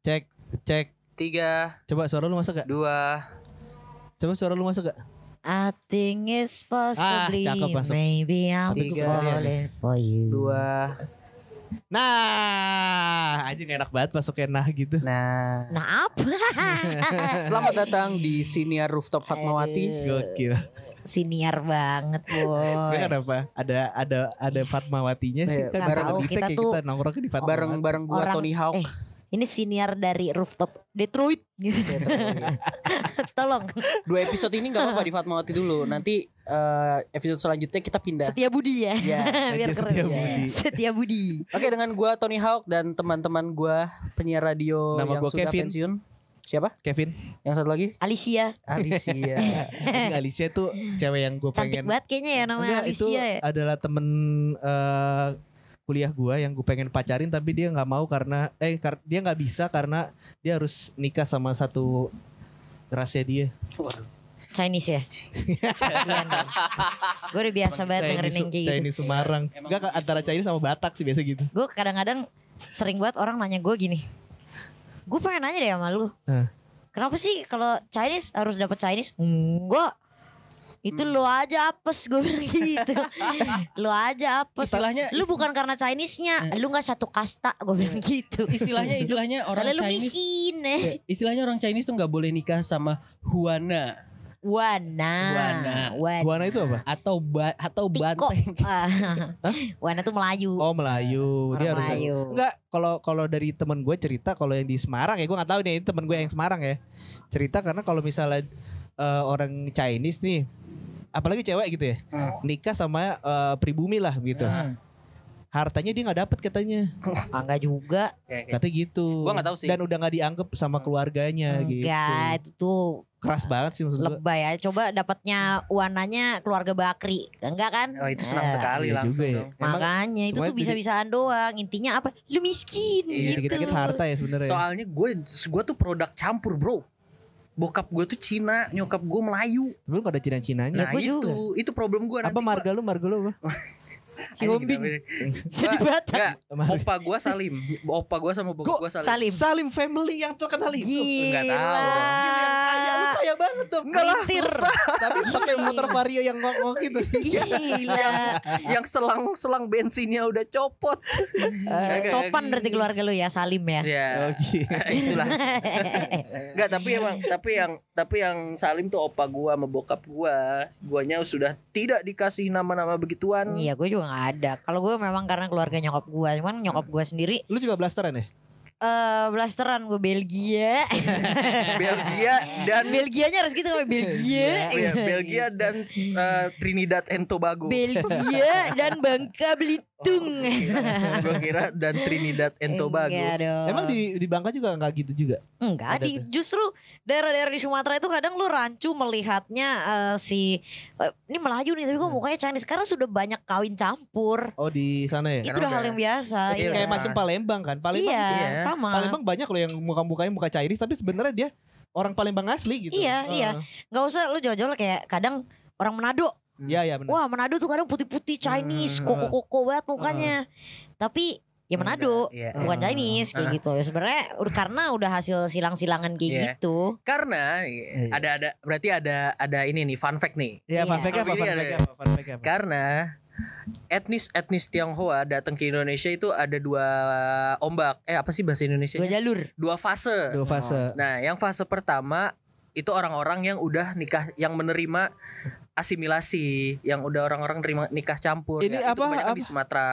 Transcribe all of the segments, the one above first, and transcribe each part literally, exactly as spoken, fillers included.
Cek, cek. Tiga. Coba suara lu masuk gak? Dua. Coba suara lu masuk gak? I think it's possibly ah, cakep, maybe I'm falling for you. Dua. Nah, anjing enak banget masuknya nah gitu. Nah. Nah apa? Selamat datang di Siniar Rooftop Fatmawati. Gokil. Siniar banget, boy. Kenapa? Ada ada ada Fatmawatinya sih kan. Bareng kita, kita tuh nongkrong di Fatmawati. Bareng-bareng gua orang, Tony Hawk. Eh, ini siniar dari rooftop Detroit. Tolong. Dua episode ini enggak apa-apa di Fatmawati dulu. Nanti uh, episode selanjutnya kita pindah. Setia Budi ya. Ya, biar keren. Setia Budi. Setia Budi. Oke, dengan gua Tony Hawk dan teman-teman gua penyiar radio nama yang sudah Kevin. Pensiun. Siapa? Kevin. Yang satu lagi? Alicia. Alicia. Alicia tuh cewek yang gue pengen. Cantik banget kayaknya ya namanya Alicia itu ya. Adalah temen uh, kuliah gue yang gue pengen pacarin tapi dia nggak mau karena eh kar- dia nggak bisa karena dia harus nikah sama satu rasnya dia. Chinese ya. Gue udah biasa banget dengerin yang kayak gitu. Chinese Semarang. Enggak antara Chinese sama Batak sih biasa gitu. Gue kadang-kadang sering banget orang nanya gue gini. Gue pengen nanya deh sama lu, huh? Kenapa sih kalau Chinese harus dapat Chinese? Enggak, itu hmm. lu aja apes, gue bilang gitu. Lu aja apes. Istilahnya, lu istilah... bukan karena Chinese-nya, eh. lu nggak satu kasta, gue bilang gitu. Istilahnya, istilahnya orang Soalnya Chinese. Miskin, eh. Istilahnya orang Chinese tuh nggak boleh nikah sama Huana. Wana. Wana. Wana. Wana itu apa? Atau ba- atau banteng. Wana tuh Melayu. Oh Melayu. Orang dia harus. Enggak, kalau kalau dari teman gue cerita kalau yang di Semarang ya gue nggak tahu nih, ini teman gue yang Semarang ya cerita karena kalau misalnya uh, orang Chinese nih, apalagi cewek gitu ya, hmm. nikah sama uh, pribumi lah gitu. Hmm. Hartanya dia gak dapet katanya. Enggak juga katanya gitu. Gua gak tahu sih. Dan udah gak dianggap sama keluarganya. Enggak, gitu. Enggak itu tuh keras banget sih maksud gue. Lebay ya. Coba dapatnya wananya keluarga Bakri. Enggak kan. Oh itu senang eh, sekali langsung ya. Makanya itu tuh bisa-bisaan doang. Intinya apa, lu miskin iya, gitu. Dikit-dikit harta ya sebenarnya. Soalnya gue gue tuh produk campur bro. Bokap gue tuh Cina, nyokap gue Melayu. Tapi lu gak ada Cina-Cinanya. Nah ya, itu Itu problem gue nanti. Apa marga lu, marga lu apa? Ciumbing jadi Batak. Opa gue Salim, opa gue sama bokap gue Salim. Salim. Salim family yang terkenal itu. Enggak tahu dong. Yang kaya, lu kaya banget tuh. Enggak lah. Tapi pakai motor Vario yang ngok-ngok gitu. Gila. Yang selang-selang bensinnya udah copot. Sopan berarti keluarga lu ya Salim ya. Iya. Oke. Itulah. Enggak, tapi emang tapi yang tapi yang Salim tuh opa gue sama bokap gue. Guanya sudah tidak dikasih nama-nama begituan. Iya, gue juga nggak ada. Kalau gue memang karena keluarga nyokap gue, cuman nyokap gue sendiri. Lu juga blasteran ya? Uh, blasteran gue Belgia. Belgia dan Belgianya harus gitu sama Belgia. Yeah, Belgia dan uh, Trinidad and Tobago. Belgia dan Bangka Belitung. Oh, gue kira dan Trinidad and Tobago. Emang di di Bangka juga nggak gitu juga? Enggak, di, justru daerah-daerah di Sumatera itu kadang lu rancu melihatnya uh, si uh, ini Melayu nih tapi kok mukanya Chinese. Sekarang sudah banyak kawin campur. Oh di sana ya? Itu udah hal yang biasa. Iya. Kayak macam Palembang kan? Palembang iya. Gitu. Sama. Palembang banyak loh yang muka-mukanya muka Chinese tapi sebenarnya dia orang Palembang asli gitu. Iya, uh. iya. Enggak usah lu jauh-jauh kayak kadang orang Manado. Iya, hmm. iya benar. Wah, Manado tuh kadang putih-putih Chinese, hmm. koko-koko banget mukanya. Uh. Tapi ya Manado, yeah. bukan Chinese uh. kayak gitu. Ya sebenarnya karena udah hasil silang-silangan kayak yeah. gitu. Karena ada ada berarti ada ada ini nih fun fact nih. Iya, yeah, fun fact-nya apa? Fun fact-nya apa? Fun fact-nya apa? Karena etnis-etnis Tionghoa datang ke Indonesia itu ada dua ombak. Eh apa sih bahasa Indonesianya? Dua jalur. Dua fase. Dua fase. Nah, yang fase pertama itu orang-orang yang udah nikah, yang menerima asimilasi, yang udah orang-orang terima nikah campur. Ini ya, apa? Itu banyak di Sumatera.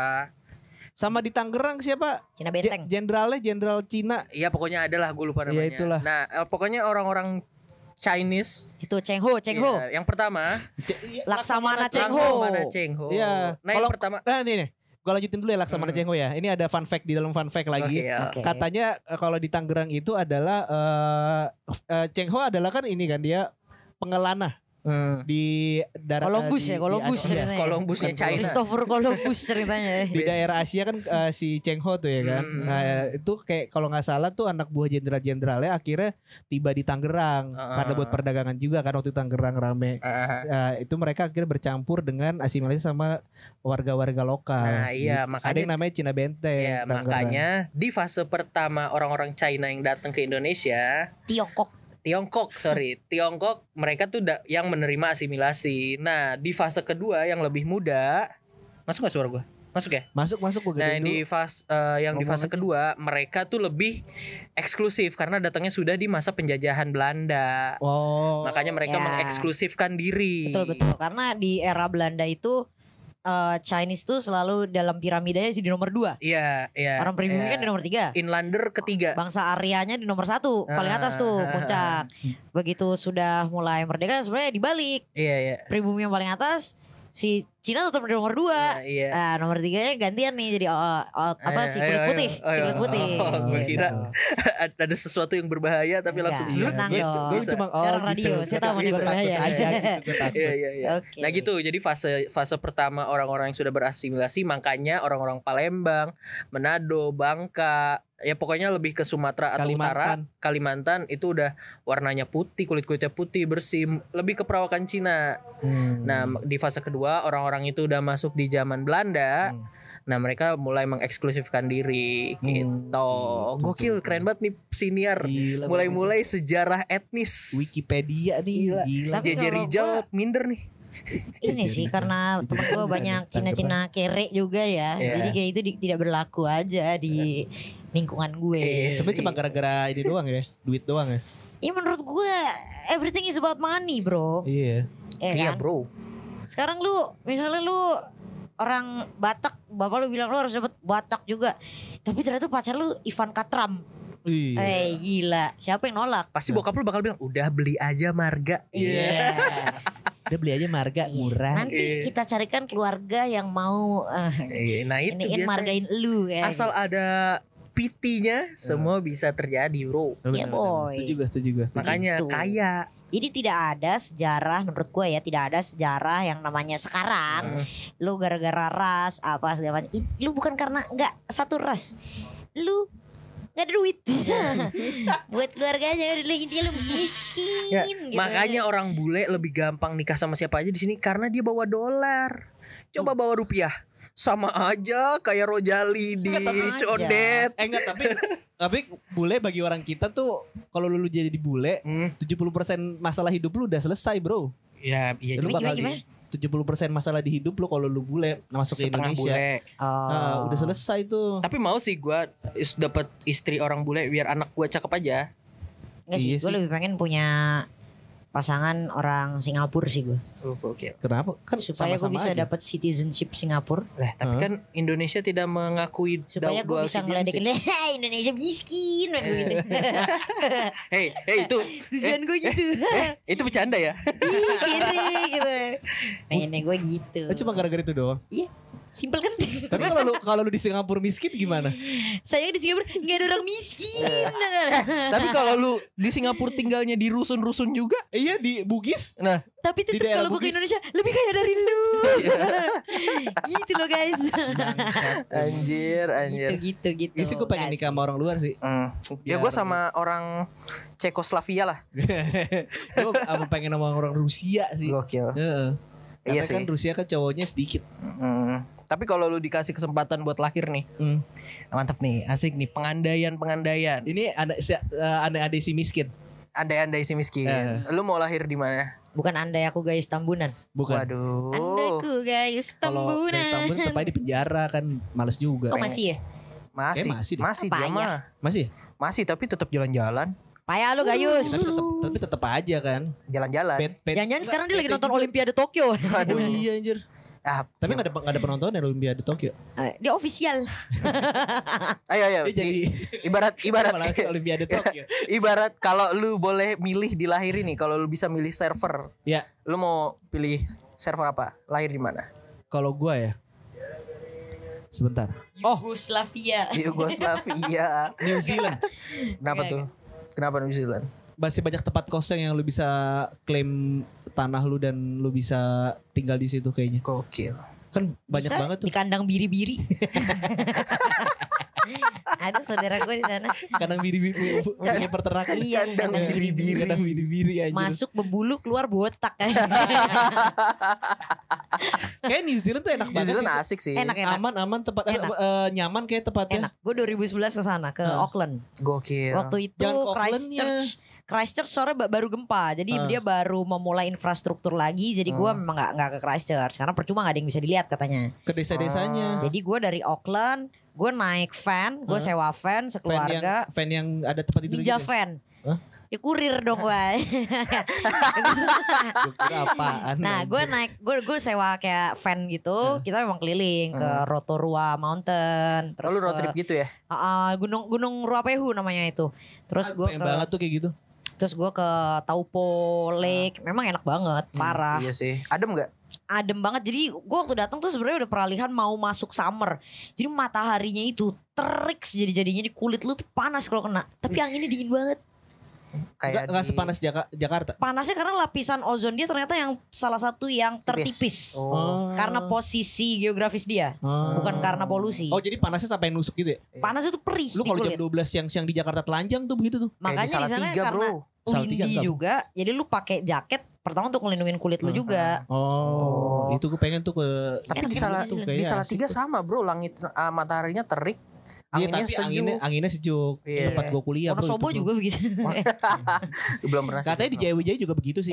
Sama di Tangerang siapa? Cina Benteng. Jenderalnya jenderal Cina. Iya, pokoknya adalah gue lupa namanya. Ya, itulah. Nah, pokoknya orang-orang Chinese itu Chengho, Chengho. Ya, yang pertama Laksamana Chengho. Laksamana Chengho. Iya. Nah, yang pertama. Nah, ini nih. Gue lanjutin dulu ya Laksamana hmm. Chengho ya. Ini ada fun fact di dalam fun fact lagi. Okay, okay. Katanya kalau di Tangerang itu adalah uh, uh, Chengho adalah kan ini kan dia pengelana. Hmm. Di daerah Columbus ya, Columbus ceritanya. Columbus ya, China. Christopher Columbus ceritanya ya. Di daerah Asia kan uh, si Cheng Ho tuh ya kan. Hmm. Nah, itu kayak kalau enggak salah tuh anak buah jenderal-jenderalnya akhirnya tiba di Tangerang uh-huh. karena buat perdagangan juga kan waktu Tangerang rame. Uh-huh. Nah, itu mereka akhirnya bercampur dengan asimilasi sama warga-warga lokal. Nah, iya, gitu. Makanya ada yang namanya Cina Benteng. Iya, makanya di fase pertama orang-orang China yang datang ke Indonesia, Tiongkok Tiongkok, sorry, Tiongkok mereka tuh da- yang menerima asimilasi. Nah di fase kedua yang lebih muda, masuk nggak suara gue? Masuk ya? Masuk masuk gue. Nah di fase uh, yang Ngomong di fase aja. kedua mereka tuh lebih eksklusif karena datangnya sudah di masa penjajahan Belanda. Oh. Makanya mereka ya. mengeksklusifkan diri. Betul betul. Karena di era Belanda itu Uh, Chinese tuh selalu dalam piramidanya di nomor dua. Iya, yeah, iya. Yeah, orang pribumi yeah. kan di nomor tiga. Inlander ketiga. Bangsa Aryanya di nomor satu, ah, paling atas tuh, puncak. Ah, ah. Begitu sudah mulai merdeka sebenarnya dibalik. Iya, yeah, iya. Yeah. Pribumi yang paling atas, si Cina tetap di nomor dua. Nah, yeah, yeah. uh, nomor tiganya gantian nih jadi uh, uh, apa si kulit putih, ayo, ayo, si kulit putih. Oh, oh, gue kira ada sesuatu yang berbahaya tapi ya, langsung zut. Gue cuma oh radio, gitu. Saya tahu mana berbahaya. Aja, gitu, ya, ya, ya. Okay. Nah gitu. Jadi fase fase pertama orang-orang yang sudah berasimilasi, makanya orang-orang Palembang, Manado, Bangka, ya pokoknya lebih ke Sumatera atau Kalimantan. Utara Kalimantan itu udah warnanya putih, kulit-kulitnya putih, bersih, lebih ke perawakan Cina. hmm. Nah di fase kedua orang-orang itu udah masuk di zaman Belanda. hmm. Nah mereka mulai mengeksklusifkan diri gitu. hmm. Gokil, keren banget nih senior. Gila, mulai-mulai bisa. Sejarah etnis Wikipedia nih. J J Rizal minder nih. Ini sih karena temen gue banyak Cina-Cina kere juga ya. yeah. Jadi kayak itu di, tidak berlaku aja di lingkungan gue. Eh, sebenarnya cuma gara-gara ini doang ya, duit doang ya. Iya menurut gue everything is about money bro. Iya. Eh, iya kan? Bro. Sekarang lu misalnya lu orang Batak, bapak lu bilang lu harus dapet Batak juga, tapi ternyata pacar lu Ivan Katram. Iya. Eh gila, siapa yang nolak? Pasti bokap lu bakal bilang udah beli aja marga. Iya. Yeah. Udah beli aja marga murah. Nanti kita carikan keluarga yang mau uh, nah itu iniin margain lu ya. Asal ada pitinya uh. semua bisa terjadi bro. Iya boy. Setuju gue, setuju gue. Makanya gitu. Kaya. Jadi tidak ada sejarah menurut gue ya, tidak ada sejarah yang namanya sekarang. Uh. Lu gara-gara ras apa segala macam. Lu bukan karena gak satu ras. Lu gak ada duit buat keluarganya, udah intinya lu miskin ya, gitu. Makanya orang bule lebih gampang nikah sama siapa aja di sini karena dia bawa dolar. Coba bawa rupiah sama aja kayak Rojali di Condet. Eh enggak, tapi tapi bule bagi orang kita tuh kalau lu jadi bule hmm. tujuh puluh persen masalah hidup lu udah selesai bro. Ya iya lu gimana, gimana? tujuh puluh persen masalah di hidup lu kalau lu bule masuk ke Indonesia. Bule. Oh. Nah, udah selesai tuh. Tapi mau sih gua dapat istri orang bule biar anak gua cakep aja. Enggak sih, iya gua sih. Lebih pengen punya pasangan orang Singapura sih gua. Oh, oke. Okay. Kenapa? Kan supaya gua bisa dapat citizenship Singapura. Lah, tapi uh-huh. kan Indonesia tidak mengakui. Supaya gua bisa ngeledekin Indonesia miskin begitu. Hei, hei itu tujuan eh, gua gitu. Eh, eh, itu bercanda ya? Ih, kiri gitu. Pengennya gua gitu. Oh, cuma gara-gara itu doang. Iya. Simpel kan. Tapi kalau lu, kalau lu di Singapura miskin gimana? Saya di Singapura gak ada orang miskin. Tapi kalau lu di Singapura tinggalnya di rusun-rusun juga. Iya di Bugis. Nah, tapi tetap kalau gue ke Indonesia lebih kaya dari lu. Gitu loh guys. Anjir, anjir. Gitu, gitu, gitu. Sih gue pengen nikah sama orang luar sih. Mm. Ya gue sama orang Cekoslovakia lah. Gue pengen sama orang Rusia sih. Gokil. Heeh. Karena iya kan sih. Rusia kan cowoknya sedikit. Mm. Tapi kalau lu dikasih kesempatan buat lahir nih, hmm. mantap nih, asik nih, pengandaian-pengandaian. Ini ada andai-andai si miskin. Andai-andai si miskin. Uh. Lu mau lahir di mana? Bukan andai aku gayus Tambunan. Bukan. Waduh. Andaiku gayus Tambunan. Kalau gayus Tambunan tempatnya di penjara kan, males juga. Oh masih ya? Masih. Eh, masih deh. Masih dia mah. Masih. Masih tapi tetap jalan-jalan. Payah lu gayus. Tapi tetep, tapi tetep aja kan. Jalan-jalan. Pet, pet. Jangan-jangan sekarang dia lagi nonton Olimpiade Tokyo. Aduh iya anjir. Ah, tapi nggak ada, ada penonton dari Olimpiade Tokyo. Uh, dia official. Ayo ayo. Dia jadi ibarat ibarat Olimpiade Tokyo. Ibarat kalau lu boleh milih dilahirin nih, kalau lu bisa milih server. Ya. Lu mau pilih server apa? Lahir di mana? Kalau gua ya. Sebentar. Oh. Yugoslavia. Yugoslavia. New Zealand. Kenapa tuh? Kenapa New Zealand? Masih banyak tempat kosong yang lu bisa klaim tanah lu dan lu bisa tinggal di situ kayaknya. Gokil. Kan banyak bisa banget tuh. Di kandang biri-biri. Ada saudara gue di sana. Kandang biri-biri punya peternakan. Iya, kandang biri-biri. Kandang biri-biri aja. Masuk berbulu, keluar botak. Kayak New Zealand tuh enak banget. New Zealand gitu. Asik sih. Enak-enak. Aman-aman tempat enak. Uh, nyaman kayak tempatnya. Enak. Gue dua ribu sebelas kesana, ke nah. Auckland. Gokil. Waktu itu Christchurch. Christchurch sore baru gempa, jadi uh. dia baru memulai infrastruktur lagi. Jadi gue uh. memang gak, gak ke Christchurch karena percuma gak ada yang bisa dilihat katanya. Ke desa-desanya. Uh. Jadi gue dari Auckland, gue naik van, gue uh. sewa van sekeluarga. Van yang, van yang ada tempat tidur gitu. Ninja van. Huh? Ya kurir dong gue. Nah gue naik, gue gue sewa kayak van gitu. Kita memang keliling ke Rotorua Mountain. Terus lalu road trip gitu ya? Uh, gunung Gunung Ruapehu namanya itu. Terus gue pengen banget tuh kayak gitu. Terus gue ke Taupo Lake, memang enak banget, parah. Iya sih, adem gak? Adem banget, jadi gue waktu datang tuh sebenarnya udah peralihan mau masuk summer. Jadi mataharinya itu terik jadi-jadinya di kulit lu tuh panas kalau kena. Tapi anginnya dingin banget. Kayak gak, gak sepanas Jaka, Jakarta. Panasnya karena lapisan ozon dia ternyata yang salah satu yang tertipis. Oh. Karena posisi geografis dia, oh. bukan karena polusi. Oh jadi panasnya sampai nusuk gitu ya? Panasnya tuh perih. Lu kalau jam dua belas siang-siang di Jakarta telanjang tuh begitu tuh. Makanya di sana karena windy juga, jadi lu pakai jaket pertama untuk ngelindungin kulit hmm. lu juga. Oh, oh. Itu gue pengen tuh ke. Tapi di Salatiga sama bro, langit uh, mataharinya terik. Iya tapi sejuk. anginnya anginnya sejuk yeah. Tempat gue kuliah Wonosobo juga begitu. Belum pernah. Katanya di Jaya Wijaya juga begitu sih.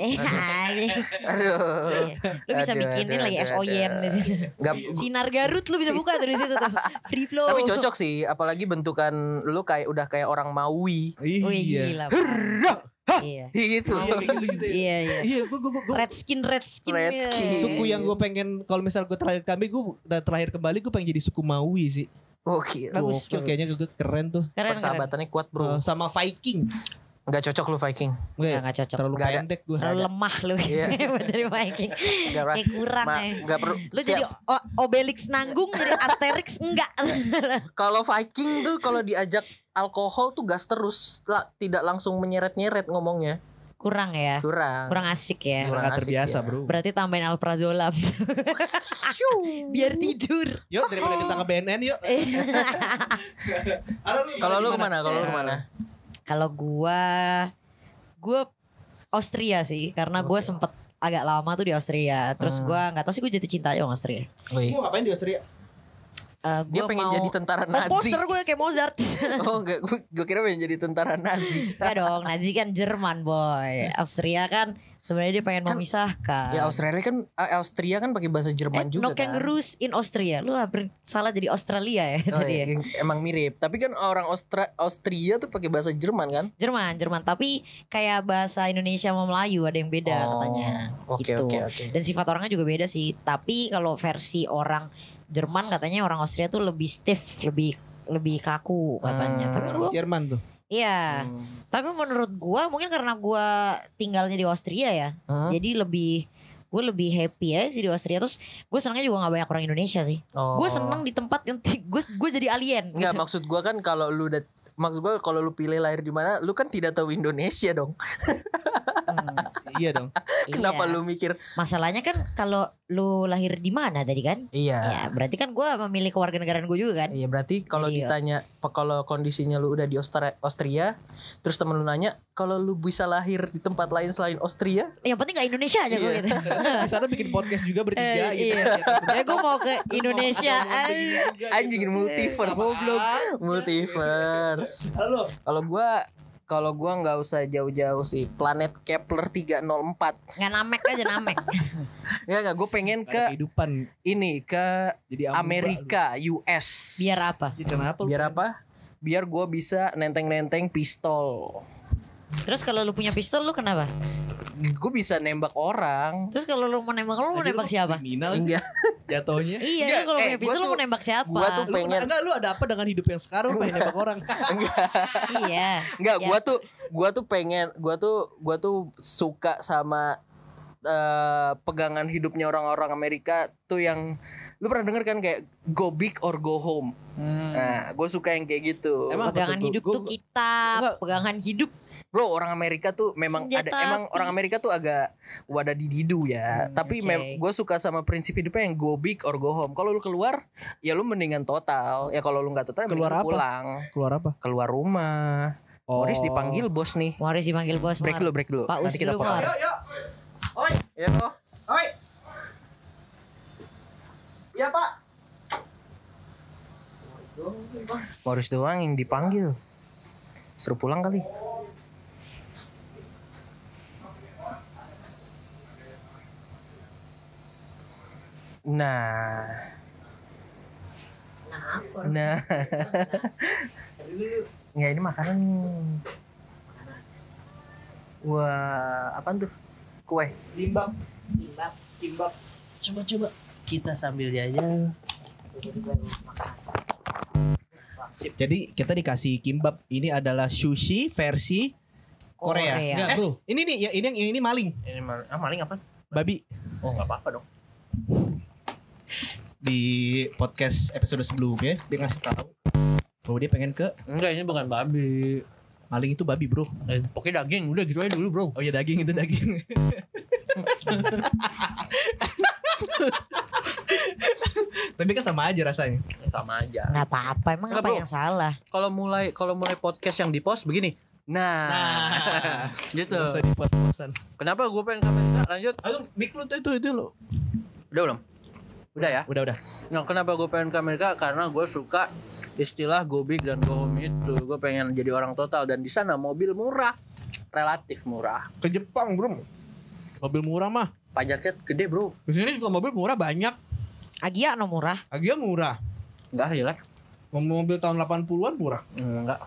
Aduh. Lu bisa bikinin lagi es oyen di situ. Sinar Garut lu bisa buka dari situ tuh. Free flow. Tapi cocok sih, apalagi bentukan lu kayak udah kayak orang Maui. Iya. Hah, iya gitu. Iya iya. Iya, gua gua gua red skin red skin. Red skin. Suku yang gue pengen kalau misal gue terakhir kami gue terakhir kembali gue pengen jadi suku Maui sih. Oke, bagus. Oke, kayaknya gue keren tuh. Keren, persahabatannya keren. Kuat bro. Uh, sama Viking. Gak cocok lu Viking. Gak, gak cocok. Terlalu gak pendek gue. Terlalu lemah lu. Iya. Dari Viking. Gak eh, kurang Ma, ya. Gak perlu. Lu jadi o- Obelix nanggung, jadi Asterix enggak. Kalau Viking tuh kalau diajak alkohol tuh gas terus, lah, tidak langsung menyeret-nyeret ngomongnya. Kurang ya, kurang, kurang asik ya, kurang gak terbiasa ya. Bro. Berarti tambahin alprazolam, biar tidur. Yuk daripada ditangkap B N N yuk. Kalau lu kemana? Kalau lu kemana? Kalau gua, gua Austria sih, karena gua sempet agak lama tuh di Austria. Terus gua nggak tahu sih gua jatuh cinta aja sama Austria. Lu ngapain di Austria? Uh, gue pengen mau jadi tentara Nazi. Poster gue kayak Mozart. Oh enggak, gue kira pengen jadi tentara Nazi. Enggak dong, Nazi kan Jerman boy. Austria kan sebenarnya dia pengen kan, memisahkan. Ya Australia kan, Austria kan pakai bahasa Jerman eh, juga. No kangaroos kan. In Austria. Lu hampir salah jadi Australia ya. Oh, tadi ya. Emang mirip. Tapi kan orang Austra- Austria tuh pakai bahasa Jerman kan? Jerman, Jerman. Tapi kayak bahasa Indonesia sama Melayu ada yang beda oh, katanya. Oke okay, gitu. Oke okay, oke. Okay. Dan sifat orangnya juga beda sih. Tapi kalau versi orang Jerman katanya orang Austria tuh lebih stiff, lebih lebih kaku katanya. Hmm, tapi gua, Jerman tuh. Iya. Hmm. Tapi menurut gua mungkin karena gua tinggalnya di Austria ya. Hmm. Jadi lebih gue lebih happy ya sih di Austria. Terus gue senangnya juga gak banyak orang Indonesia sih. Oh. Gue senang di tempat yang gue gue jadi alien. Enggak gitu. Maksud gua kan kalau lu udah Maksud gue kalau lu pilih lahir di mana, lu kan tidak tahu Indonesia dong. Hmm, iya dong. Kenapa iya. Lu mikir? Masalahnya kan kalau lu lahir di mana tadi kan? Iya. Ya, berarti kan gue memilih kewarganegaraan gue juga kan? Iya berarti kalau ditanya kalau kondisinya lu udah di Austria, Austria terus temen lu nanya kalau lu bisa lahir di tempat lain selain Austria? Yang penting gak Indonesia aja gue gitu. Di sana bikin podcast juga bertiga. Eh, iya. Ya gue mau ke Indonesia. Anjing multiverse. Multiverse. Halo. Kalau gue kalau gue nggak usah jauh-jauh sih, planet Kepler tiga nol empat. Nggak namek aja namek. Nggak nggak, gue pengen ke kehidupan. Ini ke jadi Amerika, lu. U S. Biar apa? Jadi kenapa? Biar apa? Biar gue bisa nenteng-nenteng pistol. Terus kalau lu punya pistol, lu kenapa? Gue bisa nembak orang. Terus kalau lu mau nembak, lu mau nembak siapa? Enggak. Jatuhnya. Iya, kalau punya pistol lu mau nembak siapa? Gua tuh pengen. Enggak, lu ada apa dengan hidup yang sekarang pengen nembak orang? Enggak. Iya. Enggak, gua tuh gua tuh pengen, gua tuh gua tuh suka sama uh, pegangan hidupnya orang-orang Amerika tuh yang lu pernah denger kan kayak go big or go home. Hmm. Nah, gue suka yang kayak gitu. Emang pegangan hidup tuh kitab, pegangan hidup Bro, orang Amerika tuh memang Senjata ada api. Emang orang Amerika tuh agak wadadididu ya. Hmm, tapi okay. gue suka sama prinsip hidupnya yang go big or go home. Kalau lu keluar, ya lu mendingan total. Ya kalau lu nggak total, keluar mendingan apa? pulang. Keluar apa? Keluar rumah. Oh. Waris dipanggil bos nih. Waris dipanggil bos. Break dulu, break dulu. Pak Us, nanti kita pause. Yo, yo. Oi. Yo. Oi. Iya, Pak. Waris doang yang dipanggil. Suruh pulang kali. Nah, nah, nah, nggak ini makanan nih. Wah, apa tuh? Kue? Limbab, limbab, limbab. Coba-coba kita sambil jajan. Jadi kita dikasih kimbab. Ini adalah sushi versi Korea. Korea. Enggak, bro. Eh, ini nih, ya, ini yang ini maling. Ini maling, ah, maling apa? Babi. Oh, nggak apa-apa dong. Di podcast episode sebelumnya dia ngasih tahu bahwa dia pengen ke enggak ini bukan babi, maling itu babi bro, eh, pokoknya daging udah gitu aja dulu bro. Oh ya daging itu daging. Tapi kan sama aja rasanya, sama aja nggak apa-apa emang nggak apa bro. Yang salah kalau mulai kalau mulai podcast yang di post begini. Nah, nah. Gitu kenapa gue pengen ke Amerika lanjut. Aduh, mik lu tuh itu itu lo udah belum? Udah ya? Udah, udah. Nah, kenapa gue pengen ke Amerika? Karena gue suka istilah go big dan go home itu. Gue pengen jadi orang total. Dan di sana mobil murah. Relatif murah. Ke Jepang, bro. Mobil murah mah. Pajaknya gede, bro. Di sini juga mobil murah banyak. Agia no murah. Agia murah. Enggak, jelek. Mobil tahun delapan puluhan murah. Enggak.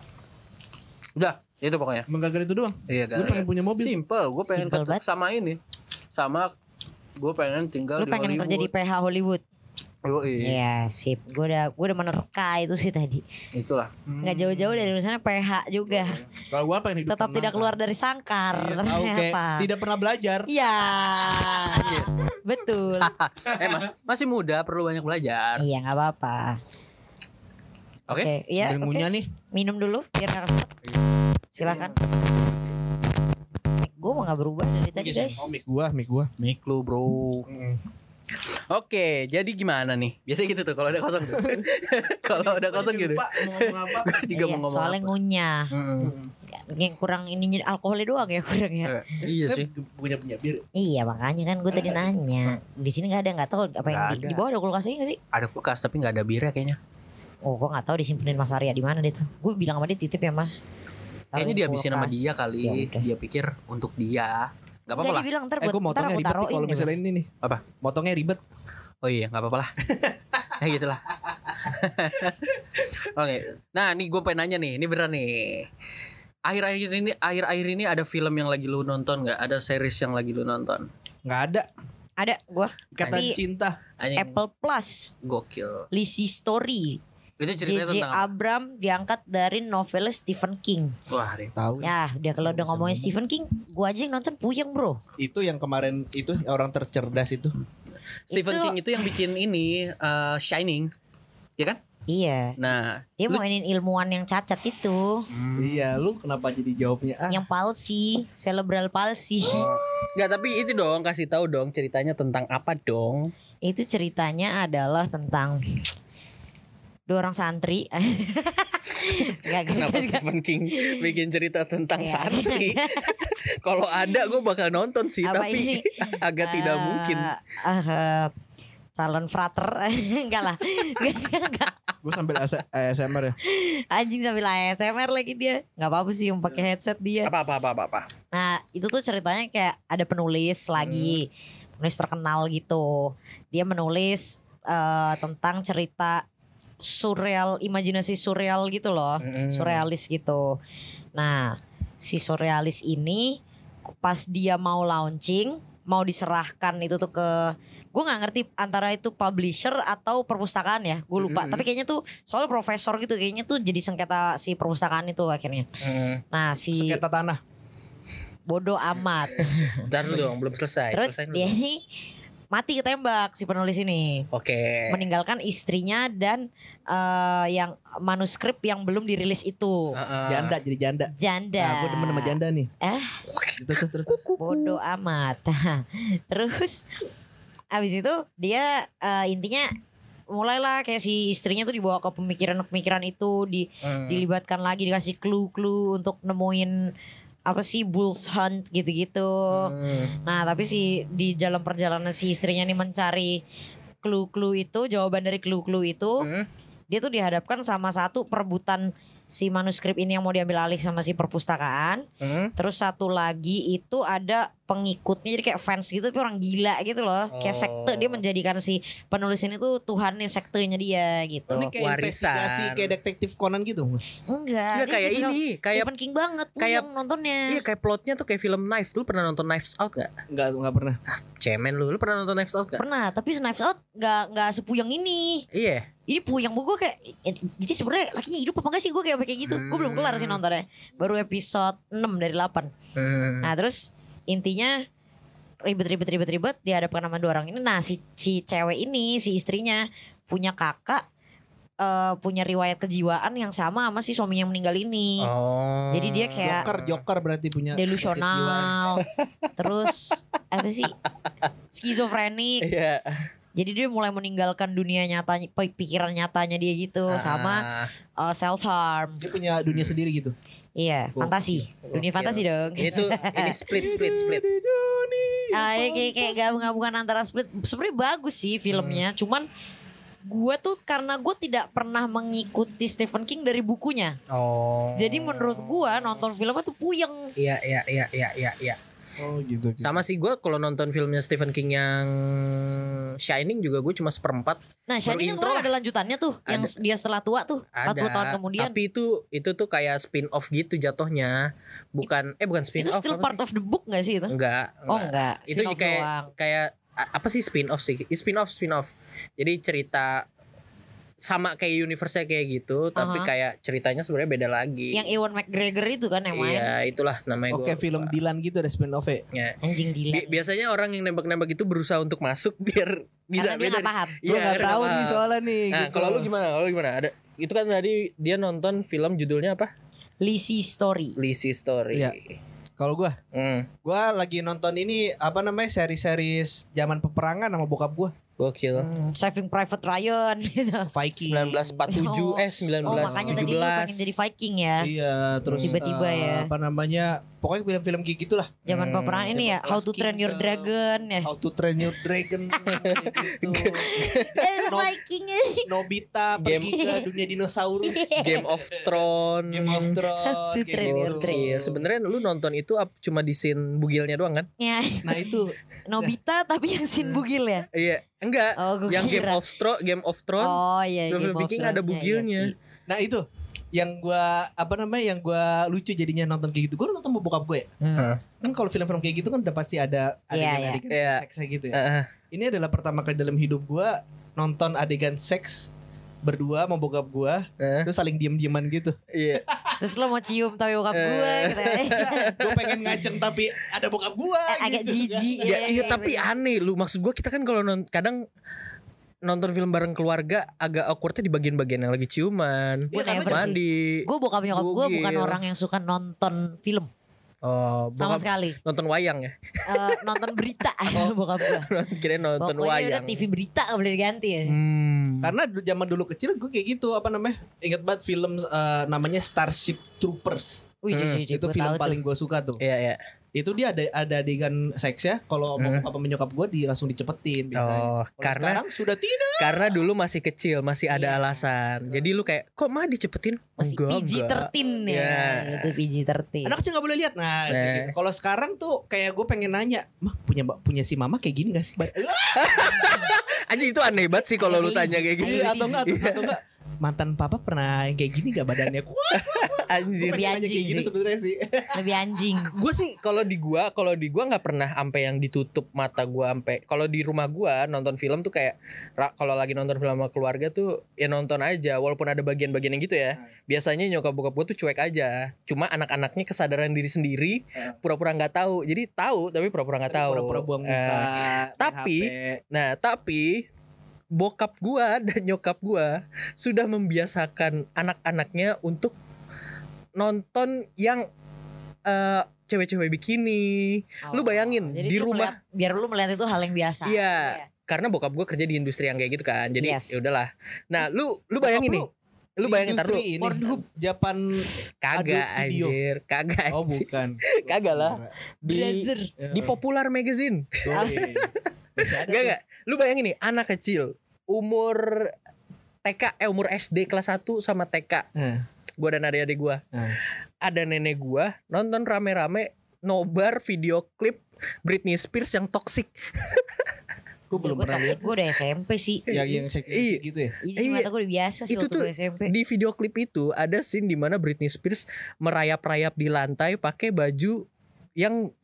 Udah, itu pokoknya. Menggagal itu doang. Iya, gue pengen punya mobil. Simple, gue pengen Simple sama ini. Sama gue pengen tinggal lu di pengen Hollywood. Lu pengen kerja di P H Hollywood. Oh iya. Iya sip. Gue udah gue udah menerka itu sih tadi. Itulah. Hmm. Gak jauh-jauh dari urusannya P H juga. Kalau gue pengen hidup tetap tidak keluar dari sangkar. Iya, ternyata. Okay. Tidak pernah belajar. Iya. Betul. eh mas, masih muda perlu banyak belajar. Iya nggak apa-apa. Oke. Okay. Okay. Iya. Okay. Nih. Minum dulu biar nggak kesel. Silakan. Gue mah gak berubah dari tadi guys. Oh mic gue, mic gue mic lu bro. Mm. Oke, jadi gimana nih? Biasanya gitu tuh kalau udah kosong. Kalau udah kosong gitu lupa mau ngomong apa. Juga iya, mau ngomong soalnya apa. ngunyah mm. Yang kurang ininya alkoholnya doang ya kurangnya. Eh, Iya sih punya-punya bir. Iya makanya kan gue tadi nanya di sini gak ada, gak tahu apa yang di, di bawah ada kulkasnya gak sih? Ada kulkas tapi gak ada birnya kayaknya. Oh gue gak tahu disimpenin Mas Arya di mana dia tuh. Gue bilang sama dia titip ya Mas. Kayaknya dihabisin sama dia kali ya, okay. Dia pikir untuk dia. Gak apa-apa lah. Eh gue motongnya ribet nih kalau misalnya ini nih. Apa? Motongnya ribet. Oh iya gak apa-apa lah. Ya nah, gitu lah. Oke okay. Nah ini gue pengen nanya nih. Ini bener nih. Akhir-akhir ini Akhir-akhir ini ada film yang lagi lu nonton gak? Ada series yang lagi lu nonton? Gak ada. Ada gue Kata Anjing. Cinta Anjing. Apple Plus. Gokil. Lizzie Story. J J Abrams diangkat dari novel Stephen King. Wah, tahu. Ya, dia kalau udah ngomongin Stephen King, gua aja yang nonton puyeng, bro. Itu yang kemarin itu orang tercerdas itu. Stephen itu, King itu yang bikin ini uh, Shining, ya kan? Iya. Nah, dia lu, mau mainin ilmuwan yang cacat itu. Hmm. Iya, lu kenapa jadi jawabnya? Ah. Yang palsi, cerebral palsi. Enggak, oh. Tapi itu dong, kasih tahu dong ceritanya tentang apa dong? Itu ceritanya adalah tentang dua orang santri. Gak, kenapa gak, Stephen gak. King bikin cerita tentang gak. Santri? Kalau ada gue bakal nonton sih. Apa tapi ini? Agak uh, tidak mungkin. Uh, uh, calon frater. Enggak lah. Gue sambil A S M R ya. Anjing sambil A S M R lagi dia. Gak apa-apa sih yang pakai headset dia. Apa-apa-apa. Nah itu tuh ceritanya kayak ada penulis lagi. Hmm. Penulis terkenal gitu. Dia menulis uh, tentang cerita surreal, imajinasi surreal gitu loh, mm. surrealis gitu. Nah, si surrealis ini pas dia mau launching, mau diserahkan itu tuh ke, gue nggak ngerti antara itu publisher atau perpustakaan ya, gue lupa. Mm. Tapi kayaknya tuh soal profesor gitu, kayaknya tuh jadi sengketa si perpustakaan itu akhirnya. Mm. Nah si sengketa tanah. Bodoh amat. Bentar dong, belum selesai. Terus selesai dulu. Dia ini mati ketembak si penulis ini. Oke. Okay. Meninggalkan istrinya dan uh, yang manuskrip yang belum dirilis itu. Uh-uh. Janda jadi janda. Janda. Nah, gue demen sama janda nih. Eh. Terus terus terus. Bodoh amat. Terus abis itu dia uh, intinya mulailah kayak si istrinya tuh dibawa ke pemikiran-pemikiran itu, di, hmm. dilibatkan lagi, dikasih clue-clue untuk nemuin apa sih bulls hunt gitu-gitu. Hmm. Nah tapi si di dalam perjalanan si istrinya nih mencari clue-clue itu, jawaban dari clue-clue itu, hmm. dia tuh dihadapkan sama satu perebutan si manuskrip ini yang mau diambil alih sama si perpustakaan. Hmm. Terus satu lagi itu ada pengikutnya, jadi kayak fans gitu, tapi orang gila gitu loh. Oh. Kayak sekte, dia menjadikan si penulis ini tuh tuhannya, sektenya dia gitu. Ini kayak warisan, investigasi kayak detektif Conan gitu. Enggak, enggak kayak ini, kayak Stephen King banget kayak nontonnya. Iya, kayak plotnya tuh kayak film Knives. Lu pernah nonton Knives Out enggak? Enggak, enggak pernah. Ah, cemen lu. Lu pernah nonton Knives Out enggak? Pernah, tapi Knives Out enggak enggak sepuyang ini. Iya. Ini puyang gue kayak, jadi sebenarnya lakinya hidup apa enggak sih, gue kayak kayak gitu. Hmm. Gue belum kelar sih nontonnya. Baru episode enam dari delapan. Hmm. Nah, terus intinya ribet-ribet-ribet-ribet dihadapkan sama dua orang ini. Nah si, si cewek ini, si istrinya punya kakak, uh, punya riwayat kejiwaan yang sama sama si suaminya yang meninggal ini. Oh. Jadi dia kayak Joker, Joker berarti punya delusional. Terus apa sih, skizofrenik. Yeah. Jadi dia mulai meninggalkan dunia nyatanya, pikiran nyatanya dia gitu. Ah. Sama uh, self harm. Dia punya dunia hmm. sendiri gitu. Iya, oh, fantasi. Oh, dunia oh, fantasi oh. dong. Ini tuh ini split split split. Ah, uh, kayak, kayak gabung-gabungan antara Split. Sebenarnya bagus sih filmnya, hmm. cuman gue tuh karena gue tidak pernah mengikuti Stephen King dari bukunya. Oh. Jadi menurut gue nonton filmnya tuh puyeng. Iya, iya, iya, iya, iya, iya. Oh gitu, gitu. Sama sih gue kalau nonton filmnya Stephen King yang Shining juga gue cuma seperempat. Nah Shining kan ada lanjutannya tuh, ada. Yang dia setelah tua tuh empat puluh ada, tahun kemudian. Tapi itu itu tuh kayak spin off gitu jatuhnya. Bukan It, eh bukan spin off. Itu still part sih? Of the book gak sih itu? Enggak, enggak. Oh enggak spin itu kayak doang. Kayak apa sih spin off sih? Spin off spin off. Jadi cerita sama kayak universe-nya kayak gitu, tapi uh-huh. kayak ceritanya sebenarnya beda lagi. Yang Ewan McGregor itu kan yang main. Iya, itulah namanya. Oke, okay, film Dylan gitu ada spin-off-nya. Ya. Anjing Dylan. Bi- biasanya orang yang nembak-nembak itu berusaha untuk masuk biar bisa beda. Karena dia enggak paham. Iya, enggak tahu nih soalnya nih. Nah, gitu. Kalau lu gimana? Kalau lu gimana? Ada itu kan tadi dia nonton film judulnya apa? Lizzie Story. Lizzie Story. Iya. Kalau gue, mm. gue lagi nonton ini apa namanya seri-seri zaman peperangan sama bokap gue. Gokil. Hmm, Saving Private Ryan gitu. Viking. seribu sembilan ratus empat puluh tujuh oh. eh seribu sembilan ratus tujuh belas. Oh makanya tadi lu pengen jadi Viking ya. Iya terus tiba-tiba uh, ya. Apa namanya, pokoknya film-film kayak gitu lah. Zaman hmm. peperangan ini ya, How to Train Your Dragon ya. How to Train Your Dragon gitu. no, Viking. Nobita pergi ke dunia dinosaurus. Game of Thrones. Game of Thrones. How to Train Your Dragon. Sebenarnya lu nonton itu cuma di scene bugilnya doang kan? Iya. Nah itu Nobita tapi yang scene bugil ya. Iya. Enggak, oh, yang Game of Thrones, Game of Thrones, oh, iya, Game of Thrones ada bugilnya. Iya, nah itu, yang gue apa namanya, yang gue lucu jadinya nonton kayak gitu. Gue nonton bokap gue. Hmm. Kan kalau film-film kayak gitu kan udah pasti ada adegan-adegan yeah, yeah. seks gitu ya. Uh-huh. Ini adalah pertama kali dalam hidup gue nonton adegan seks berdua sama bokap gue, uh. terus saling diem-dieman gitu. Iya. Yeah. Terus lo mau cium tapi bokap gue gitu. Gue pengen ngajeng tapi ada bokap gue gitu. Agak jijik ya, ya, ya. Tapi aneh lu. Maksud gue kita kan kalau non, kadang nonton film bareng keluarga agak awkwardnya di bagian-bagian yang lagi ciuman, ya, mandi. Gue bokap nyokap gue bukan orang yang suka nonton film. Oh, sama sekali. Nonton wayang ya? Uh, nonton berita. Oh, bokap gue kirain nonton pokoknya wayang. Pokoknya T V berita gak boleh diganti ya. Hmm. Karena zaman dulu kecil gue kayak gitu. Apa namanya, ingat banget film uh, namanya Starship Troopers. Wih, hmm. jujur, itu film paling gue suka tuh. Iya iya. Itu dia ada ada adegan seks ya. Kalau hmm. papa menyokap gue di langsung dicepetin biasanya. Oh, karena sekarang sudah tidak. Karena dulu masih kecil, masih ada yeah. alasan. Jadi lu kayak kok mah dicepetin? Masih P G thirteen ya. Yeah. Itu P G thirteen. Anak kecil enggak boleh lihat. Nah, nah. Gitu. Kalau sekarang tuh kayak gue pengen nanya, "Mah, punya punya si mama kayak gini enggak sih?" Anjir itu aneh banget sih kalau lu tanya kayak gitu. Atau enggak atau enggak mantan papa pernah yang kayak gini gak badannya? Anjir. Lebih anjing kayak gitu sebenarnya sih. Lebih anjing. Gue sih kalau di gua, kalau di gua nggak pernah sampai yang ditutup mata gua sampai. Kalau di rumah gua nonton film tuh kayak kalau lagi nonton film sama keluarga tuh ya nonton aja walaupun ada bagian-bagian yang gitu ya. Biasanya nyokap bokap gua tuh cuek aja. Cuma anak-anaknya kesadaran diri sendiri, pura-pura nggak tahu. Jadi tahu tapi pura-pura nggak tahu. Pura-pura buang muka. Eh, tapi, nah tapi. Bokap gua dan nyokap gua sudah membiasakan anak-anaknya untuk nonton yang uh, cewek-cewek bikini. Oh, lu bayangin di rumah melihat, biar lu melihat itu hal yang biasa. Iya, ya. Karena bokap gua kerja di industri yang kayak gitu kan. Jadi yes. Ya udahlah. Nah, lu lu bayangin bokap nih. Lu bayangin taruh Pornhub Japan kagak anjir, kagak. Oh, bukan. Kagak lah. Di yeah. Di Popular Magazine. Gak gak, lu bayangin nih anak kecil umur T K, eh umur S D kelas satu sama T K, hmm. Gue dan adik-adik gue, hmm. Ada nenek gue nonton rame-rame nobar video klip Britney Spears yang toxic. Gue belum pernah lihat. Gue udah S M P sih. Yang yang seksi gitu ya. Ini mata gue udah biasa sih waktu gue S M P. Di video klip itu ada scene di mana Britney Spears merayap-rayap di lantai pakai baju yang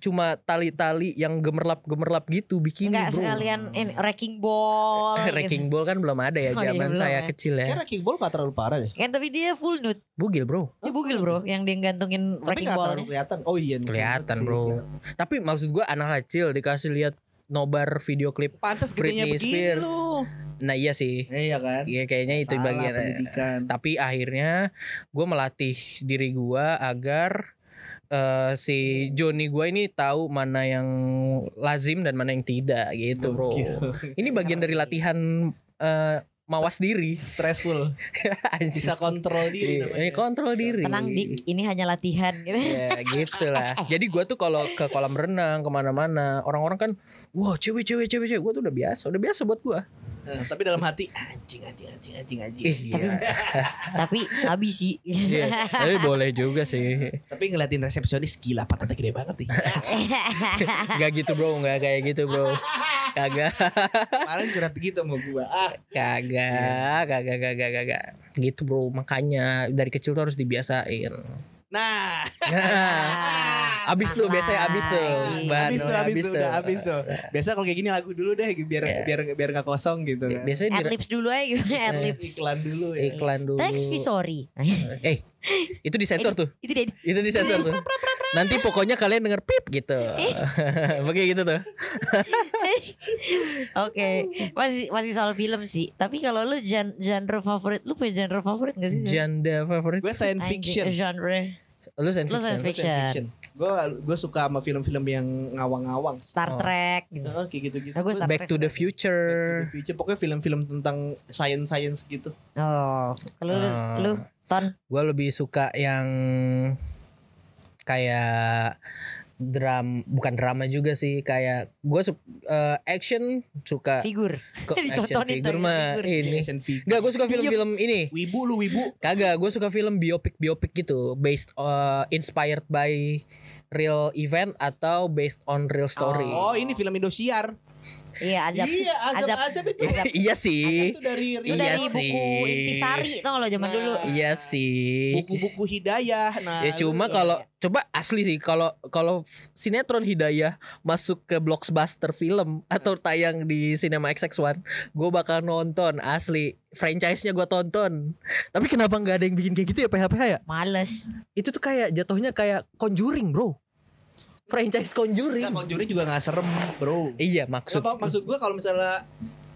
cuma tali-tali yang gemerlap-gemerlap gitu bikini. Enggak, bro. Enggak sekalian ini, wrecking ball. Wrecking gitu. Ball kan belum ada ya zaman oh, iya, saya ya. Kecil ya. Kan wrecking ball gak terlalu parah deh. Kan tapi dia full nude. Bugil bro. Dia bugil bro yang dia gantungin tapi wrecking ball. Tapi gak terlalu kelihatan. Oh iya. Kelihatan bro. Sih, kelihatan. Tapi maksud gue anak kecil dikasih lihat nobar video klip. Pantes gedenya begini loh. Nah iya sih. Iya kan. Iya kayaknya itu salah bagian. Pendidikan. Tapi akhirnya gue melatih diri gue agar... Uh, si Johnny gue ini tahu mana yang lazim dan mana yang tidak gitu bro. Ini bagian dari latihan uh, mawas diri. Stressful. Bisa kontrol diri namanya. Kontrol diri. Tenang dik, ini hanya latihan gitu. Ya gitu lah. Jadi gue tuh kalau ke kolam renang kemana-mana, orang-orang kan wah wow, cewek cewek cewek cewek. Gue tuh udah biasa, udah biasa buat gue. Hmm, tapi dalam hati anjing anjing anjing anjing anjing. Eh, iya. Tapi sabi sih. Iya. Tapi boleh juga sih. Tapi ngeliatin resepsionis gila patahnya gede banget nih. Gak gitu bro, gak kayak gitu bro. Kagak. Kemarin curhat gitu sama gua. Ah, kagak, kagak, kagak, kagak. Gitu bro, makanya dari kecil tuh harus dibiasain. Nah, nah. Abis tuh biasanya abis tuh bahan, abis tuh abis, abis tuh udah abis tuh biasa kalau kayak gini lagu dulu deh biar yeah. biar biar gak kosong gitu kan. Biasanya ad-libs dulu aja gimana ad-libs iklan dulu ya iklan dulu thanks be sorry eh itu disensor tuh itu dia itu disensor tuh nanti pokoknya kalian denger pip gitu oke gitu tuh. Oke masih masih soal film sih tapi kalau lu genre favorit lu punya genre favorit nggak sih genre favorit gue science fiction genre. Lu science fiction, science fiction. Gue gue suka sama film-film yang ngawang-ngawang. Star Trek, oh. Gitu. Oke oh, gitu-gitu. Nah, Back to the Future. Back to the Future. Pokoknya film-film tentang science-science gitu. Oh, kalau uh, lu, Ton? Gue lebih suka yang kayak dram, bukan drama juga sih, kayak gue uh, action suka figur, ke, action figur mah ini, nggak gue suka film-film ini. Wibu lu wibu? Kagak, gue suka film biopik biopik gitu, based uh, inspired by real event atau based on real story. Oh, oh ini film Indosiar. Iya Azab. Iya Azab, Azab itu Azab. Iya sih. Itu dari itu iya dari buku si. Intisari tau lo zaman nah, dulu. Iya sih. Buku-buku Hidayah. Nah, ya cuma kalau coba asli sih kalau kalau sinetron Hidayah masuk ke blockbuster film atau tayang di Cinema X X one, gue bakal nonton asli. Franchise-nya gue tonton. Tapi kenapa nggak ada yang bikin kayak gitu ya P H P H ya? Males. Itu tuh kayak jatuhnya kayak Conjuring, bro. Franchise Conjuring. Nah, Conjuring juga gak serem bro. Iya maksud Gak, maksud gue kalau misalnya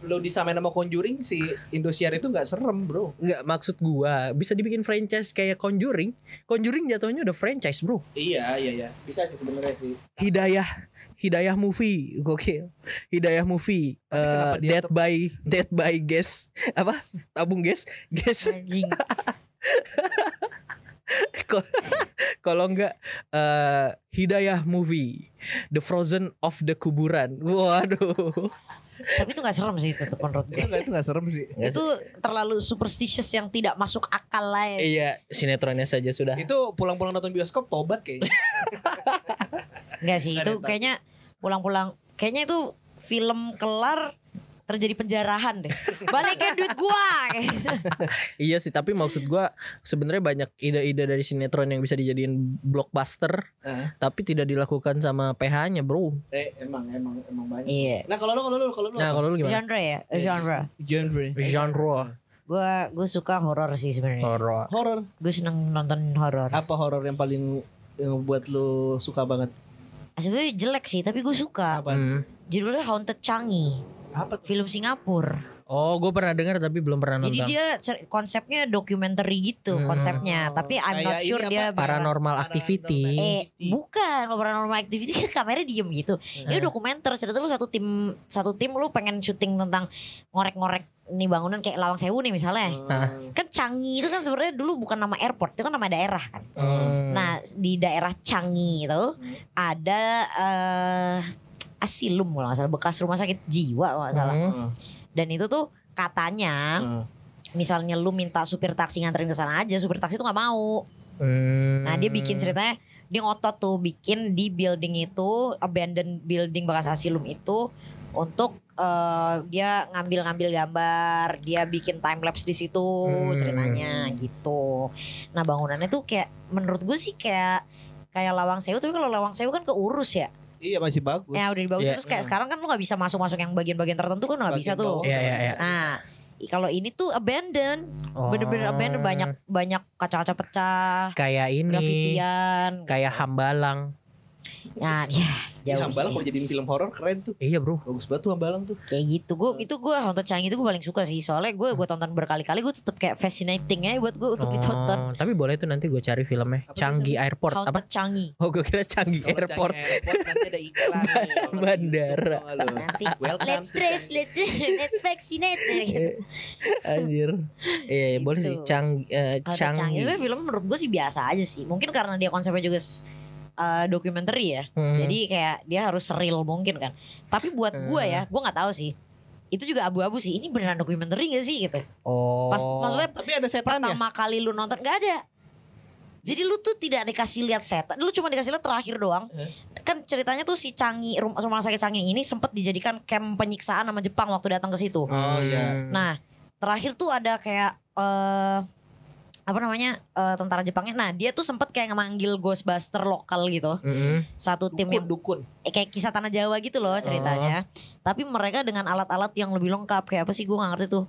lo disamain sama Conjuring si Indosiar itu gak serem bro. Gak maksud gue bisa dibikin franchise kayak Conjuring. Conjuring jatuhnya udah franchise bro. Iya iya iya bisa sih sebenarnya sih. Hidayah Hidayah movie gokil. Hidayah movie uh, Dead ter- by Dead by Guess. Apa? Tabung Guess Guess. Kalau enggak uh, Hidayah movie The Frozen of the Kuburan. Waduh. Tapi itu gak serem sih tetep menurut gue. Itu gak serem sih. Itu terlalu superstitious yang tidak masuk akal lah ya. Iya sinetronnya saja sudah. Itu pulang-pulang nonton bioskop tobat kayaknya. Enggak sih itu kayaknya pulang-pulang. Kayaknya itu film kelar terjadi penjarahan deh. Balikin duit gua. Iya sih, tapi maksud gua sebenarnya banyak ide-ide dari sinetron yang bisa dijadiin blockbuster, uh. tapi tidak dilakukan sama P H-nya, bro. Eh, emang emang emang banyak. Iya. Nah, kalau lu kalau lu kalau lu Nah, kalau lu gimana? Genre ya? Genre. Genre. Genre. Gua gua suka horor sih sebenarnya. Horor. Horor. Gua seneng nonton horor. Apa horor yang paling yang buat lu suka banget? Sebenarnya jelek sih, tapi gue suka. Apa? Hmm. Judulnya Haunted Changi. Apa tuh? Film Singapura. Oh, gue pernah dengar tapi belum pernah nonton. Jadi dia konsepnya dokumenter gitu, hmm. konsepnya. Oh. Tapi I'm Kayak not sure apa? dia paranormal activity. Eh, bukan. Kalau paranormal activity kan kameranya diem gitu. Hmm. Ini dokumenter. Cerita lu satu tim, satu tim lu pengen syuting tentang ngorek-ngorek nih bangunan kayak Lawang Sewu nih misalnya. hmm. Kan Changi itu kan sebenarnya dulu bukan nama airport, itu kan nama daerah kan. hmm. Nah di daerah Changi itu hmm. ada uh, asilum kalau gak salah, bekas rumah sakit jiwa kalau gak salah. hmm. Dan itu tuh katanya hmm. misalnya lu minta supir taksi nganterin ke sana aja, supir taksi tuh gak mau. hmm. Nah dia bikin ceritanya, dia ngotot tuh bikin di building itu, abandoned building bekas asilum itu, untuk uh, dia ngambil-ngambil gambar, dia bikin time lapse di situ hmm. ceritanya gitu. Nah bangunannya tuh kayak menurut gue sih kayak kayak Lawang Sewu, tapi kalau Lawang Sewu kan keurus ya. Iya masih bagus. Ya udah dibagus, yeah. terus kayak yeah. sekarang kan lu nggak bisa masuk-masuk yang bagian-bagian tertentu kan nggak bisa tuh. Yeah, yeah, yeah. Nah kalau ini tuh abandoned, oh. bener-bener abandoned, banyak banyak kaca-kaca pecah. Kayak ini. Grafitian. Kayak Hambalang. Nah, ya, jauh. Ya, Hambalang kalau jadiin film horor keren tuh. Iya bro, bagus banget tuh Hambalang tuh. Kayak gitu, gue itu gue nonton Changi itu gue paling suka sih. Soalnya gue gue tonton berkali-kali, gue tetap kayak fascinating ya buat gue untuk oh, ditonton. Tapi boleh tuh nanti gue cari filmnya. Apa Changi Airport apa? Changi. Oh gue kira Changi kalo Airport. Changi Airport nanti ada iklan nih, bandara. Gitu, nanti let's trace, let's let's vaccinate. Anjir. Iya gitu. Boleh sih Changi. Uh, Changi. Changi. Film menurut gue sih biasa aja sih. Mungkin karena dia konsepnya juga Uh, dokumenter ya, hmm. jadi kayak dia harus real mungkin kan. Tapi buat hmm. gue ya, gue nggak tahu sih. Itu juga abu-abu sih. Ini beneran dokumenter nggak sih gitu? Oh. Pas, maksudnya tapi ada setannya. Pertama kali lu nonton nggak ada. Jadi lu tuh tidak dikasih lihat setan. Lu cuma dikasih lihat terakhir doang. Hmm. Kan ceritanya tuh si Changi, rumah, rumah sakit Changi ini sempat dijadikan camp penyiksaan sama Jepang waktu datang ke situ. Oh iya. Hmm. Nah terakhir tuh ada kayak Uh, apa namanya uh, tentara Jepangnya. Nah dia tuh sempet kayak ngemanggil Ghostbuster lokal gitu. mm-hmm. Satu tim dukun, yang dukun. Eh, kayak kisah tanah Jawa gitu loh ceritanya. uh. Tapi mereka dengan alat-alat yang lebih lengkap. Kayak apa sih gue gak ngerti tuh,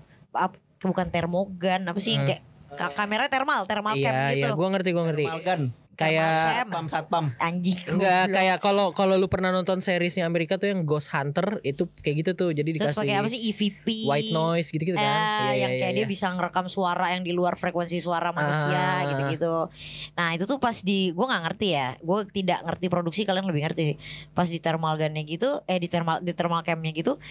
bukan termogan apa sih, mm. kayak ka- kamera thermal thermal yeah, cam gitu. Iya yeah, gue ngerti gue ngerti thermal kayak pam satpam anjing. Enggak kayak kalau kalau lu pernah nonton seriesnya Amerika tuh yang Ghost Hunter itu kayak gitu tuh. Jadi terus dikasih pakai apa sih E V P, white noise gitu-gitu eh, kan. Ya, yang ya, kayak ya, dia ya. bisa ngerekam suara yang di luar frekuensi suara manusia ah. gitu-gitu. Nah, itu tuh pas di gua enggak ngerti ya. Gua tidak ngerti produksi, kalian lebih ngerti sih. Pas di thermal gunnya gitu, eh di thermal di thermal camnya gitu,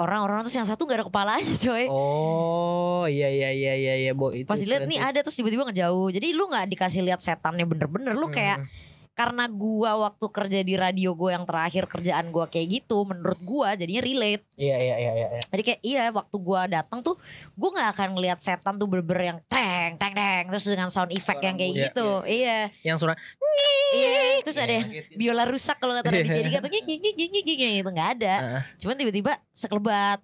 orang-orang terus yang satu enggak ada kepalanya, coy. Oh, iya iya iya iya iya, Bo, itu. Pas dilihat nih ada terus tiba-tiba ngejauh. Jadi lu enggak dikasih lihat setannya bener-bener. Bener lu kayak hmm. karena gua waktu kerja di radio gua yang terakhir kerjaan gua kayak gitu, menurut gua jadinya relate. Iya iya iya. iya. Jadi kayak iya waktu gua datang tuh gua nggak akan ngelihat setan tuh berber yang teng teng teng terus dengan sound effect yang kayak iya, gitu. Iya. Yang suara. Iya. Terus ada biola rusak kalau kata Raditya Dika tuh gitu nggak ada. Cuman tiba-tiba sekelebat.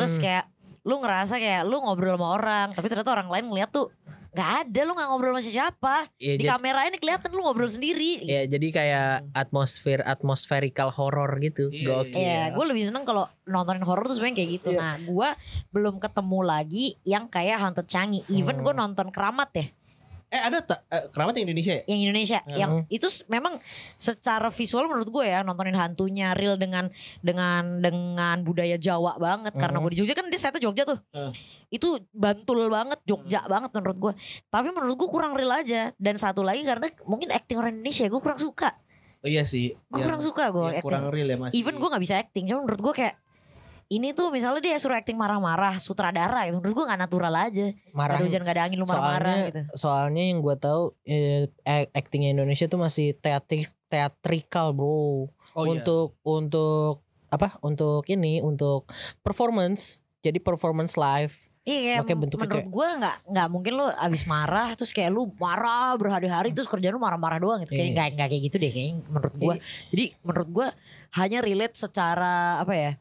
Terus kayak lu ngerasa kayak lu ngobrol sama orang tapi ternyata orang lain ngeliat tuh gak ada, lu gak ngobrol sama siapa ya, di kamera ini kelihatan lu ngobrol sendiri. Ya jadi kayak atmosfer atmospherical horror gitu. Iya yeah. Gue lebih seneng kalau nontonin horror tuh sebenarnya kayak gitu. yeah. Nah gue belum ketemu lagi yang kayak Haunted Changi. Even hmm. gue nonton Keramat ya. Eh ada tak eh, Keramat yang Indonesia ya? Yang Indonesia hmm. yang itu memang secara visual menurut gue ya, nontonin hantunya real dengan dengan dengan budaya Jawa banget. hmm. Karena gue di Jogja kan, dia setnya Jogja tuh. hmm. Itu Bantul banget, Jogja hmm. banget menurut gue. Tapi menurut gue kurang real aja. Dan satu lagi karena mungkin acting orang Indonesia gue kurang suka. Oh iya sih. Gue ya, kurang suka gue ya, kurang real ya masih. Even gue gak bisa acting, cuma menurut gue kayak ini tuh misalnya dia suruh acting marah-marah sutradara gitu, menurut gue gak natural aja. Marah. Gak ada hujan gak ada angin lu marah-marah gitu. Soalnya yang gue tahu eh, actingnya Indonesia tuh masih teatri, teatrikal bro. Oh, untuk yeah. untuk apa? Untuk ini untuk performance. Jadi performance live. Iya. Kayak menurut gue gak gak mungkin lu abis marah terus kayak lu marah berhari-hari terus kerjaan lu marah-marah doang gitu. Kayak yeah. gak, gak kayak gitu deh kayaknya menurut gue. Yeah. Jadi menurut gue hanya relate secara apa ya?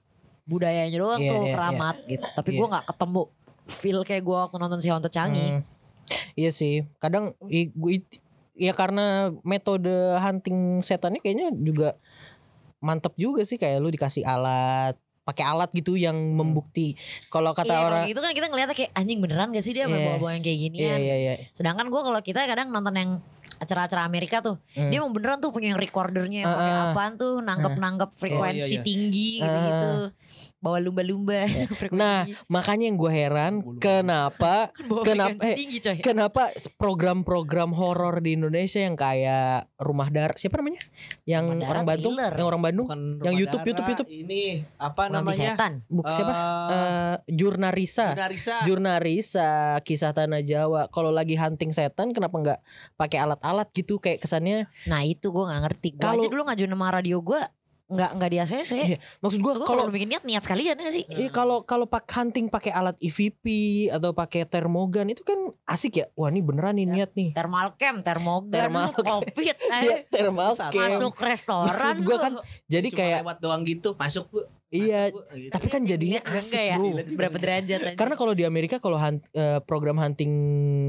budayanya doang yeah, tuh yeah, keramat yeah. gitu. Tapi yeah. gue nggak ketemu feel kayak gue waktu nonton si Haunted Changi. Hmm, iya sih. Kadang gue ya karena metode hunting setannya kayaknya juga mantep juga sih, kayak lu dikasih alat, pakai alat gitu yang membukti. Kalau kata yeah, orang itu kan kita ngeliatnya kayak anjing beneran gak sih dia yeah. bawa-bawa yang kayak ginian. Yeah, yeah, yeah. Sedangkan gue kalau kita kadang nonton yang acara-acara Amerika tuh mm. dia emang beneran tuh punya yang recordernya, uh, pakai apaan tuh nangkep-nangkep uh, frekuensi oh, iya, iya. tinggi uh, gitu-gitu. Bawa lumba-lumba. Iya. Nah, makanya yang gue heran lumba-lumba. kenapa kenapa eh, tinggi, kenapa program-program horor di Indonesia yang kayak Rumah Darah, siapa namanya? Yang Rumah orang Bandung, thriller. yang orang Bandung, Bukan yang YouTube, YouTube, YouTube. Ini apa Rumah namanya? Buk, siapa? Uh, uh, Jurnarisa. Jurnarisa. Jurnarisa, Kisah Tanah Jawa. Kalau lagi hunting setan kenapa enggak pakai alat-alat alat gitu, kayak kesannya. Nah itu gue nggak ngerti. Gue aja dulu ngajuin nama radio gue nggak nggak di A C C. Iya. Maksud gue kalau bikin niat niat sekalian ya sih. Iya, kalau kalau pak hunting pakai alat E V P atau pakai termogan itu kan asik ya. Wah ini beneran nih niat nih. Thermal cam, termogan, thermal covid, eh. thermal cam. Masuk restoran. Maksud gue kan jadi cuma kayak lewat doang gitu. Masuk bu. Iya, masuk, tapi kan jadinya asik ya, bro. Berapa derajat? Karena kalau di Amerika kalau hunt, uh, program hunting,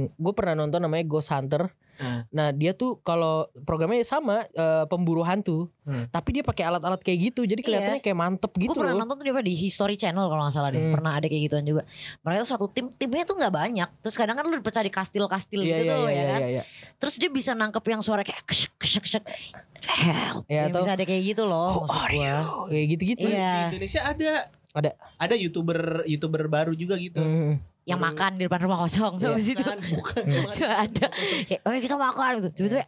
gue pernah nonton namanya Ghost Hunter. Hmm. Nah dia tuh kalau programnya sama uh, pemburu hantu, hmm. tapi dia pakai alat-alat kayak gitu, jadi kelihatannya iya. kayak mantep gitu. Gue pernah nonton tuh dia di History Channel kalau nggak salah deh, hmm. pernah ada kayak gituan juga. Mereka tuh satu tim, timnya tuh nggak banyak. Terus kadang kan lu dipecah di kastil-kastil yeah, gitu yeah, tuh yeah, ya yeah, kan. Yeah, yeah. Terus dia bisa nangkep yang suara kayak kesek kesek kesek. Help ya, atau, bisa ada kayak gitu loh, oh, maksud gue kayak gitu-gitu. Iya. Di Indonesia ada ada ada youtuber youtuber baru juga gitu mm. yang baru. Makan di depan rumah kosong yeah. terus itu bukan ada kayak, oh kita makan gitu tiba-tiba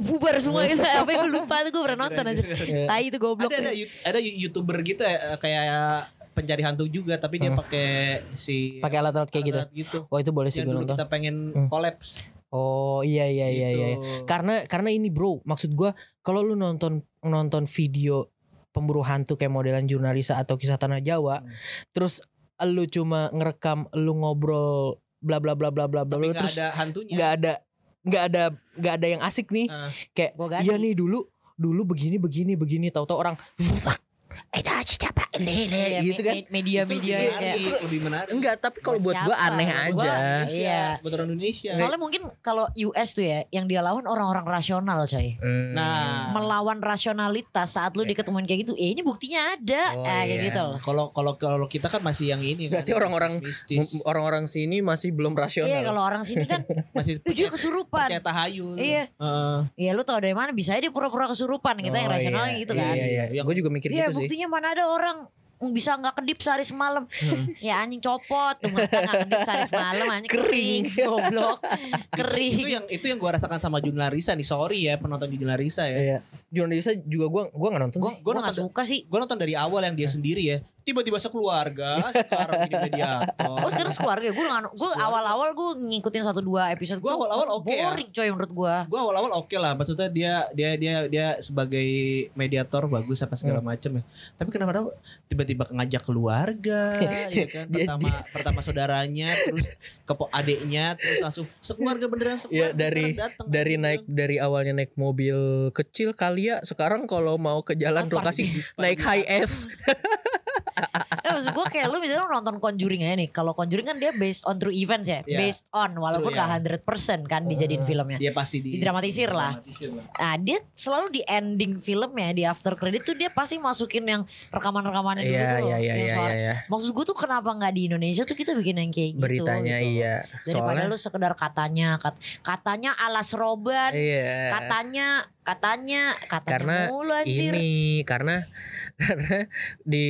bubar semua gitu. Apa yang gue lupa tuh, gue pernah nonton aja tai itu goblok. Ada, ada ada youtuber gitu kayak pencari hantu juga tapi dia hmm. pakai si pakai alat-alat kayak alat alat gitu. gitu. Oh itu boleh sih gue nonton. Kita pengen collapse. Hmm. Oh iya iya gitu. iya iya. Karena karena ini bro, maksud gue kalau lu nonton nonton video pemburu hantu kayak modelan Jurnarisa atau Kisah Tanah Jawa, hmm. terus lu cuma ngerekam lu ngobrol bla bla bla bla bla bla, tapi terus nggak ada hantunya, nggak ada nggak ada nggak ada yang asik nih, uh, kayak iya nih dulu dulu begini begini begini, tahu-tahu orang eh dah siapa lele gitu kan media-media ya. Lebih menarik. Enggak, tapi kalau buat, buat gue aneh aja. Gua, iya. Buat orang Indonesia. Soalnya right. mungkin kalau U S tuh ya yang dia lawan orang-orang rasional coy. Hmm. Nah, melawan rasionalitas saat lu yeah. diketemuin kayak gitu, eh ini buktinya ada. Oh, eh, kayak yeah. gitu loh. Kalau kalau kalau kita kan masih yang ini kan. Berarti orang-orang mistis. Orang-orang sini masih belum rasional. Iya, kalau orang sini kan masih percaya, kesurupan. Percaya tahayul. Iya. Uh. Iya, lu tau dari mana? Bisa aja dia pura-pura kesurupan kita oh, yang rasionalnya iya. gitu kan. Iya, iya, iya. Gue juga mikir yeah, gitu. Buktinya mana ada orang bisa gak kedip sehari semalam. hmm. Ya anjing copot tuh mata gak kedip sehari semalam, anjing kering, kering goblok kering. Itu yang itu yang gue rasakan sama Jurnarisa nih, sorry ya penonton Jurnarisa ya. Iya. Jurnarisa juga gue gue nggak nonton sih. Gue nggak suka sih. Gue nonton dari awal yang dia sendiri ya. Tiba-tiba sekeluarga sekarang jadi mediator. Oh sekarang sekeluarga gue gue awal-awal gue ngikutin satu dua episode. Gue awal-awal oke. Okay boring ya. Coy menurut gue. Gue awal-awal oke okay lah, maksudnya dia dia dia dia sebagai mediator bagus apa segala macem ya. Tapi kenapa tiba-tiba ngajak keluarga, ya kan? Pertama pertama saudaranya, terus ke adiknya, terus langsung sekeluarga beneran sekeluarga. Ya, dari datang, dari kan? naik dari awalnya naik mobil kecil kali ya. Sekarang kalau mau ke jalan oh, lokasi naik high S. Eh, maksud gue kayak lu misalnya nonton Conjuring aja nih. Kalau Conjuring kan dia based on true events ya yeah. Based on walaupun true, gak yeah. one hundred percent kan dijadiin uh, filmnya dia pasti di, didramatisir lah. Nah dia selalu di ending filmnya, di after credit tuh dia pasti masukin yang rekaman-rekamannya dulu yeah, tuh yeah, yeah, yeah, yeah, yeah. Maksud gue tuh kenapa gak di Indonesia tuh kita bikin yang kayak beritanya, gitu beritanya iya. Daripada soalnya, lu sekedar katanya kat, katanya alas roban yeah. Katanya Katanya Katanya karena mulu anjir. Ini Karena Karena di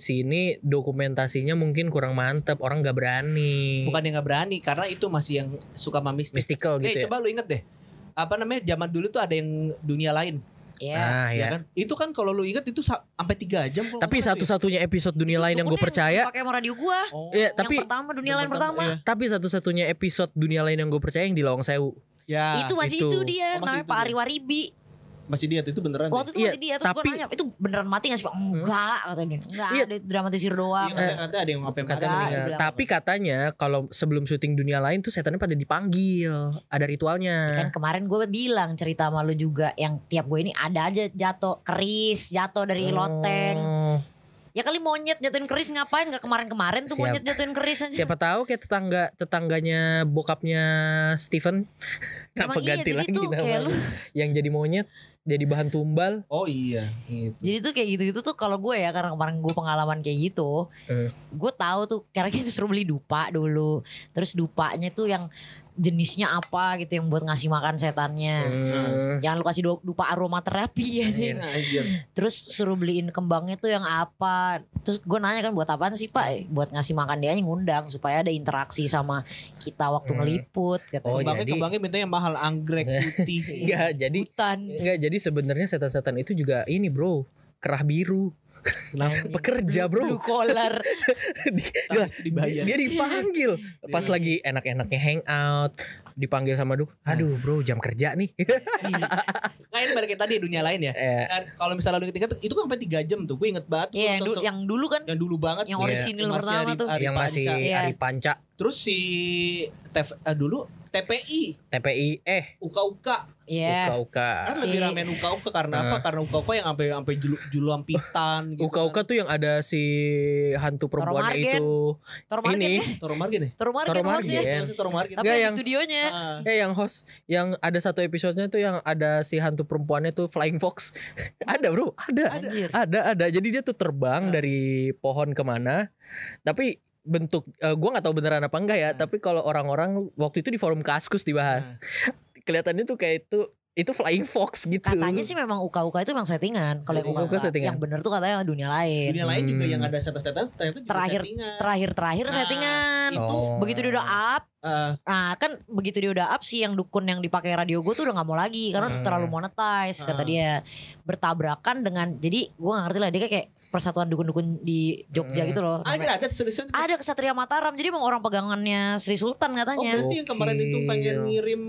sini dokumentasinya mungkin kurang mantep, orang gak berani. Bukan yang gak berani, karena itu masih yang suka sama mistik. Mystical gitu eh, ya. Coba lu inget deh, apa namanya, zaman dulu tuh ada yang dunia lain. Iya yeah. ah, ya. Kan? Itu kan kalau lu inget itu sampai tiga jam. Tapi satu-satunya episode dunia lain yang gue percaya pakai sama radio gue oh. ya, tapi, yang pertama dunia lain pertama, pertama. Iya. Tapi satu-satunya episode dunia lain yang gue percaya yang di Lawang Sewu ya, itu masih itu, itu dia oh, namanya Pak Ari Waribi. Masih dia tuh itu beneran. Waktu itu ya, masih dia. Terus gue nanya itu beneran mati gak sih Pak? Enggak katanya. Enggak ya. Ada dramatisir doang ya, kata ada yang ngapain kata meninggal. Tapi katanya kalau sebelum syuting dunia lain tuh setannya pada dipanggil, ada ritualnya ya. Kan kemarin gue bilang cerita sama lu juga, yang tiap gue ini ada aja jatuh keris, jatuh dari hmm. loteng. Ya kali monyet jatuhin keris ngapain, gak kemarin-kemarin tuh. Siap. Monyet jatuhin keris aja. Siapa tahu kayak tetangga tetangganya bokapnya Steven. Apa iya, ganti lagi tuh, kayak lu. Yang jadi monyet jadi bahan tumbal. Oh iya gitu. Jadi tuh kayak gitu-gitu tuh kalau gue ya, karena kemarin gue pengalaman kayak gitu. mm. Gue tahu tuh karena kita disuruh beli dupa dulu. Terus dupanya tuh yang jenisnya apa gitu, yang buat ngasih makan setannya. hmm. Yang lu kasih dupa aromaterapi ya. Terus suruh beliin kembangnya tuh yang apa. Terus gue nanya kan, buat apaan sih pak? Buat ngasih makan dia, yang ngundang supaya ada interaksi sama kita waktu hmm. ngeliput. Oh, kembangnya, jadi, kembangnya minta yang mahal, anggrek putih. Enggak, jadi enggak, jadi sebenarnya setan-setan itu juga ini bro, kerah biru. Kenapa? Pekerja bro, blue collar. Dia, dibayar. Dia dipanggil pas lagi enak-enaknya hangout, dipanggil sama duh. Aduh bro, jam kerja nih. Nah ini kayak tadi dunia lain ya. Eh. Kalau misalnya lu ketinggalan itu kan sampai tiga jam tuh. Gue inget banget. Yeah, yang, du yang dulu kan. Yang dulu banget. Yang orisinil yeah. pertama tuh. Yang masih Ari Panca. Terus si Tef, uh, dulu T P I. T P I eh Uka-uka. Yeah. Uka-uka. Kan lebih si... ramen uka-uka karena uh. apa? Karena uka-uka yang sampai sampai juluan pitan gitu. Uka-uka kan. Tuh yang ada si hantu perempuannya itu. Toromargen. Ini Toromargen nih. Toromargen. Toromargen. Toromargen. Tapi yang studionya. Ya yang host, yang ada satu episodenya tuh yang ada si hantu perempuannya tuh flying fox. Ada bro, ada. Anjir. Ada, ada. Jadi dia tuh terbang nah. dari pohon kemana. Tapi bentuk uh, gue nggak tahu beneran apa enggak ya, nah. tapi kalau orang-orang waktu itu di forum Kaskus dibahas, nah. kelihatannya tuh kayak itu itu flying fox gitu. Katanya sih memang uka-uka itu memang settingan. Kalau uka-uka, uka-uka settingan. Yang bener tuh katanya dunia lain. Dunia lain hmm. juga yang ada setan-setan ternyata juga terakhir, settingan. Terakhir terakhir nah, settingan. Itu oh. begitu dia udah up. Uh. Nah kan begitu dia udah up sih, yang dukun yang dipakai radio gue tuh udah gak mau lagi karena hmm. terlalu monetize kata uh. dia. Bertabrakan dengan, jadi gue gak ngerti lah, dia kayak persatuan dukun-dukun di Jogja hmm. gitu loh. Ada ada ada Kesatria Mataram. Jadi emang orang pegangannya Sri Sultan katanya. Oh berarti yang kemarin itu pengen ngirim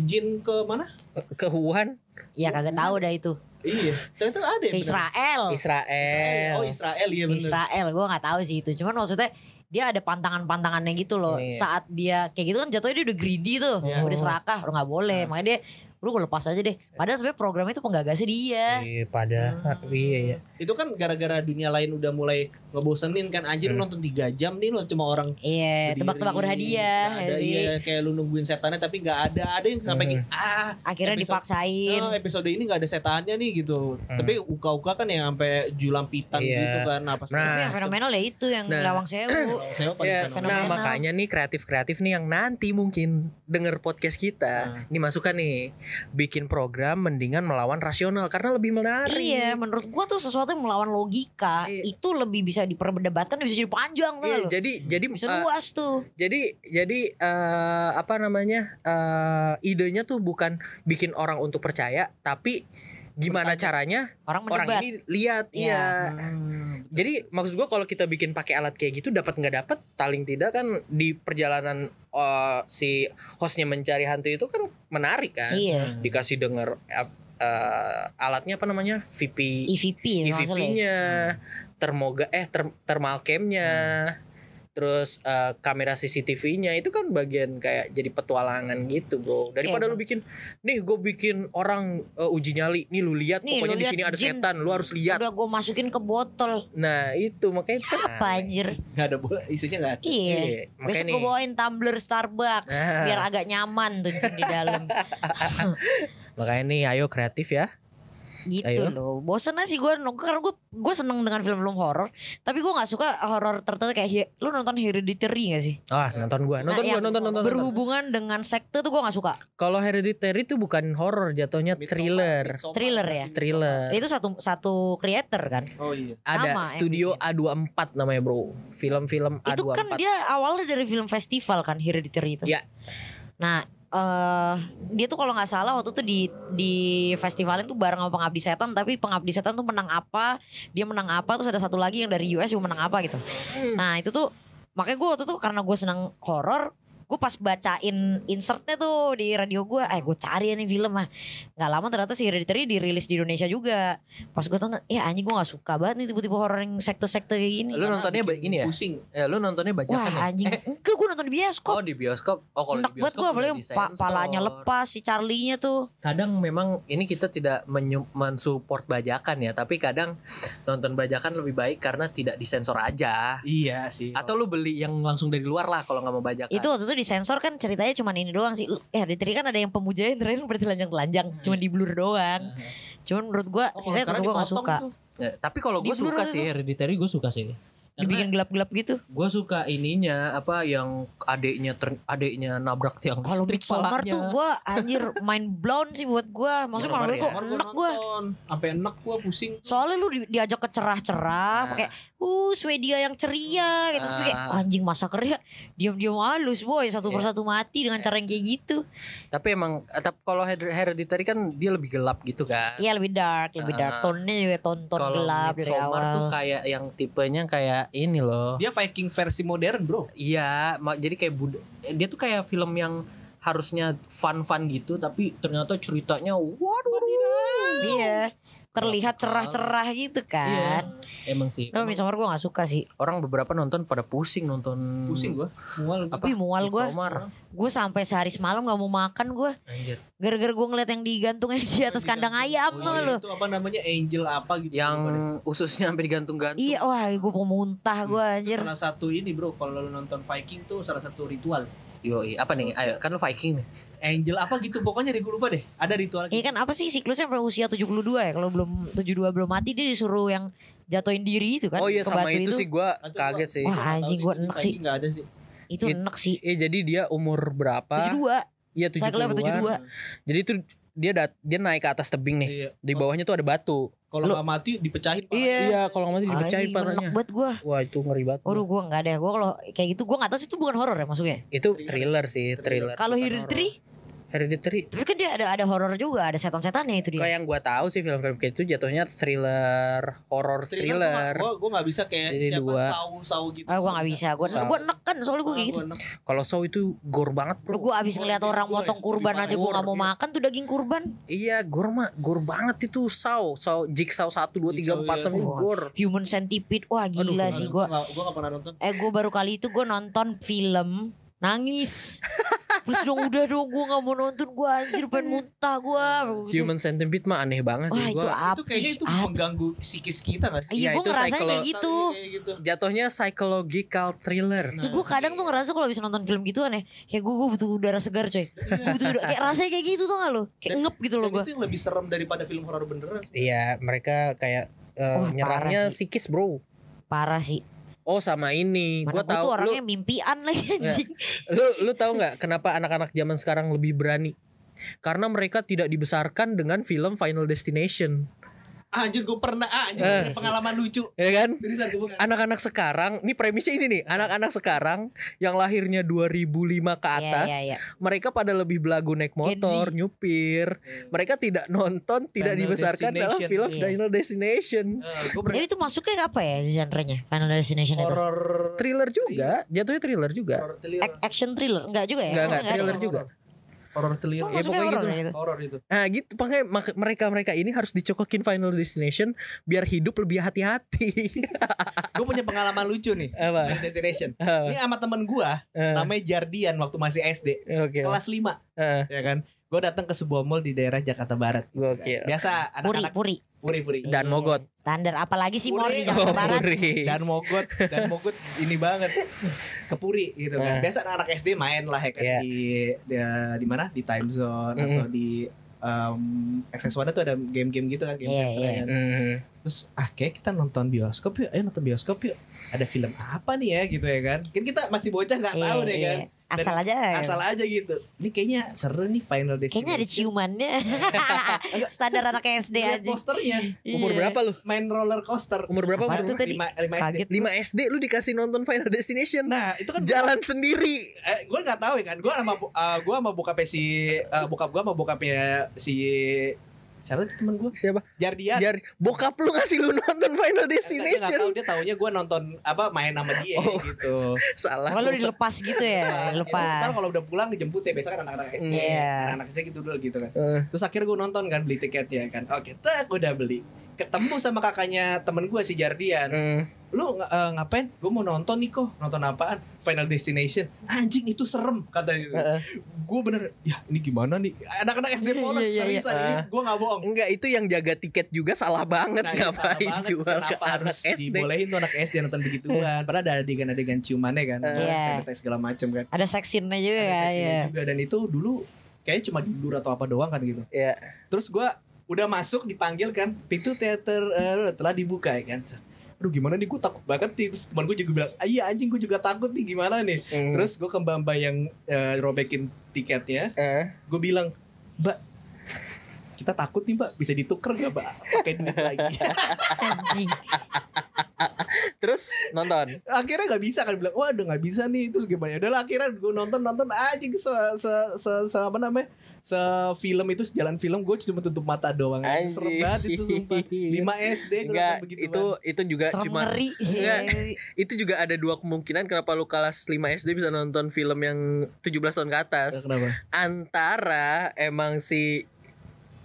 jin ke mana? Ke Wuhan. Ya kagak tahu dah itu. Iya, ternyata ada ya. Ke Israel. Israel. Oh Israel iya benar. Israel, gue nggak tahu sih itu. Cuman maksudnya dia ada pantangan-pantangannya gitu loh. Iya. Saat dia kayak gitu kan jatuhnya dia udah greedy tuh, iya. udah serakah, udah nggak boleh. Nah. Makanya dia lu gue lepas aja deh. Padahal sebenarnya program itu penggagasnya dia. Iya, pada hmm. iya ya. Itu kan gara-gara dunia lain udah mulai ngebosenin kan, anjir hmm. nonton tiga jam nih lu cuma orang. Iya, tebak-tebak berhadiah. Ada ya iya kayak lu nungguin setannya tapi enggak ada. Ada yang sampai hmm. ah akhirnya episode, dipaksain. Oh, episode ini enggak ada setannya nih gitu. Hmm. Tapi uka-uka kan yang sampai julampitan iya. gitu kan apa nah, nah, yang fenomenal ya itu yang nah. Lawang Sewu. Sewu paling fenomenal. Nah, makanya nih kreatif-kreatif nih yang nanti mungkin denger podcast kita, nah. ini masukan nih. Bikin program mendingan melawan rasional karena lebih menarik. Iya, menurut gua tuh sesuatu yang melawan logika iya. itu lebih bisa diperdebatkan, bisa jadi panjang tuh. Iya, jadi jadi bisa uh, luas tuh. Jadi jadi uh, apa namanya? Uh, idenya tuh bukan bikin orang untuk percaya, tapi gimana caranya orang, orang ini lihat ya. Iya. Hmm. Jadi maksud gua kalau kita bikin pakai alat kayak gitu, dapat nggak dapat paling tidak kan di perjalanan uh, si hostnya mencari hantu itu kan menarik kan. Iya. Dikasih denger uh, uh, alatnya apa namanya? V P E V P E V P-nya, hmm. termoga eh ter, thermal cam-nya. Hmm. Terus uh, kamera C C T V-nya itu kan bagian kayak jadi petualangan gitu bro. Daripada yeah. lu bikin, nih gue bikin orang uh, uji nyali, nih lu lihat pokoknya di sini ada jin, setan, lu harus lihat. Udah gue masukin ke botol. Nah itu makanya kan apa anjir? Gak ada bola, isinya gak ada. Iya. Iya. Besok gue bawain tumbler Starbucks ah. biar agak nyaman tuh di dalam. Makanya nih ayo kreatif ya. Gitu ayo. Loh bosen aja sih gue, karena gue gue seneng dengan film-film horor, tapi gue nggak suka horor tertentu kayak lu nonton Hereditary nggak sih? Ah nonton gue nonton nah, gue nonton nonton berhubungan nonton. Dengan sekte tuh gue nggak suka. Kalau Hereditary tuh bukan horor, jatuhnya thriller. Midsommar. Thriller ya. Thriller. Itu satu satu creator kan? Oh iya. Ada sama studio A dua puluh empat namanya bro. Film-film A dua puluh empat. Itu kan dia awalnya dari film festival kan Hereditary itu. Ya. Nah. Uh, dia tuh kalau nggak salah waktu tuh di di festivalin tuh bareng sama Pengabdi Setan, tapi Pengabdi Setan tuh menang apa, dia menang apa, terus ada satu lagi yang dari U S juga menang apa gitu. Nah itu tuh makanya gue waktu tuh karena gue senang horor, Gue pas bacain insertnya tuh di radio gue, eh gue cari nih film ah. Gak lama ternyata si Hereditary dirilis di Indonesia juga. Pas gue tonton, ya anjing gue gak suka banget nih tipe-tipe horor yang sekte-sekte kayak gini. Lu nontonnya ini ya? Pusing. Eh, lu nontonnya bajakan. Wah anjing, eh. enggak gue nonton di bioskop. Oh di bioskop. Oh kalau di bioskop gue paling palanya lepas si Charlie-nya tuh. Kadang memang ini kita tidak mensupport bajakan ya, tapi kadang nonton bajakan lebih baik karena tidak disensor aja. Iya sih. Atau lu beli yang langsung dari luar lah kalau gak mau bajakan. Itu waktu itu disensor kan ceritanya cuman ini doang sih. Eh Hereditary kan ada yang pemuja yang terakhir berarti telanjang-telanjang. Hmm. Cuman di blur doang. Hmm. Cuman menurut gue oh, sisanya tetep gue gak suka. Ya, tapi kalau gue suka itu. Sih Hereditary gue suka sih. Dibikin gelap-gelap gitu. Gue suka ininya apa yang adeknya ter, adeknya nabrak tiang listrik. Kalau Big Soccer tuh gue anjir mind blown sih buat gue. Maksudnya malah gue kok enak gue. Sampai enak gue pusing. Soalnya lu di, diajak ke cerah-cerah nah. Pakai uh Swedia yang ceria gitu. Nah. Kayak anjing masakernya diam-diam halus boy satu yeah. persatu mati dengan cara yang kayak gitu. Tapi emang tapi kalau Hereditary kan dia lebih gelap gitu kan. Iya lebih dark, lebih dark. Tone-nya juga tonton gelap dari awal. Kalau Midsommar tuh kayak yang tipenya kayak ini loh. Dia Viking versi modern bro. Iya. Jadi kayak Buddha. Dia tuh kayak film yang harusnya fun-fun gitu, tapi ternyata ceritanya waduh. Iya. Terlihat cerah-cerah gitu kan. Iya, emang sih. Loh Midsommar gue gak suka sih. Orang beberapa nonton pada pusing nonton. Pusing gue. Mual. Tapi mual gue. Gue sampai sehari semalam gak mau makan gue. Gara-gara gue ngeliat yang digantungnya di atas kandang ayam tuh loh. Itu apa namanya angel apa gitu. Yang ususnya sampai digantung-gantung. Iya wah gue mau muntah gue anjir. Salah satu ini bro kalau lo nonton Viking tuh salah satu ritual. Yoi, apa nih? Ayo, kan lu Viking nih. Angel apa gitu pokoknya deh gue lupa deh. Ada ritual gitu. Iya kan apa sih siklusnya sampai usia tujuh puluh dua ya? Kalau belum tujuh puluh dua belum mati dia disuruh yang jatuhin diri itu kan. Oh iya sama itu, itu sih gue kaget sih. Wah anjing gue enak sih. Gak ada sih. Itu enak sih. Eh jadi dia umur berapa? tujuh puluh dua. Iya tujuh puluh dua. Jadi itu dia dat- dia naik ke atas tebing nih. Iya. Di bawahnya tuh ada batu. Kalau nggak mati dipecahin parahnya. Iya, iya kalau mati dipecahin parahnya. Enak banget gue. Wah itu ngeri banget. Aduh gue nggak ada. Gue kalau kayak gitu gue nggak tahu sih itu bukan horor ya maksudnya. Itu thriller, thriller sih thriller. Kalau Hereditary, Hereditary. Tapi kan dia ada ada horor juga, ada setan-setannya itu dia. Kayak yang gue tahu sih film-film kayak itu jatuhnya thriller, horor thriller. Gue gue nggak bisa kayak jadi siapa Saw-Saw gitu. Ah gue nggak bisa. Gue gue neken soalnya gue gitu. Kalau Saw itu gore banget bro. Gue abis ngeliat orang motong kurban aja gue nggak mau makan tuh daging kurban. Iya gore mah gore banget itu Saw Saw Jigsaw satu dua tiga empat sampai gore. Human Centipede wah gila sih gue. Gue nggak pernah nonton. Eh gue baru kali itu gue nonton film nangis. Terus dong udah dong gue gak mau nonton gue anjir pengen muntah gue. Human Centipede mah aneh banget sih. Wah, itu, gua, itu kayaknya itu api. Mengganggu psikis kita gak sih? Iya ya, gue ngerasanya psycholo- kayak gitu. Jatuhnya psychological thriller. Terus gue kadang tuh ngerasa kalau habis nonton film gitu aneh. Kayak gue, gue butuh udara segar coy. Gue butuh udara, kayak rasanya kayak gitu tuh gak lo? Kayak dan, ngep gitu loh gue. Itu yang lebih serem daripada film horor beneran. Iya mereka kayak uh, oh, nyerangnya psikis bro. Parah sih. Oh sama ini, gue tahu tuh orangnya lu, mimpian lagi anjing. Lu lu tahu nggak kenapa anak-anak zaman sekarang lebih berani? Karena mereka tidak dibesarkan dengan film Final Destination. Anjir gue pernah anjir eh. pengalaman lucu. Iya kan? Anak-anak sekarang, ini premisnya ini nih, anak-anak sekarang yang lahirnya dua ribu lima ke atas, yeah, yeah, yeah. mereka pada lebih belagu naik motor, nyupir. Yeah. Mereka tidak nonton, tidak Final dibesarkan dalam film yeah. Final Destination. Uh, ber- Jadi itu masuknya apa ya genre-nya? Final Destination horror, itu? Horror thriller juga, jatuhnya thriller juga. Thriller. A- action thriller enggak juga ya? Enggak, enggak, enggak thriller juga. Horror. Horor telir oh, ya pokoknya horror gitu. Horor itu. Nah, gitu pakai mereka-mereka ini harus dicokokin Final Destination biar hidup lebih hati-hati. Gue punya pengalaman lucu nih. Apa? Final Destination. Apa? Ini sama temen gue uh. namanya Jardian waktu masih S D. Okay. Kelas lima. Uh. Ya kan? Gue datang ke sebuah mall di daerah Jakarta Barat. Okay. Biasa anak-anak Puri, Puri, Puri. Dan Mogot. Standar apalagi sih mall di Jakarta oh, Barat. Puri. Dan Mogot, dan Mogot ini banget. Ke Puri gitu kan. Biasa anak S D main lah ya kan yeah. di, di di mana? Di Time Zone mm-hmm. atau di um, X S one tuh ada game-game gitu kan, game yeah, center yeah. kan. Mm-hmm. Terus ah kayak kita nonton bioskop yuk. Ayo nonton bioskop yuk. Ada film apa nih ya gitu ya kan. Kan kita masih bocah enggak yeah, tahu deh yeah. kan. Dan asal aja asal aja gitu. Ini kayaknya seru nih Final Destination. Kayaknya ada ciumannya. Standar anak S D aja. Posternya. Umur berapa lu? Main roller coaster. Umur berapa? Umur lima S D. lima S D lu dikasih nonton Final Destination. Nah, itu kan jalan gua, sendiri. Eh, gue enggak tahu ya kan. Gue sama uh, gue sama bokapnya si uh, bokap gue sama bokapnya si Siapa tuh teman gue? Siapa? Jardian. Jar- Bokap lu ngasih lu nonton Final Destination. Gak tahu, dia taunya gue nonton apa main sama dia oh, gitu. Salah. Kalau dilepas gitu ya. Lepas. Ntar kalau udah pulang dijemput ya, biasa kan anak-anak S D. Yeah. Anak S D gitu dulu gitu kan. Uh. Terus akhirnya gue nonton kan, beli tiketnya kan. Oke, tak udah beli. Ketemu sama kakaknya temen gue si Jardian. Mm. Lu uh, ngapain? Gue mau nonton nih kok. Nonton apaan? Final Destination. Anjing itu serem katanya. Uh-uh. Gue bener, ya ini gimana nih? Anak-anak S D polos yeah, yeah, seriusan. Yeah. Uh. Gue nggak bohong. Enggak, itu yang jaga tiket juga salah banget. Nah, ngapain salah jual banget. Kenapa ke harus S D? Dibolehin tuh anak S D nonton begituan? Padahal ada adegan-adegan ciumannya kan, uh, yeah. Kata segala macam kan. Ada seksinnya juga. Ada seksinnya yeah. juga dan itu dulu kayaknya cuma dulur atau apa doang kan gitu. Iya. Yeah. Terus gue udah masuk dipanggil kan, pintu teater uh, telah dibuka ya kan. Aduh gimana nih, gue takut banget nih. Terus teman gue juga bilang, iya anjing gue juga takut nih, gimana nih. mm. Terus gue ke mbak mbak yang uh, robekin tiketnya, uh. gue bilang, mbak kita takut nih mbak, bisa ditukar gak mbak, pakai duit lagi. Anjing. Terus nonton akhirnya nggak bisa kan, bilang wah udah nggak bisa nih. Terus gimana, udahlah akhirnya gue nonton nonton anjing se se se, se apa namanya se film itu, sejalan film gue cuma tutup mata doang. Serem banget itu sumpah. lima S D nggak itu itu juga serem, cuma nggak, itu juga ada dua kemungkinan kenapa lu kelas lima S D bisa nonton film yang tujuh belas tahun ke atas. Kenapa? Antara emang si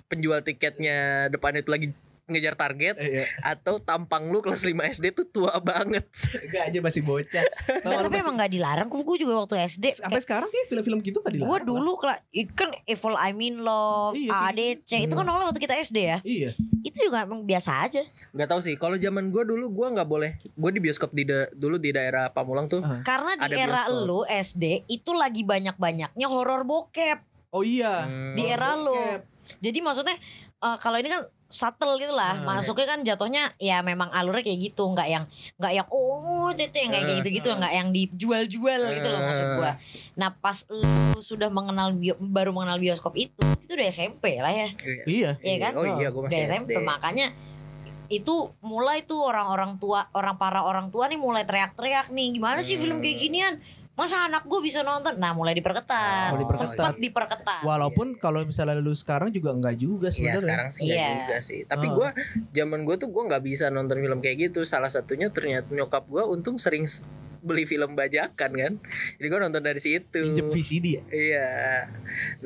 penjual tiketnya depannya itu lagi ngejar target, eh, iya. Atau tampang lu kelas lima S D tuh tua banget. Enggak aja masih bocah. Nah, tapi masih... emang gak dilarang. Gue juga waktu S D sampai kayak... sekarang kayak film-film gitu gak dilarang. Gue dulu kan Evil I'm in Love, iya, A D C iya. Itu kan nongol waktu kita S D ya. Iya. Itu juga emang biasa aja. Gak tahu sih. Kalau zaman gue dulu gue gak boleh. Gue di bioskop di da- dulu di daerah Pamulang tuh uh-huh. Karena di era bioskop. Lu S D itu lagi banyak-banyaknya horor bokep. Oh iya. hmm. Di era lu. Jadi maksudnya uh, kalau ini kan subtle gitu lah, hmm. masuknya kan jatuhnya ya memang alurnya kayak gitu, nggak yang nggak yang oh teteh nggak kayak gitu gitu, nggak yang dijual-jual gitu loh maksud gua. Nah pas lu sudah mengenal bio, baru mengenal bioskop itu, itu udah S M P lah ya. Iya. Iya kan? Oh iya, gua masih S M P. Makanya itu mulai tuh orang-orang tua, orang para orang tua nih mulai teriak-teriak nih, gimana sih hmm. film kayak ginian? Masa anak gue bisa nonton? Nah mulai diperketat, oh, diperketat. Sempat diperketat. Walaupun yeah. kalau misalnya lu sekarang juga enggak juga sebenarnya. Iya yeah, sekarang sih enggak yeah. juga sih. Tapi oh. gue zaman gue tuh gue nggak bisa nonton film kayak gitu. Salah satunya ternyata nyokap gue untung sering beli film bajakan kan. Jadi gue nonton dari situ. Pinjem V C D ya? Iya.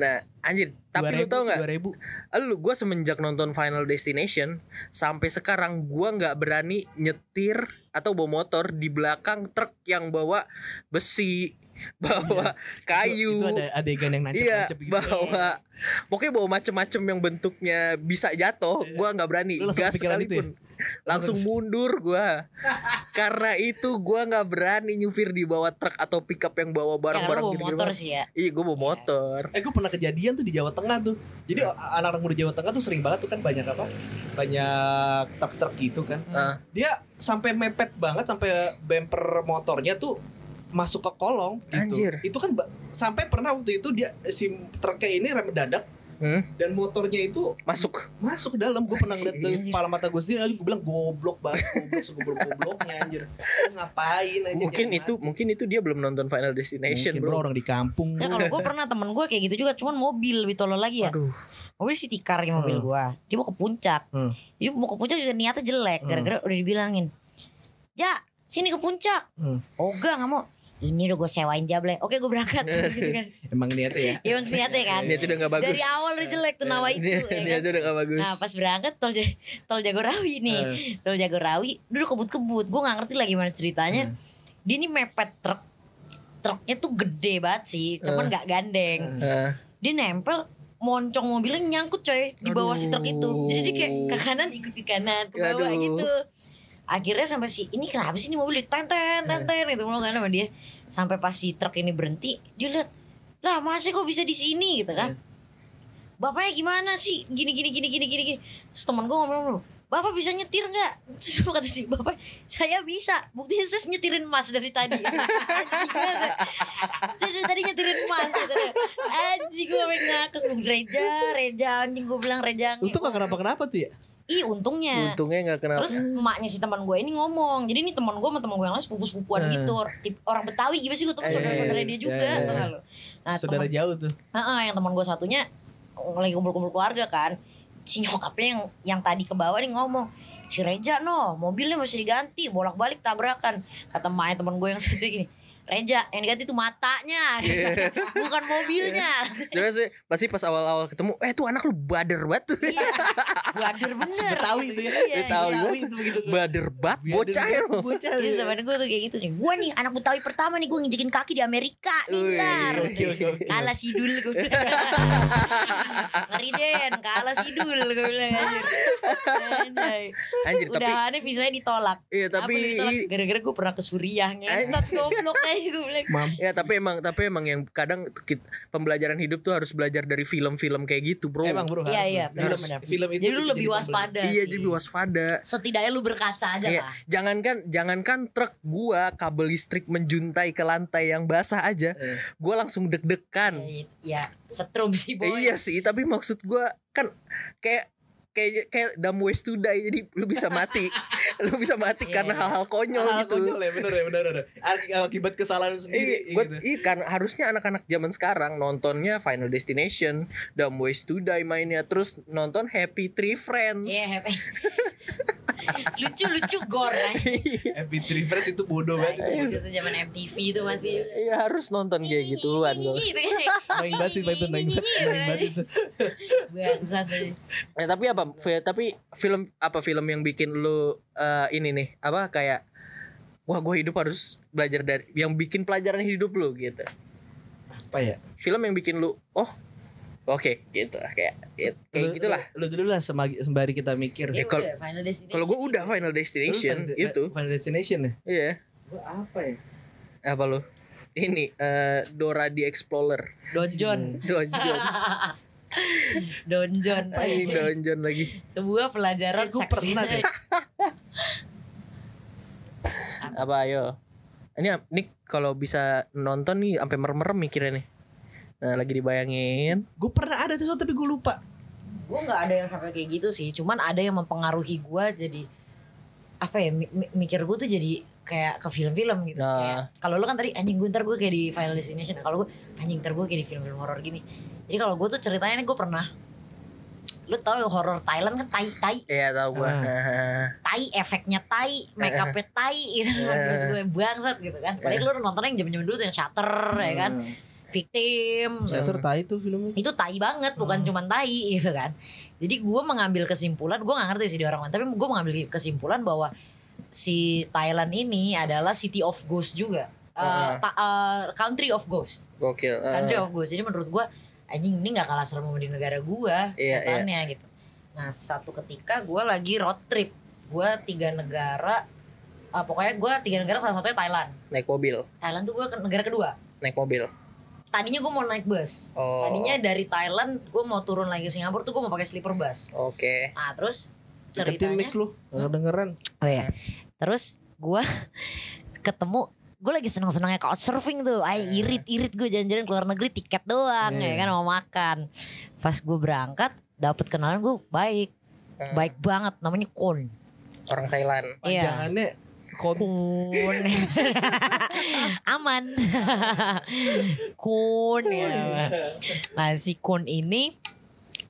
Nah anjir. Tapi dua ribu, lu tau gak? Lu gue semenjak nonton Final Destination sampai sekarang gue gak berani nyetir atau bawa motor di belakang truk yang bawa besi, bawa iya. kayu. Itu, itu ada adegan yang nancep-nancep iya, gitu. Bawa pokoknya bawa macem-macem yang bentuknya bisa jatuh. Gue gak berani. Gas sekalipun langsung mundur gue. Karena itu gue gak berani nyupir di bawah truk atau pickup yang bawa barang-barang ya, gini-gini motor sih ya. Iya gue bawa ya. motor. Eh gue pernah kejadian tuh di Jawa Tengah tuh. Jadi ya. anak-anak muda Jawa Tengah tuh sering banget tuh kan banyak apa, banyak truk-truk gitu kan. hmm. Dia sampai mepet banget, sampai bumper motornya tuh masuk ke kolong gitu. Anjir. Itu kan ba- sampai pernah waktu itu dia si truknya ini rem mendadak. Hmm? Dan motornya itu masuk masuk dalam. Gue pernah ngeliat dari kepala mata gue sendiri. Gue bilang goblok banget, goblok gobloknya anjir. Ngapain aja? Mungkin itu mati. Mungkin itu dia belum nonton Final Destination. Mungkin bro, orang di kampung. Ya kalau gue pernah temen gue kayak gitu juga, cuman mobil lebih tolol lagi ya. Aduh. Mobil si tikar ya mobil hmm. gue. Dia mau ke puncak. Hmm. Dia mau ke puncak juga niatnya jelek. Hmm. Gara-gara udah dibilangin, ja sini ke puncak. Hmm. Oh enggak, nggak mau. Ini udah gue sewain jable. Oke gue berangkat gitu kan. Emang niatnya ya. Emang niatnya kan. Niatnya udah gak bagus. Dari awal udah jelek tuh nawa itu. Niatnya ya kan? Niatnya udah gak bagus. Nah pas berangkat tol, jag- tol Jagorawi nih. Uh. Tol Jagorawi duduk kebut-kebut. Gue gak ngerti lah gimana ceritanya. Uh. Dia nih mepet truk. Truknya tuh gede banget sih. Cuman uh. gak gandeng. Uh. Dia nempel. Moncong mobilnya nyangkut coy. Di bawah si truk itu. Jadi dia kayak ke kanan ikut ke kanan. Ke bawah Aduh. gitu. Akhirnya sampai si ini kenapa sih ini mobil ditenten tenten gitu mulu kan sama dia. Sampai pas si truk ini berhenti, dia lihat, lah masih kok bisa di sini gitu kan. Bapaknya gimana sih gini gini gini gini gini gini. Terus teman gue ngomong, bapak bisa nyetir nggak? Terus kata si bapak, saya bisa. Buktinya saya nyetirin mas dari tadi. Jadi tadi nyetirin mas. Anjing gue main ngakak. Reja, Reja, anjing gue bilang Reja. Itu nggak kenapa kenapa tuh ya? Ih untungnya Untungnya gak kenapa. Terus emaknya si teman gue ini ngomong. Jadi ini teman gue sama teman gue yang lain sepupu-sepupuan eh. gitu. Orang Betawi gimana sih gue temen eh, saudara-saudara dia juga eh, eh. Nah, saudara temen, jauh tuh uh-uh, yang teman gue satunya lagi kumpul-kumpul keluarga kan. si nyokapnya yang yang tadi ke bawah nih ngomong, si Reja no mobilnya masih diganti, bolak-balik tabrakan. Kata Maya teman gue yang satu ini, Reja yang diganti tuh matanya bukan mobilnya. Jangan sih pasti pas awal-awal ketemu, eh tuh anak lu bader banget tuh. Iya, bader bener. Betawi itu ya, iya, Betawi itu begitu. Bader banget, bocah ya lo. Bocah itu teman gue tuh kayak gitu nih. Gue nih anak Betawi pertama nih, gue nginjekin kaki di Amerika nih ntar. Kalah sidul gue. Ngeri Den, kalah sidul gue bilang. Anjay. Anjir, udah tapi aneh visanya ditolak. Iya tapi ditolak? Gara-gara gue pernah ke Suriah ngentot goblok aja gue bilang. Ya tapi emang tapi emang yang kadang kita, pembelajaran hidup tuh harus belajar dari film-film kayak gitu bro. Emang bro harus. Iya iya benar benar. Jadi lu lebih waspada. Iya jadi lebih waspada. Setidaknya lu berkaca aja iya. Lah. Jangankan jangankan truk gua kabel listrik menjuntai ke lantai yang basah aja, eh. gua langsung deg-degan. Iya, iya. Setrum sih boy. Eh, iya sih tapi maksud gua kan kayak kayak kayak dumb ways to die, jadi lu bisa mati lu bisa mati yeah. karena hal-hal konyol hal-hal gitu konyol ya bener ya bener bener akibat kesalahan sendiri. Iya gitu. Kan harusnya anak-anak zaman sekarang nontonnya Final Destination, Dumb Ways to Die mainnya, terus nonton Happy Tree Friends. Iya yeah, happy lucu-lucu gore aja. Happy Tree Friends itu bodoh banget itu zaman M T V itu masih. Iya harus nonton kayak gituan loh. Main banget sih itu main banget itu. Bangsat. Ya tapi apa tapi film apa film yang bikin lu uh, ini nih apa kayak wah gue hidup harus belajar dari yang bikin pelajaran hidup lu gitu. Apa ya? Film yang bikin lu oh oke, okay, gitu kayak kayak lu, gitulah. Lu dulu lah sembari kita mikir. Ya, kalau kalau gue udah Final Destination final, itu. Final Destination ya? Iya. Yeah. Gue apa ya? Apa lu? Ini uh, Dora the Explorer. Don John. Don John. Don John. Ay, Don John lagi. Sebuah pelajaran gue pernah deh. Apa ayo? Ini Nick kalau bisa nonton nih sampai merem-merem mikirnya nih. Nah, lagi dibayangin. Gue pernah ada sesuatu tapi gue lupa. Gue nggak ada yang sampai kayak gitu sih. Cuman ada yang mempengaruhi gue jadi apa ya? Mikir gue tuh jadi kayak ke film-film gitu. Nah. Kalau lo kan tadi anjing gue ntar gue kayak di Final Destination. Kalau gue anjing ntar gue kayak di film-film horor gini. Jadi kalau gue tuh ceritanya nih gue pernah. Lo tau horor Thailand kan tai tai. Iya tau gue. Uh. Tai efeknya tai, make upnya tai gitu. Gue bangsat gitu kan. Paling lo nonton yang jaman-jaman dulu tuh yang Shutter ya kan. Victim Shutter tai tuh filmnya. Itu tai banget bukan hmm. cuma tai gitu kan. Jadi gue mengambil kesimpulan, gue gak ngerti sih di orang lain, tapi gue mengambil kesimpulan bahwa si Thailand ini adalah city of ghost juga. uh, uh. Ta- uh, Country of ghost. Oke. Uh. Country of ghost. Jadi menurut gue anjing ini gak kalah serem sama di negara gue yeah, setannya yeah. gitu. Nah satu ketika gue lagi road trip, gue tiga negara uh, pokoknya gue tiga negara salah satunya Thailand. Naik mobil Thailand tuh gue ke negara kedua. Naik mobil. Tadinya gue mau naik bus. Oh. Tadinya dari Thailand gue mau turun lagi ke Singapura tuh gue mau pakai sleeper bus. Oke. Okay. Nah terus ceritanya. Deketin mic lu, nggak dengeran. Oh ya. Terus gue ketemu, gue lagi seneng-senengnya couchsurfing tuh. Ay irit-irit gue jalan-jalan keluar negeri tiket doang hmm. ya kan mau makan. Pas gue berangkat dapet kenalan gue baik, hmm. baik banget. Namanya Kon. Orang Thailand. Iya. Panjangannya Kon. Kon. Aman. Kun ya. Nah si Kun ini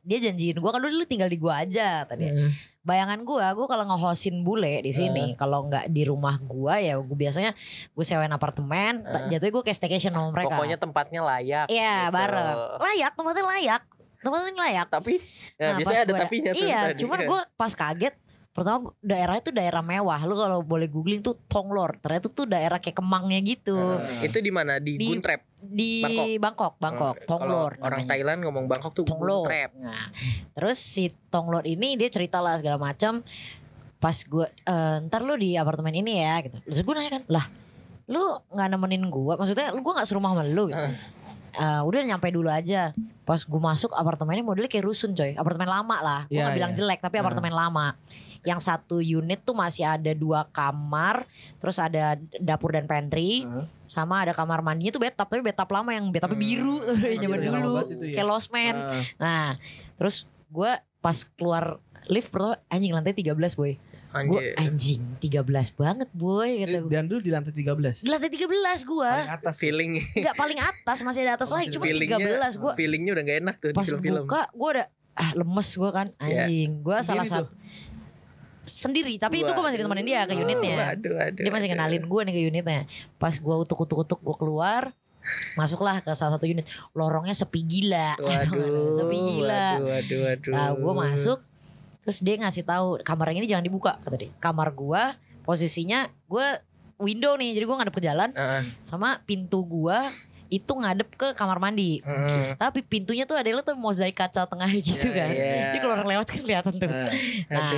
dia janjiin gue kan dulu tinggal di gue aja tadi. Mm. Bayangan gue, gue kalau nge-hostin bule di sini, uh. kalau nggak di rumah gue ya gue biasanya gue sewain apartemen, uh. jatuhnya gue kayak staycation sama mereka. Pokoknya tempatnya layak. Iya gitu. Bareng. Layak, tempatnya layak, tempatnya layak. Tapi ya, nah, biasanya ada gua, tapinya tuh. Iya, tadi. Cuman gue pas kaget. Pertama daerahnya tuh daerah mewah. Lu kalau boleh googling tuh Thonglor. Ternyata tuh daerah kayak Kemangnya gitu. Hmm. Itu di mana? Di, di Guntrap. Di Bangkok, Bangkok. Bangkok. Hmm. Thonglor. Orang Thailand ngomong Bangkok tuh Thonglor. Guntrap. Nah, terus si Thonglor ini dia cerita lah segala macam. Pas gue uh, ntar lu di apartemen ini ya gitu. Terus gue nanya kan, lah lu gak nemenin gue? Maksudnya lu gue gak serumah sama lu gitu. Hmm. Uh, udah nyampe dulu aja. Pas gue masuk apartemennya modelnya kayak rusun coy. Apartemen lama lah. Gue yeah, gak bilang yeah. jelek tapi apartemen hmm. lama. Yang satu unit tuh masih ada dua kamar, terus ada dapur dan pantry, uh-huh. sama ada kamar mandinya tuh bathtub, tapi bathtub lama yang bathtubnya biru hmm. zaman dulu, ya. Kayak Lost Man. Uh. Nah, terus gue pas keluar lift pertama anjing lantai tiga belas boy. Gue anjing tiga belas banget boy kata gue. Dan dulu di lantai tiga belas. Di lantai tiga belas gue. Paling atas feeling. Enggak paling atas masih ada atas oh, lagi cuma tiga belas gue. Feelingnya udah enggak enak tuh di film-film. Pas buka gue udah ah lemes gue kan anjing. Yeah. Gue salah satu sendiri, tapi waduh, itu gue masih ditemenin dia ke unitnya. Waduh, waduh, dia masih kenalin gue nih ke unitnya. Pas gue utuk-utuk-utuk gue keluar, masuklah ke salah satu unit. Lorongnya sepi gila. Waduh, sepi gila. Waduh, waduh, waduh. Nah, gue masuk, terus dia ngasih tahu kamar yang ini jangan dibuka kata dia. Kamar gue posisinya gue window nih, jadi gue ngadep ke jalan, uh-uh. sama pintu gue itu ngadep ke kamar mandi. Uh. Tapi pintunya tuh ada lo tuh mozaik kaca tengah gitu kan. Yeah, yeah. Jadi kalau orang lewat kan kelihatan tuh. Uh, nah,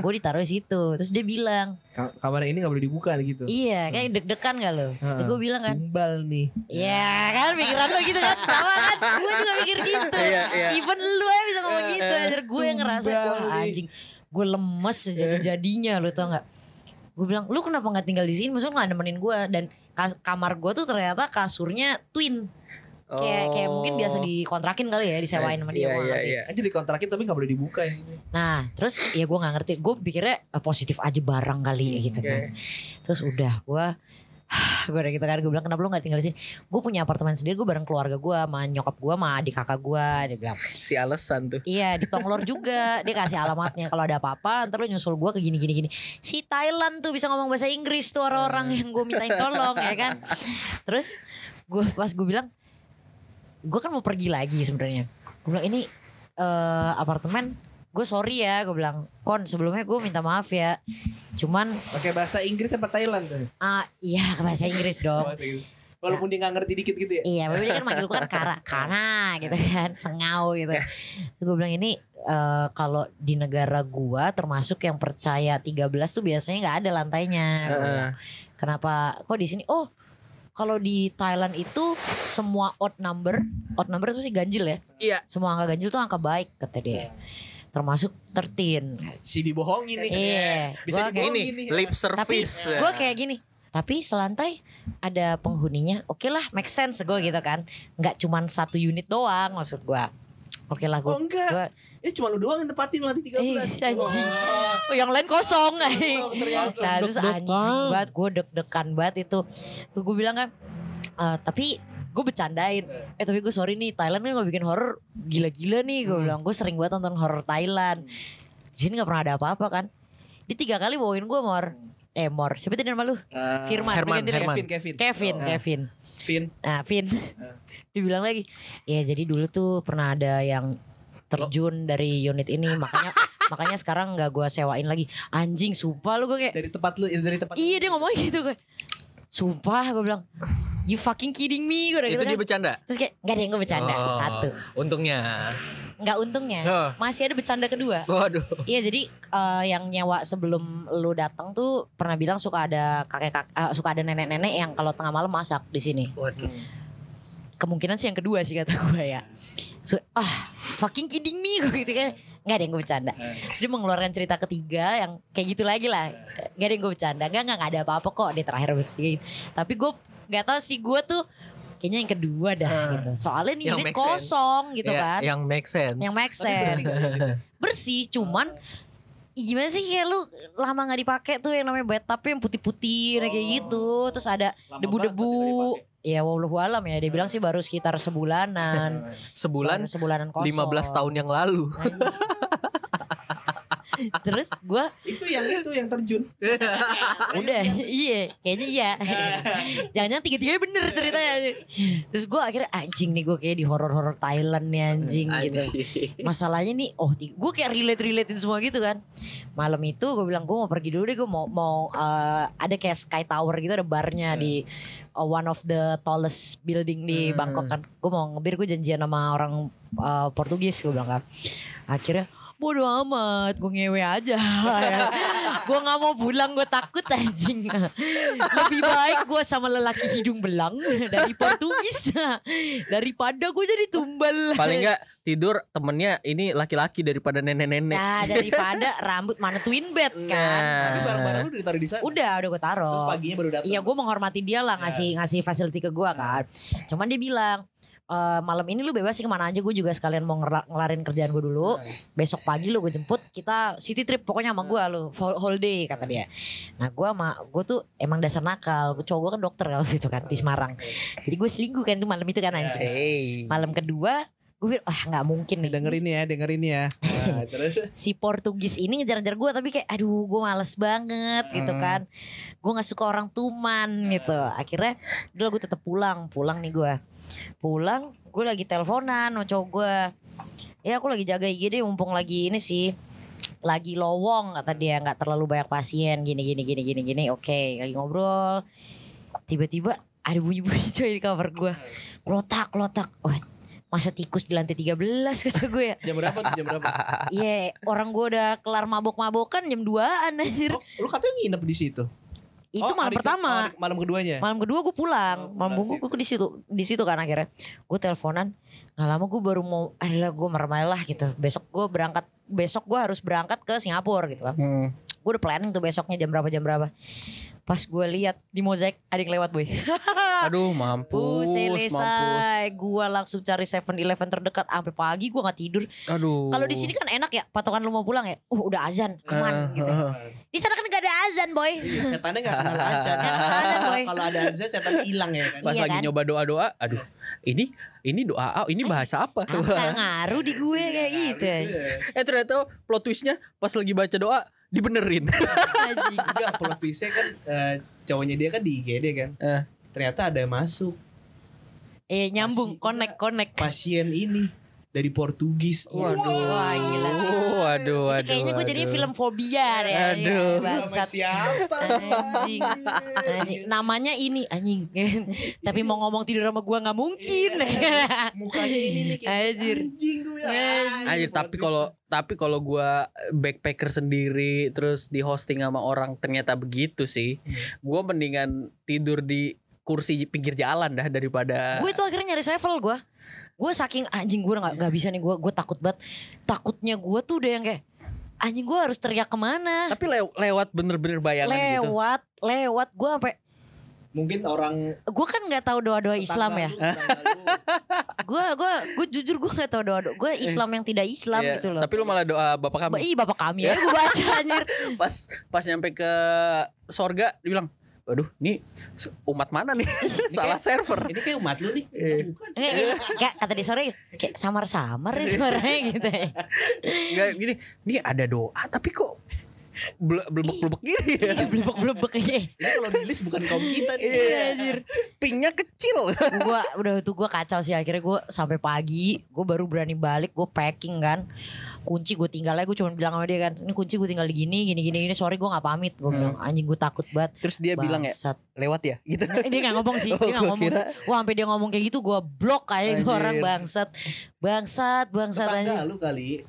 gue ditaruh di situ. Terus dia bilang, kamar ini enggak boleh dibuka gitu. Iya, kayak uh. deg-degan enggak lo? Uh. Itu gue bilang kan. Timbal nih. Iya, yeah, kan pikiran lo gitu kan. Sama kan. Gue juga mikir gitu. Yeah, yeah. Even lu aja bisa ngomong uh, gitu. Anjir, gue yang ngerasa wah anjing. Gue lemes jadi-jadinya lo tau enggak? Gue bilang, "Lu kenapa enggak tinggal di sini? Maksudnya enggak nemenin gue." Dan kamar gue tuh ternyata kasurnya twin. Oh. Kayak kayak mungkin biasa dikontrakin kali ya, disewain sama dia. Iya, iya, iya. Aja dikontrakin tapi gak boleh dibuka ya. Nah terus ya gue gak ngerti. Gue pikirnya positif aja barang kali ya gitu okay. kan. Terus udah gue gue udah gitu kan, gue bilang kenapa lu gak tinggal di sini? Gue punya apartemen sendiri, gue bareng keluarga gue, sama nyokap gue, sama adik kakak gue. Dia bilang si alasan tuh. Iya, di Tonglor juga. Dia kasih alamatnya, kalau ada apa-apa ntar lu nyusul gue ke gini-gini gini. Si Thailand tuh bisa ngomong bahasa Inggris tuh orang-orang yang gue mintain tolong ya kan. Terus gue pas gue bilang, gue kan mau pergi lagi sebenarnya. Gue bilang ini uh, apartemen. Gue sorry ya, gue bilang kon sebelumnya gue minta maaf ya. Cuman pakai bahasa Inggris apa Thailand tuh? Ah iya bahasa Inggris dong. Walaupun dia nggak ngerti dikit gitu ya. Iya, tapi dia kan manggil gue kan kara, kana gitu kan, sengau gitu. Gue bilang ini uh, kalau di negara gue termasuk yang percaya tiga belas tuh biasanya nggak ada lantainya. Uh-uh. Kenapa? Kok di sini? Oh kalau di Thailand itu semua odd number, odd number itu sih ganjil ya. Iya. Semua angka ganjil tuh angka baik kata dia. Termasuk tertin si dibohongin nih. Iya. Bisa dibohongin nih. Lip service. Tapi gue kayak gini. Tapi selantai ada penghuninya. Oke lah make sense gue gitu kan. Gak cuman satu unit doang maksud gue. Oke lah gue. Oh enggak. Gua, ya cuma lu doang yang tempatin lantai tiga belas. Eh, anjing. Oh, yang lain kosong. Nah, terus anjing banget. Gue deg-degan banget itu. Gue bilang kan. Uh, tapi gue bercandain. Eh tapi gue sorry nih, Thailand kan gak bikin horror gila-gila nih. Gue hmm. bilang gue sering banget nonton horror Thailand. Di sini gak pernah ada apa-apa kan. Dia tiga kali bawain gue mor. Eh mor. Siapa tadi nama lu? Uh, Firman. Herman, Herman. Kevin. Kevin. Kevin. Oh. Kevin. Fin. Nah Fin. Uh. Dia bilang lagi. Ya jadi dulu tuh pernah ada yang terjun oh. dari unit ini. Makanya makanya sekarang gak gue sewain lagi. Anjing sumpah lu gue kayak. Dari tempat lu. Ya dari tempat iya dia ngomong gitu gue. Sumpah gue bilang. You fucking kidding me. Itu gitu dia kan. Bercanda? Terus kayak gak ada yang gue bercanda. Oh, satu. Untungnya. Gak untungnya. Oh. Masih ada bercanda kedua. Waduh. Iya jadi uh, yang nyewa sebelum lu datang tuh pernah bilang suka ada kakek kakek uh, suka ada nenek-nenek yang kalau tengah malam masak di sini. Waduh. Kemungkinan sih yang kedua sih kata gue ya. So, ah fucking kidding me gue gitu kan. Gak ada yang gue bercanda. Terus dia mengeluarkan cerita ketiga yang kayak gitu lagi lah. Gak ada yang gue bercanda. Gak, gak, gak ada apa-apa kok di terakhir bercanda. Tapi gue gak tau sih gue tuh kayaknya yang kedua dah uh, gitu. Soalnya nih unit kosong sense. Gitu yeah, kan. Yang make sense. Yang make sense. Bersih cuman gimana sih kayak lu lama gak dipakai tuh yang namanya bathtub yang putih-putih oh, kayak gitu. Terus ada debu-debu. Ya wallahu alam ya. Dia bilang sih baru sekitar sebulanan. Sebulan? Sebulanan kosong. lima belas tahun yang lalu. Terus gue itu yang itu yang terjun udah iya kayaknya iya jangan-jangan tiga-tiganya bener ceritanya. Terus gue akhirnya anjing nih gue kayak di horor-horor Thailand nih anjing, anjing gitu. Masalahnya nih oh gue kayak relate-relatein semua gitu kan. Malam itu gue bilang gue mau pergi dulu deh. Gue mau mau uh, ada kayak sky tower gitu ada barnya hmm. di uh, one of the tallest building di hmm. Bangkok kan. Gue mau ngebir gue janjian sama orang uh, Portugis gue bilang kan. Akhirnya bodoh amat, gue ngewe aja. Gue gak mau pulang, gue takut anjing. Lebih baik gue sama lelaki hidung belang dari Portugis daripada gue jadi tumbal. Paling gak tidur temennya ini laki-laki daripada nenek-nenek. Nah daripada rambut mana twin bed kan. Nah. Tapi barang-barang lu udah ditaruh di sana. Udah, udah gue taruh. Terus paginya baru datang. Iya gue menghormati dia lah ngasih, ngasih fasiliti ke gue kan. Cuman dia bilang Uh, malam ini lu bebas sih kemana aja. Gue juga sekalian mau ngel- ngelarin kerjaan gue dulu. Besok pagi lu gue jemput. Kita city trip pokoknya sama gue lu whole day kata dia. Nah gue sama gue tuh emang dasar nakal. Cowok gue kan dokter kalau gitu kan di Semarang. Jadi gue selingkuh kan tuh malam itu kan anjing. Malam kedua Gue bilang, wah gak mungkin nih. Dengerin ya, dengerin ya. Nah, terus si Portugis ini ngejar-ngejar gue, tapi kayak aduh gue males banget hmm. gitu kan. Gue gak suka orang tuman hmm. gitu. Akhirnya udah gue tetap pulang, pulang nih gue. Pulang, gue lagi teleponan sama cowok gue. Ya aku lagi jaga I G D, mumpung lagi ini sih. Lagi lowong kata dia, gak terlalu banyak pasien gini gini gini gini gini. Oke, lagi ngobrol. Tiba-tiba ada bunyi-bunyi coy di kamar gue. Klotak, klotak. Wah, masa tikus di lantai tiga belas kata gue ya. Jam berapa tuh, jam berapa? Iya, yeah, orang gue udah kelar mabok-mabokan jam dua-an anjir. Oh, lu katanya nginep di situ? Itu oh, malam pertama. Ke, oh, malam keduanya? Malam kedua gue pulang. Oh, malam gue gue di situ, di situ kan akhirnya. Gue teleponan, gak lama gue baru mau, adalah gue meremailah gitu. Besok gue berangkat, besok gue harus berangkat ke Singapura gitu kan. Hmm. Gue udah planning tuh besoknya jam berapa, jam berapa. Pas gue lihat di mozaik ada yang lewat boy. Aduh mampus, selesai. Gue langsung cari seven eleven terdekat. Sampai pagi gue gak tidur. Aduh. Kalau di sini kan enak ya, patokan lu mau pulang ya. Uh udah azan, aman uh, gitu. Uh, uh. Di sana kan gak ada azan boy. Setannya gak kenal azan. Kalau ada azan setan hilang ya kan. Pas iya, lagi kan? Nyoba doa-doa, aduh. Ini ini doa, ini bahasa apa? Apa ngaruh di gue kayak gitu. Eh ternyata plot twistnya pas lagi baca doa dibenerin. Enggak, plot twistnya kan uh, cowoknya dia kan di I G D kan. Uh. Ternyata ada masuk. Eh nyambung, connect connect. Pasien ini dari Portugis. Waduh, wah gila sih. Waduh, waduh. Kayaknya gue jadi film fobia ya. Aduh. Bangsat. Siapa? Anjing. Anjing. Namanya ini anjing. Tapi mau ngomong tidur sama gue nggak mungkin. Mukanya ini nih. Anjir. Anjing gue. Anjir. Tapi kalau tapi kalau gue backpacker sendiri terus di hosting sama orang ternyata begitu sih. Gue mendingan tidur di kursi pinggir jalan dah daripada. Gue itu akhirnya nyari sevel gue. Gue saking anjing gue gak, gak bisa nih gue gue takut banget. Takutnya gue tuh udah yang kayak anjing gue harus teriak kemana. Tapi lew, lewat bener-bener bayangan lewat, gitu. Lewat lewat gue sampai mungkin orang. Gue kan nggak tahu doa-doa Islam ya. Gue gue gue jujur gue nggak tahu doa-doa. Gue Islam yang tidak Islam yeah, gitu loh. Tapi lu malah doa bapak kami. Iya bapak kami ya. Gue baca anjir. Pas pas nyampe ke sorga dibilang. Waduh, ini umat mana nih? Salah server. Ini kayak umat lu nih. Kayak kata di sore kayak samar-samar nih suaranya gitu. Enggak gini, ini ada doa tapi kok blebek-blebek gini ya. Blebek-blebek aja. Ini kalau di list bukan kaum kita nih. Iya anjir. Pingnya kecil. Gua udah tuh gua kacau sih akhirnya gua sampai pagi, gua baru berani balik, gua packing kan. Kunci gue tinggal aja, gue cuma bilang sama dia kan, ini kunci gue tinggal di gini, gini, gini, gini, sorry gue gak pamit. Gue hmm. bilang, anjing gue takut banget. Terus dia Bangsat. bilang ya, lewat ya gitu. Nah, dia gak ngomong sih, oh, dia gak ngomong kira. sih. Wah sampai dia ngomong kayak gitu, gue blok aja itu orang. Bangsat, bangsat, bangsat. Tetangga lu kali.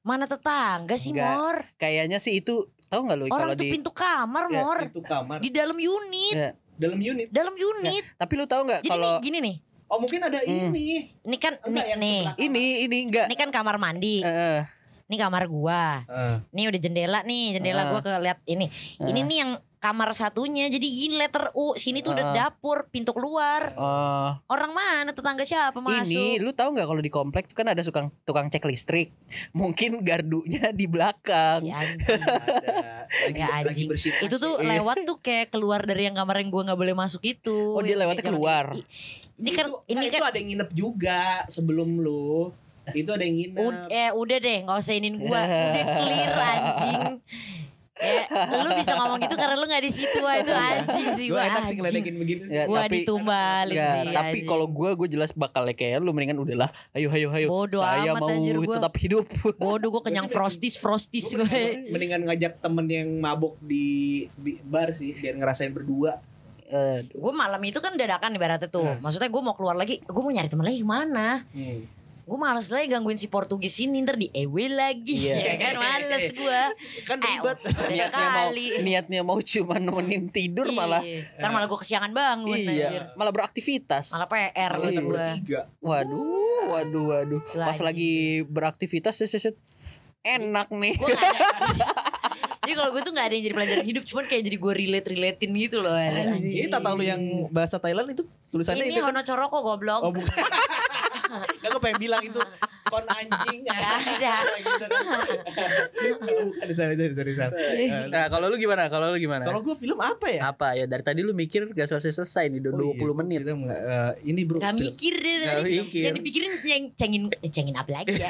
Mana tetangga sih Enggak. Mor? Kayaknya sih itu, tau gak lu? Orang itu di... pintu kamar ya, Mor. Pintu kamar. Di dalam unit. Ya. Dalam unit? Dalam unit. Ya. Tapi lu tau gak kalau gini nih. Oh mungkin ada hmm. ini. Ini kan enggak, nih, ini ini enggak. Ini kan kamar mandi. Uh, ini kamar gua. Uh, ini udah jendela nih, jendela uh, gua keliat ini. Uh, ini nih yang kamar satunya. Jadi gini letter U, sini tuh uh, udah dapur, pintu keluar. Uh, Orang mana tetangga siapa masuk? Ini lu tahu enggak kalau di kompleks kan ada tukang tukang cek listrik. Mungkin gardunya di belakang. Si anjing. Lagi, ya, lagi bersih. Itu tuh lewat tuh kayak keluar dari yang kamar yang gua enggak boleh masuk itu. Oh dia lewatnya keluar. Di, Ini kan itu, ini nah kan, itu ada yang nginep juga sebelum lu. Itu ada yang nginep. Udah, eh, udah deh, enggak usah inin gua. Udah clear anjing. Eh, lu bisa ngomong gitu karena lu enggak di situ itu anjing sih gua. Gua enak sih ngeledekin begitu sih. Ya, gua tapi, ditumbalin ya, sih. Tapi kalau gua gua jelas bakal kayak lu mendingan udahlah. Ayo ayo ayo. Bodo Saya amat, mau tetap hidup. Bodoh gua kenyang frosties frosties gue. Mendingan ngajak temen yang mabok di bar sih biar ngerasain berdua. Uh, gue malam itu kan dadakan ibaratnya tuh. Hmm. Maksudnya gue mau keluar lagi, gue mau nyari teman lagi kemana? Hmm. Gue males lagi gangguin si Portugis ini, ntar di E W lagi. Yeah. Ya kan males gue. Kan ribet. Eh, niatnya mau niatnya mau cuma nemenin tidur malah. Ntar malah gue kesiangan bangun. Iya. Malah beraktivitas. Malah P R gitu gue. Waduh, waduh, waduh. Lagi. Pas lagi beraktivitas, set, set, set. Enak nih. Jadi kalau gue tuh gak ada yang jadi pelajaran hidup, cuman kayak jadi gue relate-relatein gitu loh. Ini tata lu yang bahasa Thailand itu tulisannya ini itu Ini kan? Hono Choroko goblok. Oh bukan. Gak, gue pengen bilang itu kon anjing ya. Ada. Nah, kalau lu gimana? Kalau lu gimana? Kalau gua film apa ya? Apa ya? Dari tadi lu mikir gak selesai-selesai nih udah oh, dua puluh menit. Kita enggak uh, ini bro. Enggak mikir deh tadi. Yang dipikirin yang cengin cengin apa lagi ya?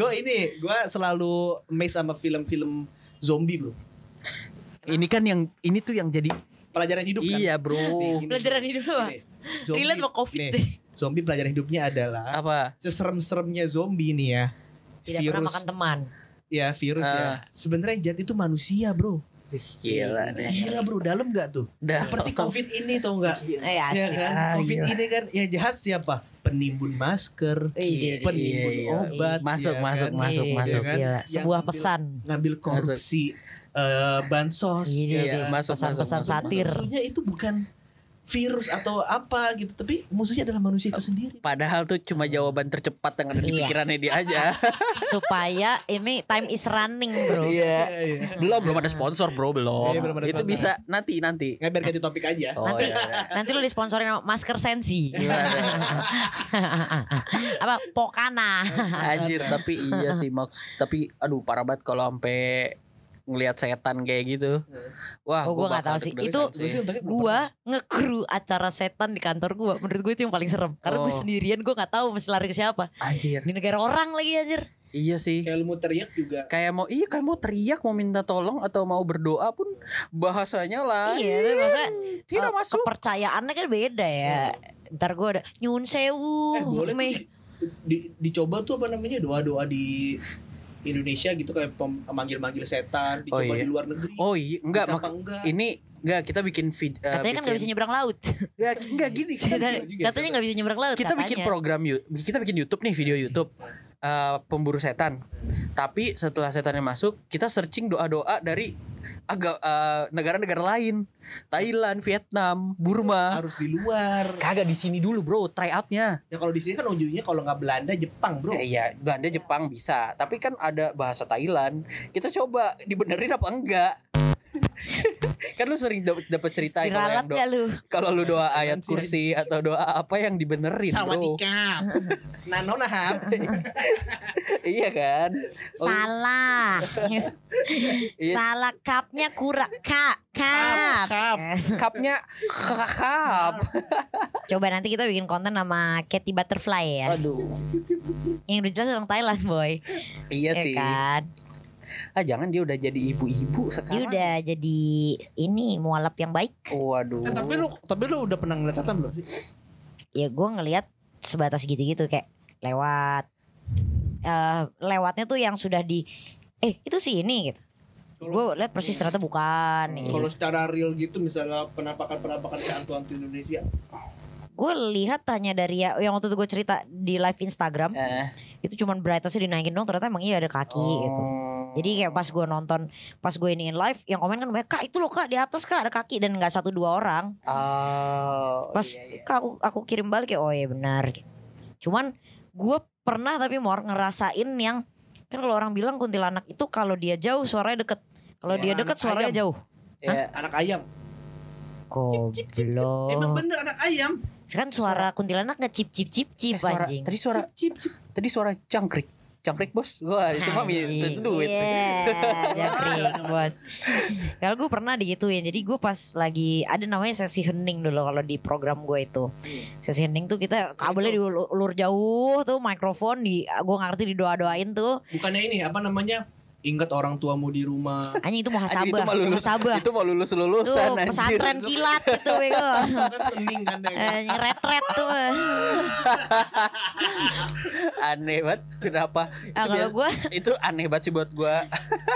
Gua ini, gua selalu amazed sama film-film zombie, bro. Ini kan yang ini tuh yang jadi pelajaran hidup kan? Iya bro. Nih, pelajaran hidup apa? Relate sama COVID nih. Zombie pelajaran hidupnya adalah apa? Seserem-seremnya zombie nih ya. Tidak virus, pernah makan teman. Ya virus uh. ya. Sebenarnya jad itu manusia bro. Gila nih. Gila bro, dalam gak tuh? Dalam. Seperti COVID ini tau gak? Eh, ya kan? COVID gila. Ini kan yang jahat siapa? Penimbun masker, gila. Penimbun gila. Obat. Masuk, ya masuk, kan? masuk, gila. masuk. Gila. Kan? Sebuah ngambil, pesan. Ngambil korupsi. Masuk. Uh, bansos iya, ya, pesan-pesan satir. Maksudnya itu bukan virus atau apa gitu, tapi musuhnya adalah manusia itu sendiri. Padahal tuh cuma jawaban tercepat yang ada di pikirannya dia aja. Supaya ini time is running bro. Iya. Belum belum ada sponsor bro belum. Iya, belum ada itu sponsor. Bisa nanti nanti. Nggak biar ganti topik aja. Oh, nanti iya. nanti lu disponsorin sama masker sensi. Apa Pokana. Anjir tapi iya sih Max. Tapi aduh parah banget kalau sampai ngelihat setan kayak gitu. Wah, oh, gue gak tahu sih. Itu gue nge-crew acara setan di kantor gue. Menurut gue itu yang paling serem. Karena oh. gue sendirian, gue gak tahu mesti lari ke siapa. Anjir. Di negara orang lagi anjir. Iya sih. Kayak lu mau teriak juga. Kayak mau iya kayak mau teriak, mau minta tolong atau mau berdoa pun bahasanya lah. Iya, tapi maksudnya tidak uh, masuk. Kepercayaannya kan beda ya. Hmm. Ntar gue ada nyun sewu. Eh, boleh di, di, dicoba tuh apa namanya doa-doa di Indonesia gitu kayak manggil-manggil setan dicoba oh iya. di luar negeri. Oh iya, enggak mak enggak. Ini enggak kita bikin vid, uh, katanya bikin, kan enggak bisa nyebrang laut. Enggak, enggak gini. Katanya enggak bisa nyebrang laut. Kita katanya. bikin program kita bikin YouTube nih, video YouTube. Uh, pemburu setan. Tapi setelah setannya masuk, kita searching doa-doa dari agak uh, negara-negara lain. Thailand, Vietnam, Burma. Harus di luar. Kagak di sini dulu, bro. Try out-nya. Ya kalau di sini kan ujungnya kalau enggak Belanda, Jepang, bro. Iya, eh, Belanda, Jepang bisa. Tapi kan ada bahasa Thailand. Kita coba dibenerin apa enggak? Kan lu sering dapat cerita kalau lu doa ayat kursi atau doa apa yang dibenerin bro. Sawadikap. Nanonahap. Iya kan? Salah. Salah kapnya kurang kak. Kap. Kap. Kapnya kap. Coba nanti kita bikin konten sama Katy Butterfly ya. Aduh. Yang udah jelas orang Thailand boy. Iya sih. Ah jangan dia udah jadi ibu-ibu sekarang. Dia udah jadi ini mualaf yang baik. Waduh. Eh, tapi lu tapi lu udah pernah ngeliat setan belum sih? Ya gue ngeliat sebatas gitu-gitu kayak lewat uh, lewatnya tuh yang sudah di eh itu sih ini gitu. Gue liat persis ternyata bukan. Kalau gitu. Secara real gitu misalnya penampakan-penampakan hantu-hantu Indonesia. Gue lihat tanya dari ya, yang waktu itu gue cerita di live Instagram eh. itu cuman brightness-nya dinaikin dong ternyata emang iya ada kaki oh. gitu. Jadi kayak pas gue nonton, pas gue iniin live yang komen kan banyak, kak itu loh kak di atas kak ada kaki dan gak satu dua orang. Oh, pas iya, iya. Kak aku, aku kirim balik kayak oh iya benar. Cuman gue pernah tapi mau ngerasain yang kan kalau orang bilang kuntilanak itu kalau dia jauh suaranya deket, kalau ya, dia deket suaranya ayam. Jauh. Ya, anak ayam. Goblok. Emang bener anak ayam. Kan suara, suara kuntilanak nggak cip cip cip cip eh, suara, anjing. Tadi suara cip, cip, cip. Tadi suara jangkrik, jangkrik bos. Wah itu mah itu duit. Jangkrik bos. Kalau gue pernah digituin. Jadi gue pas lagi ada namanya sesi hening dulu kalau di program gue itu. Sesi hening tuh kita kabelnya diulur jauh tuh mikrofon di. Gue ngerti didoa doain tuh. Bukannya ini apa namanya? Ingat orang tuamu di rumah. Anjing itu muhasabah. Itu mau lulus. Itu mau lulus lulusan. Tuh pesantren kilat gitu bego. Retret tuh. Aneh banget. Kenapa? Nah, itu, biasa, gua, itu aneh banget sih buat gue.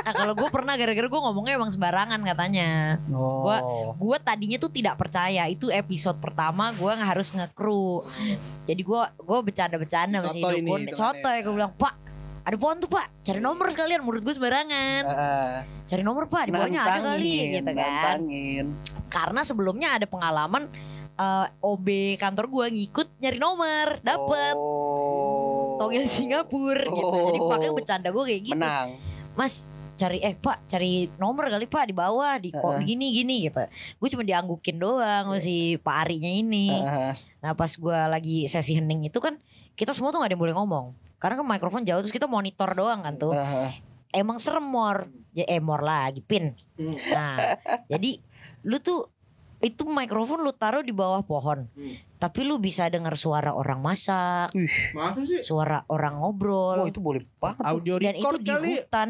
Nah, kalau gue pernah gara-gara gue ngomongnya emang sembarangan katanya. Oh. Gue gue tadinya tuh tidak percaya. Itu episode pertama gue harus nge-crew. Jadi gue gue bercanda-bercanda masih itu. Soto ya gue bilang pak. Ada pohon tuh pak, cari nomor sekalian, menurut gue sembarangan. Uh, cari nomor pak, di bawahnya ada kali gitu kan. Nantangin. Karena sebelumnya ada pengalaman uh, O B kantor gue ngikut nyari nomor, dapet. Oh. Togel Singapura oh. gitu, jadi makanya bercanda gue kayak gitu. Menang. Mas, cari eh pak, cari nomor kali pak di bawah, di kok uh. gini gini gitu. Gue cuma dianggukin doang uh. si Pak Arinya ini. Uh. Nah pas gue lagi sesi hening itu kan, kita semua tuh gak ada yang boleh ngomong. Karena kan mikrofon jauh terus kita monitor doang kan tuh. Uh-huh. Emang serem mor, ya eh, mor lagi pin. Hmm. Nah, jadi lu tuh itu mikrofon lu taruh di bawah pohon. Hmm. Tapi lu bisa dengar suara orang masak. Ih, sih? Suara orang ngobrol. Wah, itu boleh banget. Audio dan record itu kali. Di hutan.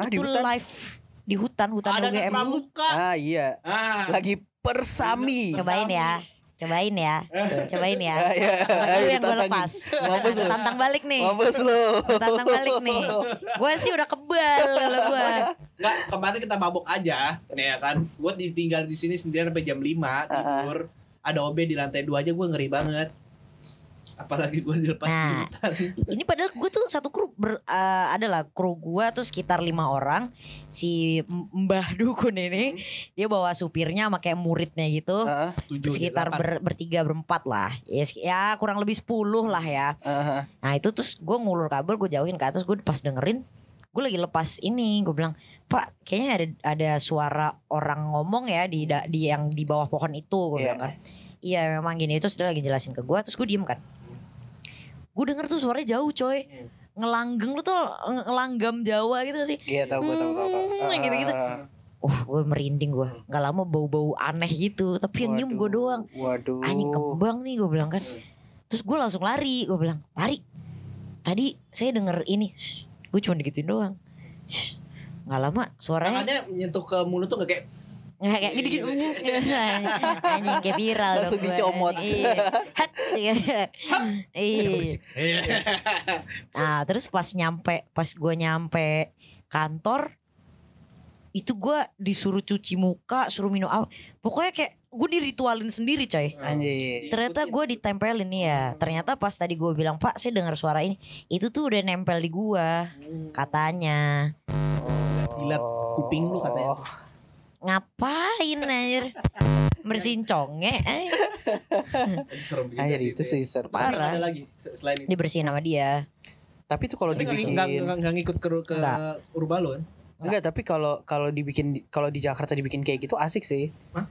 Ah, itu di hutan? Live di hutan, hutan ada U G M. Ah, iya. Ah. Lagi persami. Cobain ya. Cobain ya, cobain ya. Lu yang gue lepas. Mampus lu. Tantang balik nih. Mampus lu. Tantang balik nih. Gue sih udah kebal kalau gue. Enggak, kemarin kita mabok aja, ya kan. Gue ditinggal di sini sendirian sampai jam lima tidur. Ada O B di lantai dua aja gue ngeri banget. Apalagi gue dilepas nah, di hutan. Ini padahal gue tuh satu kru ber, uh, adalah kru gue tuh sekitar lima orang. Si Mbah Dukun ini hmm. dia bawa supirnya sama kayak muridnya gitu. uh, Sekitar ber, bertiga berempat lah ya, ya kurang lebih sepuluh lah ya. uh-huh. Nah itu terus gue ngulur kabel, gue jauhin ke atas. Gue pas dengerin, gue lagi lepas ini, gue bilang, "Pak, kayaknya ada, ada suara orang ngomong ya di, di yang di bawah pohon itu." Gue yeah. bilang kan, "Iya memang gini." Terus dia lagi jelasin ke gue. Terus gue diem kan. Gue denger tuh suaranya jauh coy. Ngelanggeng, lu tuh ngelanggam Jawa gitu sih. Iya tau gue tau tau tau. Gitu-gitu. Wah gue merinding gue. Gak lama bau-bau aneh gitu. Tapi yang nyium gue doang. Waduh. Anjing kembang nih gue bilang kan. Terus gue langsung lari. Gue bilang, "Lari. Tadi saya denger ini." Gue cuma digituin doang. Gak lama suaranya. Tangannya nyentuh ke mulut tuh gak kayak. Nggak kayak gede-gede. Anjing kayak viral. Langsung dicomot. Hat. Nah terus pas nyampe, pas gue nyampe kantor, itu gue disuruh cuci muka, suruh minum apa. Pokoknya kayak gue diritualin sendiri coy. Anjir. Ternyata gue ditempelin ya. Ternyata pas tadi gue bilang, "Pak, saya dengar suara ini." Itu tuh udah nempel di gue. Katanya. Gila kuping lu katanya. Ngapain anjir? Bersihin conge. Anjir itu sih serem. Parah. Ada lagi selain itu. Dibersihin sama dia. Tapi itu kalau dibikin enggak ngikut ke ke Urbalo kan? Enggak, tapi kalau kalau dibikin kalau di Jakarta dibikin kayak gitu asik sih. Hah?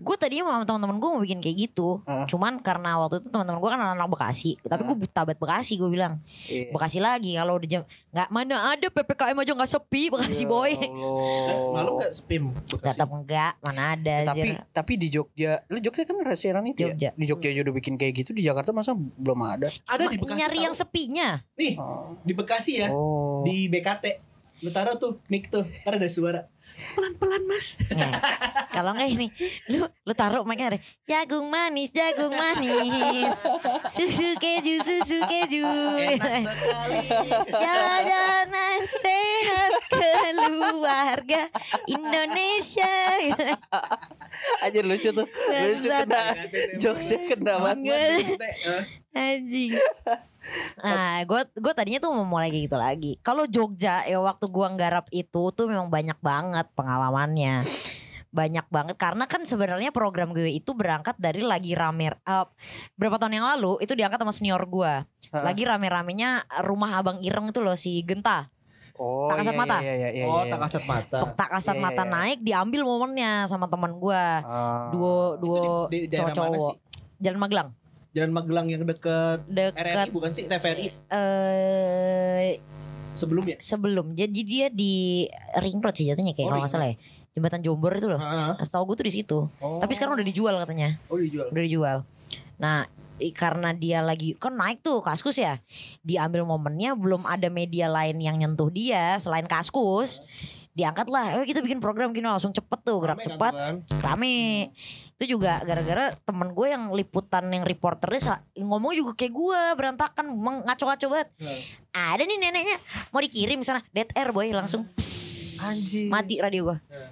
Gue tadinya sama teman-teman gue mau bikin kayak gitu, uh. cuman karena waktu itu teman-teman gue kan anak-anak Bekasi, tapi uh. gue buta banget Bekasi, gue bilang, yeah. Bekasi lagi kalau udah jam, nggak mana ada P P K M aja nggak sepi Bekasi yeah, boy. Malam nggak sepi Bekasi. Tetap enggak, mana ada. Tapi jen. Tapi di Jogja, lu Jogja kan restoran itu Jogja. Ya? Di Jogja aja udah bikin kayak gitu, di Jakarta masa belum ada. Ada di Bekasi. Nyari tahu. Yang sepinya. Nih oh. di Bekasi ya, oh. di B K T. Lu taruh tuh mic tuh, karena ada suara. Pelan-pelan mas. Nah, kalau enggak ini lu lu taruh makanya ada jagung manis, jagung manis, susu keju, susu keju, enak sekali, jajanan sehat keluarga Indonesia. Anjir lucu tuh, lucu kena jokesnya kena banget. Anjing. Nah gue gue tadinya tuh mau mulai kayak gitu lagi. Kalau Jogja ya waktu gue nggarap itu tuh memang banyak banget pengalamannya. Banyak banget karena kan sebenarnya program gue itu berangkat dari lagi rame uh, berapa tahun yang lalu itu diangkat sama senior gue. Lagi rame-ramenya rumah Abang Ireng itu loh si Genta. Oh, tak kasat iya, mata. Iya, iya, iya, oh, tak kasat mata. Tak kasat iya, iya. mata naik diambil momennya sama teman gue. Uh, duo duo di, di cowok-cowok. Jalan Magelang. Jalan Magelang yang dekat R R I bukan sih T V R I? Eh sebelumnya. Sebelum. Jadi dia di Ring Road sih jatuhnya kayak oh, kalau enggak salah ya. Jembatan Jombor itu loh. Heeh. Setahu gue tuh di situ. Oh. Tapi sekarang udah dijual katanya. Oh, dijual. Udah dijual. Nah, karena dia lagi kan naik tuh Kaskus ya. Diambil momennya belum ada media lain yang nyentuh dia selain Kaskus. Oh. Diangkat lah, eh, kita bikin program gini langsung cepet tuh, gerak rame, cepat, rame. Hmm. Itu juga gara-gara temen gue yang liputan yang reporternya ngomong juga kayak gue berantakan, ngaco-ngaco banget. Hmm. Ada nih neneknya mau dikirim sana, dead air boy langsung, pss, mati radio gue. Hmm.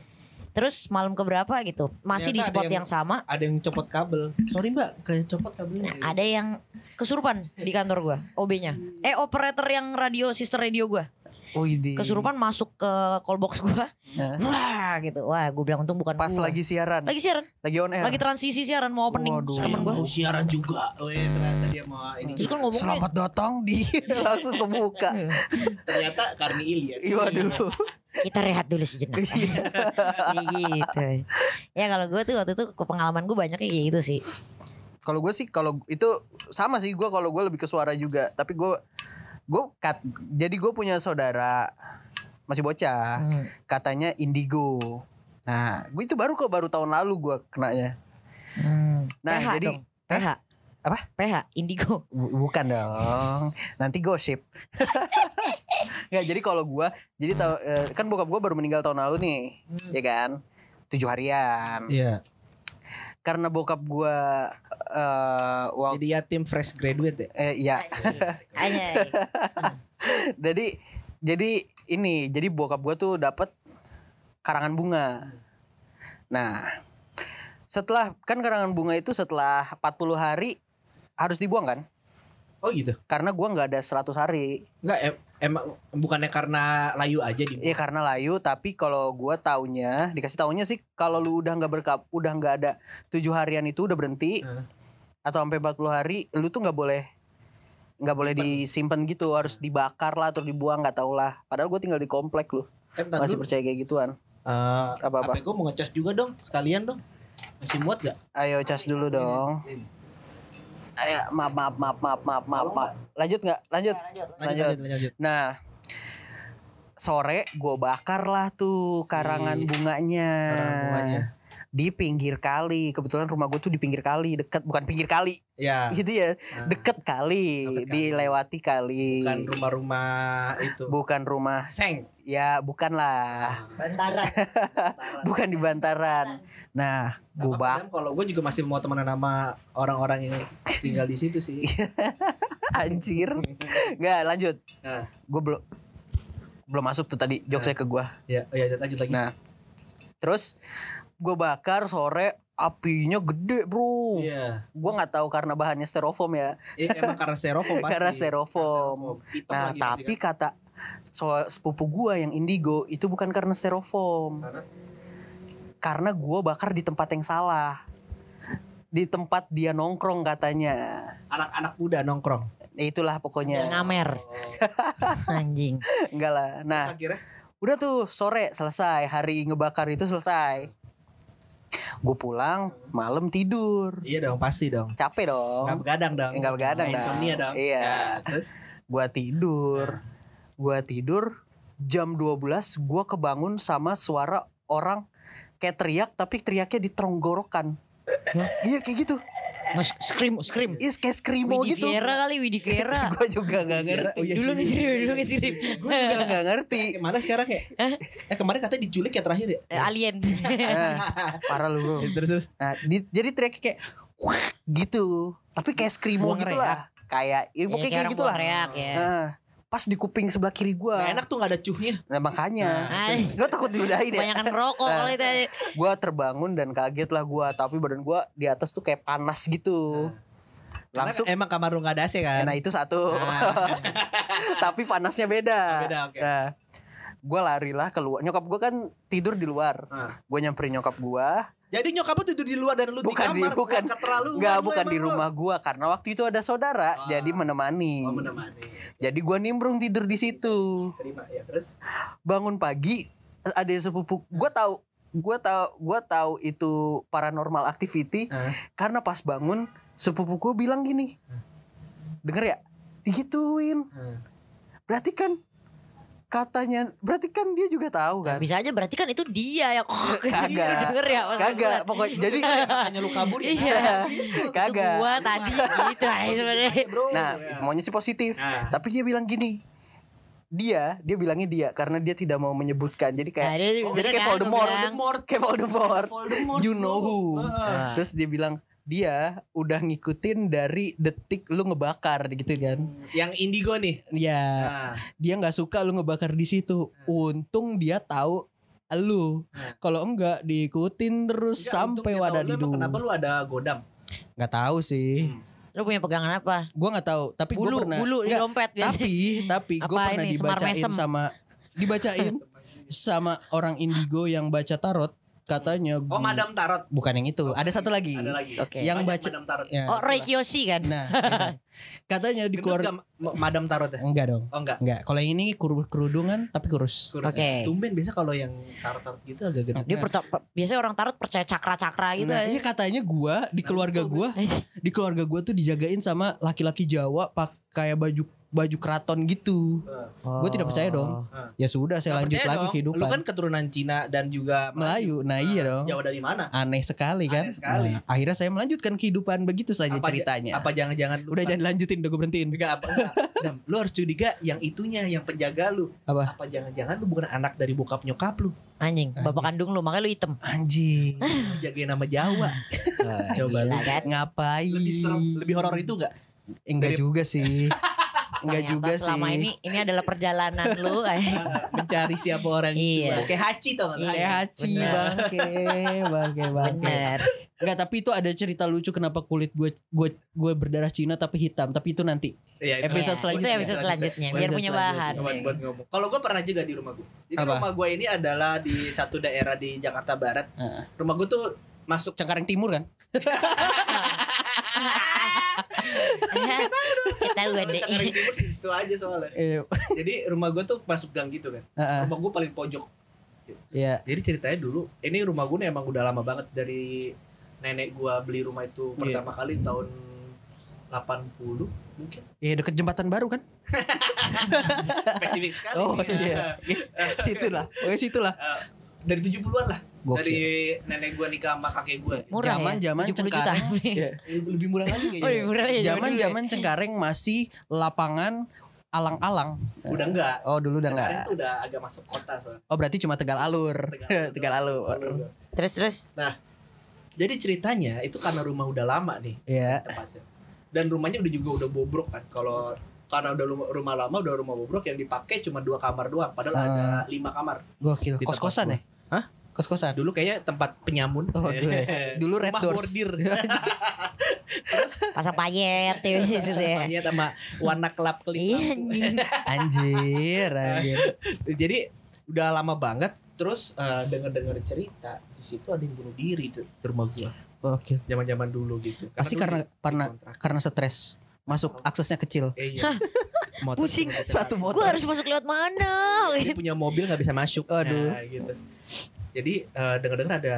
Terus malam keberapa gitu, masih ternyata di spot yang, yang sama. Ada yang copot kabel, sorry mbak, kayak copot kabelnya. Nah, ada yang kesurupan di kantor gue, O B-nya, hmm. eh operator yang radio sister radio gue. Oh, kesurupan masuk ke call box gue. Huh? Wah gitu. Wah gue bilang untung bukan pas gua. Lagi siaran. Lagi siaran. Lagi on air. Lagi transisi siaran mau opening. Waduh. Saya mau siaran juga. Weh ternyata dia mau ini. Terus kan ngomongnya selamat datang di langsung kebuka. Ternyata Karni Ilyas. Waduh. Kita rehat dulu sejenak. Gitu. Ya kalau gue tuh waktu itu pengalaman gue banyak kayak gitu sih. Kalau gue sih kalau itu sama sih gue kalau gue lebih ke suara juga. Tapi gue Gue kat, jadi gue punya saudara masih bocah, hmm. katanya indigo. Nah, gue itu baru kok baru tahun lalu gue kenanya. Hmm. Nah, P H jadi dong. P H apa? P H indigo. Bukan dong. Nanti gosip. Nggak, jadi kalau gue, jadi tahu kan bokap gue baru meninggal tahun lalu nih, hmm. ya kan? Tujuh harian. Iya. Yeah. Karena bokap gue uh, wow. Jadi yatim fresh graduate ya? Eh, iya. Jadi jadi ini, jadi bokap gue tuh dapat karangan bunga. Nah, setelah kan karangan bunga itu setelah empat puluh hari harus dibuang kan? Oh gitu. Karena gue nggak ada seratus hari. Nggak, em emang bukannya karena layu aja dibuang? Iya karena layu, tapi kalau gue taunya dikasih taunya sih kalau lu udah nggak berkap, udah nggak ada tujuh harian itu udah berhenti hmm. atau sampai empat puluh hari, lu tuh nggak boleh nggak boleh disimpan gitu, harus dibakar lah atau dibuang nggak tau lah. Padahal gue tinggal di komplek lu, eh, masih dulu. Percaya kayak gituan? Uh, apa apa? Gue mau ngecas juga dong, sekalian dong. Masih muat gak? Ayo cas dulu dong. Ayo, maaf maaf maaf maaf maaf maaf. maaf. Lanjut nggak? Lanjut. Lanjut. Lanjut. Lanjut. Lanjut. Nah, sore gue bakar lah tuh si. karangan bunganya. Karangan bunganya. Di pinggir kali. Kebetulan rumah gue tuh di pinggir kali, dekat bukan pinggir kali. Ya. Gitu ya. Nah. Deket kali, deket kali, dilewati kali. Bukan rumah-rumah itu. Bukan rumah seng. Ya bukan lah. Bantaran. Bantaran. Bukan di Bantaran. Nah, gue bak. Kalau gue juga masih mau temenan sama orang-orang yang tinggal di situ sih. Anjir. Nggak lanjut. Nah. Gue belum belum masuk tuh tadi jokesnya nah. ke gue. Ya, oh ya lanjut lagi. Nah, terus gue bakar sore. Apinya gede bro, yeah. Gue nggak tahu karena bahannya styrofoam ya. Iya yeah, emang karena styrofoam pasti. Karena styrofoam. Nah tapi kan? Kata so, sepupu gue yang indigo itu bukan karena styrofoam. Karena, karena gue bakar di tempat yang salah, di tempat dia nongkrong katanya. Anak-anak muda nongkrong. Itulah pokoknya. Ngamer. Oh. Anjing. Enggak lah. Nah, akhirnya? Udah tuh sore selesai, hari ngebakar itu selesai. Gue pulang malam tidur. Iya dong pasti dong. Capek dong. Gak begadang dong. Gak begadang dong. Insomnia dong. Iya nah, terus gue tidur nah. Gue tidur jam dua belas gue kebangun sama suara orang kayak teriak, tapi teriaknya di tenggorokan. Iya kayak gitu. Scream, scream. Iya kayak screamo gitu. Widhi Viera kali, Widhi Viera. Gue juga gak ngerti. Dulu nih scream, dulu nih scream. Gue juga gak ngerti. Gimana sekarang ya? Eh kemarin katanya diculik ya terakhir ya? Alien. Parah lu. Terus-terus. Jadi teriaknya kayak gitu. Tapi kayak screamo gitu lah. Kayak, ya pokoknya kayak gitu lah. Kayak reak ya. Pas di kuping sebelah kiri gue. Nah, enak tuh gak ada cuhnya. Nah makanya. Nah, gue takut diludahin ya. Kebanyakan ngerokok nah, itu. Gue terbangun dan kaget lah gue. Tapi badan gue di atas tuh kayak panas gitu. Nah. Langsung. Kan emang kamar lu gak ada sih kan. Nah itu satu. Nah. Tapi panasnya beda. Beda oke. Okay. Nah, gue larilah keluar. Nyokap gue kan tidur di luar. Nah. Gue nyamperin nyokap gue. Jadi nyokap lu tidur di luar dan lu bukan di kamar. Di, bukan, gak, bukan di rumah gue. Karena waktu itu ada saudara. Oh. Jadi menemani. Oh, menemani. Jadi gue nimbrung tidur di situ. Terima, ya, terus? Bangun pagi. Ada sepupu. Gue tahu, gue tahu, gue tahu itu paranormal activity. Uh. Karena pas bangun. Sepupu gue bilang gini. Uh. Dengar ya? Digituin. Uh. Berarti kan. Katanya, berarti kan dia juga tahu kan? Bisa aja, berarti kan itu dia yang kagak denger ya. Kagak, pokoknya jadi katanya lu kabur ya. Iya. Kagak. Gua tadi gitu aja sebenarnya. Nah, maunya sih positif, nah. Tapi dia bilang gini. Dia, dia bilangnya dia karena dia tidak mau menyebutkan. Jadi kayak nah, dia, oh, jadi kayak Voldemort, Voldemort, kayak Voldemort. Voldemort. You know who. Nah. Terus dia bilang dia udah ngikutin dari detik lu ngebakar gitu kan. Yang indigo nih. Iya. Nah. Dia enggak suka lu ngebakar di situ. Nah. Untung dia tahu lu. Nah. Kalau enggak diikutin terus sampai wadah didu. Kenapa lu ada godam? Enggak tahu sih. Hmm. Lu punya pegangan apa? Gue nggak tahu, tapi gue pernah. Bulu di dompet biasa. Tapi, tapi gue pernah ini, dibacain sama, dibacain sama orang indigo yang baca tarot, katanya. Gua, oh, Madam Tarot. Bukan yang itu. Oh, ada satu lagi. Ada lagi. Okay. Yang banyak baca. Ya, oh, Reikiyoshi kan? Nah, nah, katanya di keluar. Madam Tarot ya? Enggak dong. Oh, enggak. Enggak. Kalau ini kerudungan tapi kurus. Kurus. Oke. Okay. Tumben biasa kalau yang tarot-tarot gitu agak gede. Dia nah. biasanya orang tarot percaya cakra-cakra gitu. Nah, ini katanya gua di keluarga gua, di keluarga gua tuh dijagain sama laki-laki Jawa pakai baju baju keraton gitu. Oh. Gue tidak percaya dong. Oh. Ya sudah saya gak lanjut lagi dong. Kehidupan. Lu kan keturunan Cina dan juga Melayu. Melayu. Nah, iya dong. Jawa dari mana? Aneh sekali kan? Aneh sekali. Nah, akhirnya saya melanjutkan kehidupan begitu saja apa ceritanya. J- apa jangan-jangan lu udah jangan lanjutin, udah gue berhentiin. Enggak apa. Nah, lu harus curiga yang itunya, yang penjaga lu. Apa? Apa jangan-jangan lu bukan anak dari bokap nyokap lu? Anjing, Anjing. bapak kandung lu makanya lu hitam. Anjing. Jagain nama Jawa. Nah, coba lu kan? Ngapain? Lebih serem, lebih horor itu enggak? Enggak dari... juga sih. Enggak juga sih. Selama ini ini adalah perjalanan lu mencari siapa orang itu. Iya. Kayak Hachi tau kan? Kayak Hachi bangke, bangke, bangke. Bener. Enggak, tapi itu ada cerita lucu kenapa kulit gue gue gue berdarah Cina tapi hitam, tapi itu nanti. Iya, itu episode iya, selanjutnya. Itu episode selanjutnya, biar punya bahan. Kalau gue pernah juga di rumah gue. Jadi apa? Rumah gue ini adalah di satu daerah di Jakarta Barat. Uh. Rumah gue tuh masuk Cengkareng Timur kan? Kita udah Cengkareng Timur situ aja soalnya. Jadi rumah gue tuh masuk gang gitu kan. Uh-uh. Rumah gue paling pojok. Yeah. Jadi ceritanya dulu, ini rumah gue emang udah lama banget dari nenek gue beli rumah itu pertama yeah. kali tahun delapan puluh mungkin. Iya, dekat jembatan baru kan? Spesifik sekali. Oh iya. Situlah. Oke, situlah. Dari tujuh puluhan lah. Gokil. Dari nenek gue nikah sama kakek gue. Murah zaman-zaman ya? Cengkareng ya. Lebih murah lagi kayaknya. Oh, lebih murah ya. Zaman-zaman Cengkareng masih lapangan alang-alang. Udah enggak. Oh, dulu udah enggak. Cengkareng tuh udah agak masuk kota soalnya. Oh, berarti cuma Tegal Alur. Tegal, Tegal Alur. Terus terus. Nah. Jadi ceritanya itu karena rumah udah lama nih. Iya. Tempatnya. Dan rumahnya udah juga udah bobrok kan. Kalau karena udah rumah lama, udah rumah bobrok, yang dipakai cuma dua kamar doang, padahal uh, ada lima kamar. Gokil. Kos-kosan ya? Hah? Kos-kosan. Dulu kayaknya tempat penyamun. Oh, dulu, ya. Dulu red doors. Terus pasang payet ya. Payet sama warna kelap-kelip. Anjir, anjir. Jadi udah lama banget. Terus uh, denger-denger cerita di situ ada yang bunuh diri di rumah gua. Oke. Okay. Zaman-zaman dulu gitu. Pasti karena karena karena stres. Masuk oh. aksesnya kecil. Eh, iya. Motor, pusing motor, satu motor. Gue harus masuk lewat mana? Dia punya mobil nggak bisa masuk. Aduh. Nah, gitu. Jadi uh, dengar-dengar ada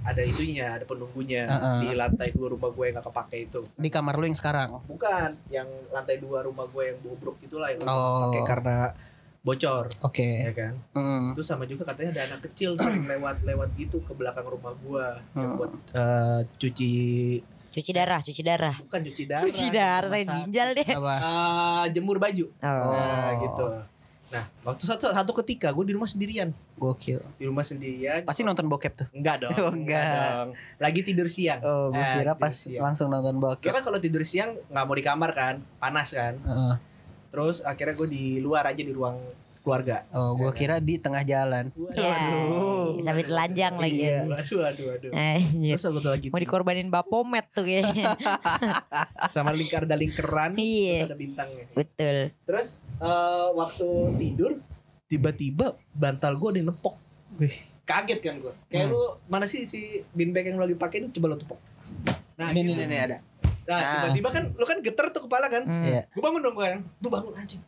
ada itunya, ada penunggunya uh-uh. di lantai dua rumah gue yang nggak kepakai itu. Di kamar lo yang sekarang? Bukan, yang lantai dua rumah gue yang bobrok itulah yang oh. pakai karena bocor. Oke. Okay. Ya kan. Mm. Itu sama juga katanya ada anak kecil sering lewat-lewat gitu ke belakang rumah gue mm. yang buat uh, cuci. Cuci darah, cuci darah. Bukan cuci darah. Cuci darah, saya ginjal deh. Uh, jemur baju. Oh. Nah, gitu. Nah, waktu satu satu ketika gue di rumah sendirian. Gokil. Di rumah sendirian. Pasti nonton bokep tuh. Enggak dong. Oh, enggak. enggak dong. Lagi tidur siang. Oh, gue eh, kira pas siang. Langsung nonton bokep. Karena kalau tidur siang enggak mau di kamar kan, panas kan. Uh. Terus akhirnya gue di luar aja di ruang keluarga. Oh, gue kira di tengah jalan. Waduh. Sampai telanjang lagi. Iya. Waduh, waduh, waduh. Terus satu lagi. Mau dikorbanin Bapomet tuh kayaknya. Sama lingkar dan lingkeran. Iya. Terus ada bintangnya. Betul. Terus uh, waktu tidur tiba-tiba bantal gue ada yang nepok. Wih. Kaget kan gue. Kayak hmm. lu mana sih si beanbag yang lo dipakai itu, coba lo tepok. Nah, ini gitu. Ini ada. Nah, ah. tiba-tiba kan lu kan geter tuh kepala kan. Hmm. Iya. Gue bangun dong gue. Gue bangun anjing.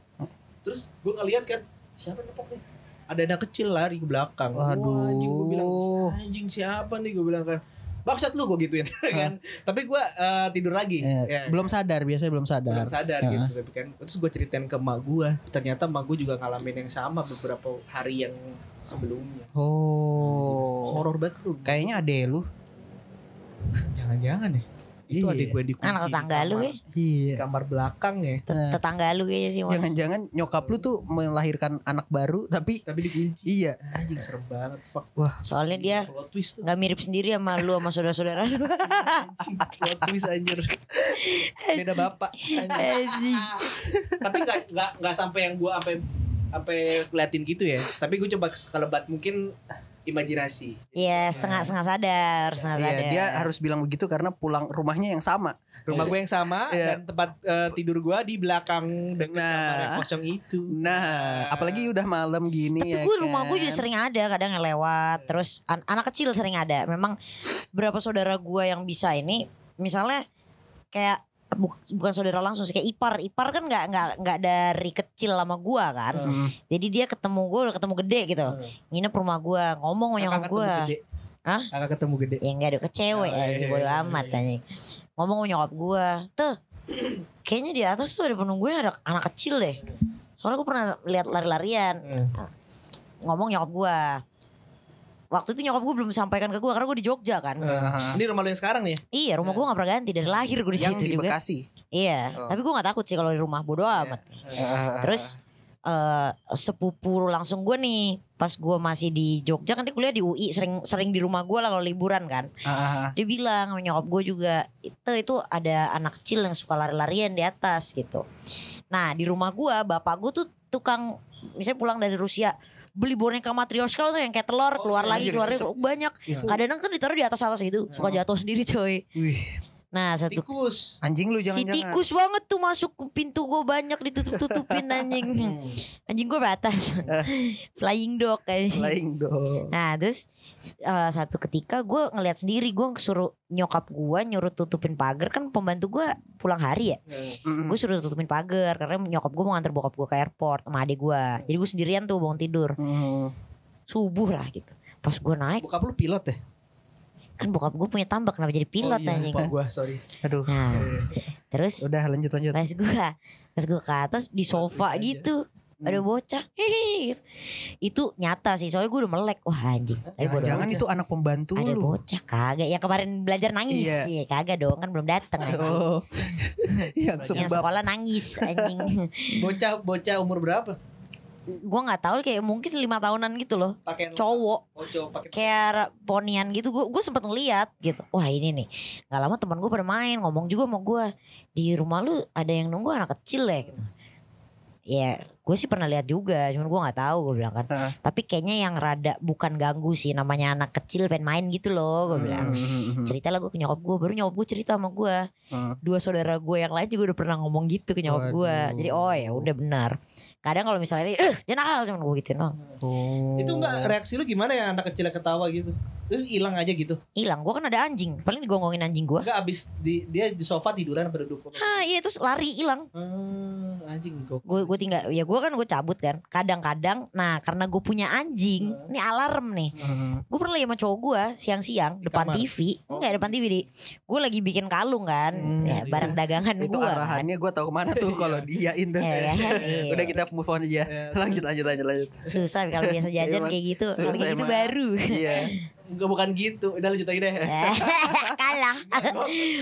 Terus gue ngeliat kan siapa nepok nih? Ada anak kecil lari ke belakang. Waduh. Wah, anjing, gue bilang anjing siapa nih, gue bilang kan. Baksat lu gue gituin uh. kan. Tapi gue uh, tidur lagi. Eh, ya, belum sadar, biasanya belum sadar. Belum sadar uh. gitu tapi kan. Terus gue ceritain ke emak gue. Ternyata emak gue juga ngalamin yang sama beberapa hari yang sebelumnya. Oh. Horor banget lu. Kayaknya ade lu. Jangan-jangan deh. Itu adik gue dikunci. Anak tetangga lu ya. Iya. Kamar belakang ya. Tetangga lu kayaknya sih. Jangan-jangan nyokap lu tuh melahirkan anak baru tapi tapi dikunci. Iya. Anjing serem banget, fuck. Wah, soalnya dia enggak mirip sendiri sama lu sama saudara-saudara lu. Plot twist anjir. Beda bapak. Anjing. Tapi enggak enggak enggak sampai yang gua sampai sampai keliatin gitu ya. Tapi gua coba sekelebat mungkin imajinasi. Iya, setengah-setengah sadar, setengah ya, sadar. Dia harus bilang begitu karena pulang rumahnya yang sama. Rumah gue yang sama ya. Dan tempat uh, tidur gue di belakang dengan kamar yang kosong itu. Nah, apalagi udah malam gini. Tapi ya gue, kan. Rumah gue juga sering ada, kadang lewat. Terus an- anak kecil sering ada. Memang berapa saudara gue yang bisa ini, misalnya kayak bukan saudara langsung sih, kayak ipar ipar kan nggak nggak nggak dari kecil sama gua kan, hmm. jadi dia ketemu gua udah ketemu gede gitu, hmm. nginep rumah gua, ngomong sama nyokap gua, ah kakak ketemu gede, ya nggak ada kecewek, oh, ya, bodo amat tanya, ngomong sama nyokap gua, tuh kayaknya di atas tuh ada penunggu yang ada anak kecil deh. Soalnya gue pernah lihat lari-larian. Hmm. Ngomong nyokap gue. Waktu itu nyokap gue belum sampaikan ke gue karena gue di Jogja kan. Uh, ini rumah lu yang sekarang nih? Iya, rumah uh. gue gak pernah ganti dari lahir gue di situ juga. Yang di Bekasi. Iya, oh. Tapi gue gak takut sih kalau di rumah, bodo amat. Uh. Terus uh, sepupu langsung gue nih, pas gue masih di Jogja kan dia kuliah di U I, sering sering di rumah gue lah kalau liburan kan. Uh. Dia bilang sama nyokap gue juga, itu itu ada anak kecil yang suka lari-larian di atas gitu. Nah di rumah gue, bapak gue tuh tukang, misalnya pulang dari Rusia. Beli boneka matrioska tuh yang kayak telur oh, keluar lagi keluar banyak. Ya. Kadang-kadang kan ditaruh di atas-atas gitu, suka jatuh sendiri coy. Wih. Nah, satu tikus. Anjing lu jangan-jangan. Si tikus banget tuh masuk pintu gue banyak ditutup-tutupin anjing. Anjing gue batas. Flying dog kayak Flying dog. Nah, terus uh, satu ketika gue ngeliat sendiri, gue suruh nyokap gue nyuruh tutupin pagar, kan pembantu gue pulang hari ya. Mm-hmm. Gue suruh tutupin pagar karena nyokap gue mau nganter bokap gue ke airport sama adik gue. Jadi gue sendirian tuh bangun tidur. Mm. Subuh lah gitu. Pas gue naik. Bokap lu pilot deh. Kan bokap gue punya tambak, kenapa jadi pilot anjing? Oh iya, gue sorry. Aduh. Nah, terus. Udah lanjut lanjut. Pas gue, pas gue ke atas di sofa gitu, hmm. ada bocah. Hihi. Itu nyata sih, soalnya gue udah melek. Wah anjing. Ya, jangan bocah. Itu anak pembantu lu. Ada bocah kagak? Yang kemarin belajar nangis. Iya. Ya, kagak dong, kan belum datang. Oh. yang, yang sekolah nangis anjing. bocah bocah umur berapa? Gue nggak tahu kayak mungkin lima tahunan gitu loh, pakean cowok, oh, cowok pakean. Kayak ponian gitu. Gue gue sempet ngeliat gitu, wah ini nih. Nggak lama teman gue pada main ngomong juga sama gue, di rumah lu ada yang nunggu anak kecil ya gitu. Ya gue sih pernah lihat juga, cuman gue nggak tahu gue bilang kan. Uh. Tapi kayaknya yang rada bukan ganggu sih, namanya anak kecil pengen main gitu loh gue bilang. Uh. Cerita lah gue ke nyokap gue, baru nyokap gue cerita sama gue. Uh. Dua saudara gue yang lain juga udah pernah ngomong gitu ke nyokap gue. Jadi oh ya udah benar. Kadang kalau misalnya eh jangan nakal cuman gue gituin dong. Oh. Itu nggak reaksi lu gimana ya anak kecil ketawa gitu? Terus hilang aja gitu? Hilang, gue kan ada anjing, paling digonggongin anjing gue. Enggak, abis di, dia di sofa tiduran berduduk. Ah iya, terus lari hilang. Hmm, anjing gue. Gue tinggal, ya gue kan gue cabut kan. Kadang-kadang, nah karena gue punya anjing, hmm. ini alarm nih. Hmm. Gue pernah liat sama cowok gue siang-siang di depan kamar. T V, oh. enggak depan T V di. Gue lagi bikin kalung kan, hmm, ya, barang iya. dagangan gue. Itu gua, arahannya kan. Gue tahu kemana tuh kalau diain tuh. Ya, kan? Udah kita move on aja. Lanjut, lanjut, lanjut, lanjut. Susah kalau biasa jajan kayak gitu, kalau kayak gitu baru. Iya. Enggak bukan gitu, udah lanjut aja deh. Kalah.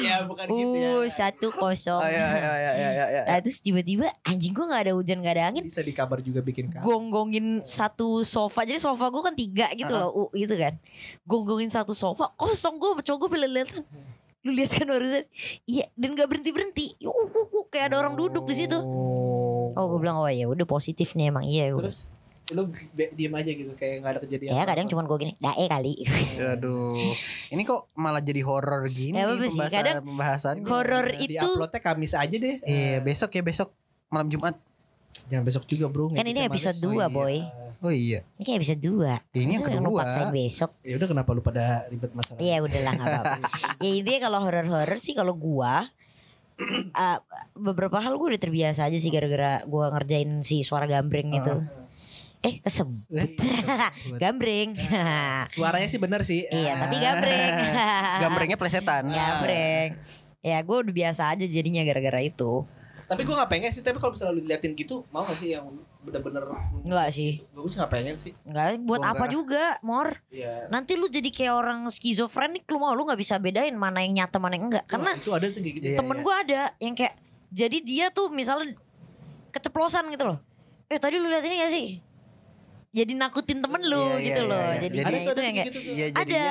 Ya bukan uh, gitu ya. Uh satu kosong. Oh, ya, ya, ya, ya, ya. Nah, terus tiba-tiba anjing gue nggak ada hujan nggak ada angin. Bisa dikabar juga bikin kabar. Gonggongin satu sofa, jadi sofa gue kan tiga gitu uh-huh. loh, u gitu kan. Gonggongin satu sofa kosong gue, cowok gue pilih lihat. Lu lihat kan barusan, iya dan nggak berhenti berhenti. Uh, uh, uh, kayak ada oh. orang duduk di situ. Oh gue bilang oh ya udah positif nih emang iya. Gua. Terus. Lu diem aja gitu kayak gak ada kejadian ya apa-apa. Kadang cuman gue gini dae kali. Aduh ini kok malah jadi horor gini ya, pembahasan pembahasan horor ya, itu diuploadnya Kamis aja deh. Iya besok ya, besok malam Jumat. Jangan besok juga bro kan ini episode dua. Oh iya. Boy oh iya ini kayak episode dua ini yang kedua yang paksain besok. Ya udah kenapa lu pada ribet masalah. Ya udahlah gak apa-apa. Ya intinya kalau horor-horor sih kalau gue uh, beberapa hal gue udah terbiasa aja sih gara-gara gue ngerjain si suara gambreng uh. itu. Eh kesem gambreng. Suaranya sih bener sih. Iya tapi gambreng. Gambrengnya plesetan. Gambreng. Ya gue udah biasa aja jadinya gara-gara itu. Tapi gue gak pengen sih. Tapi kalau misalnya diliatin gitu, mau gak sih yang bener-bener? Enggak sih. Gue sih gak pengen sih. Enggak buat gua apa enggak. Juga Mor yeah. Nanti lu jadi kayak orang skizofrenik. Lu mau lu gak bisa bedain mana yang nyata mana yang enggak. Karena itu ada tuh gitu. Temen gue ada yang kayak jadi dia tuh misalnya keceplosan gitu loh. Eh tadi lu liat ini gak sih? Jadi nakutin temen lu yeah, gitu yeah, loh yeah, jadi, jadi itu ada yang kayak gitu ya, ada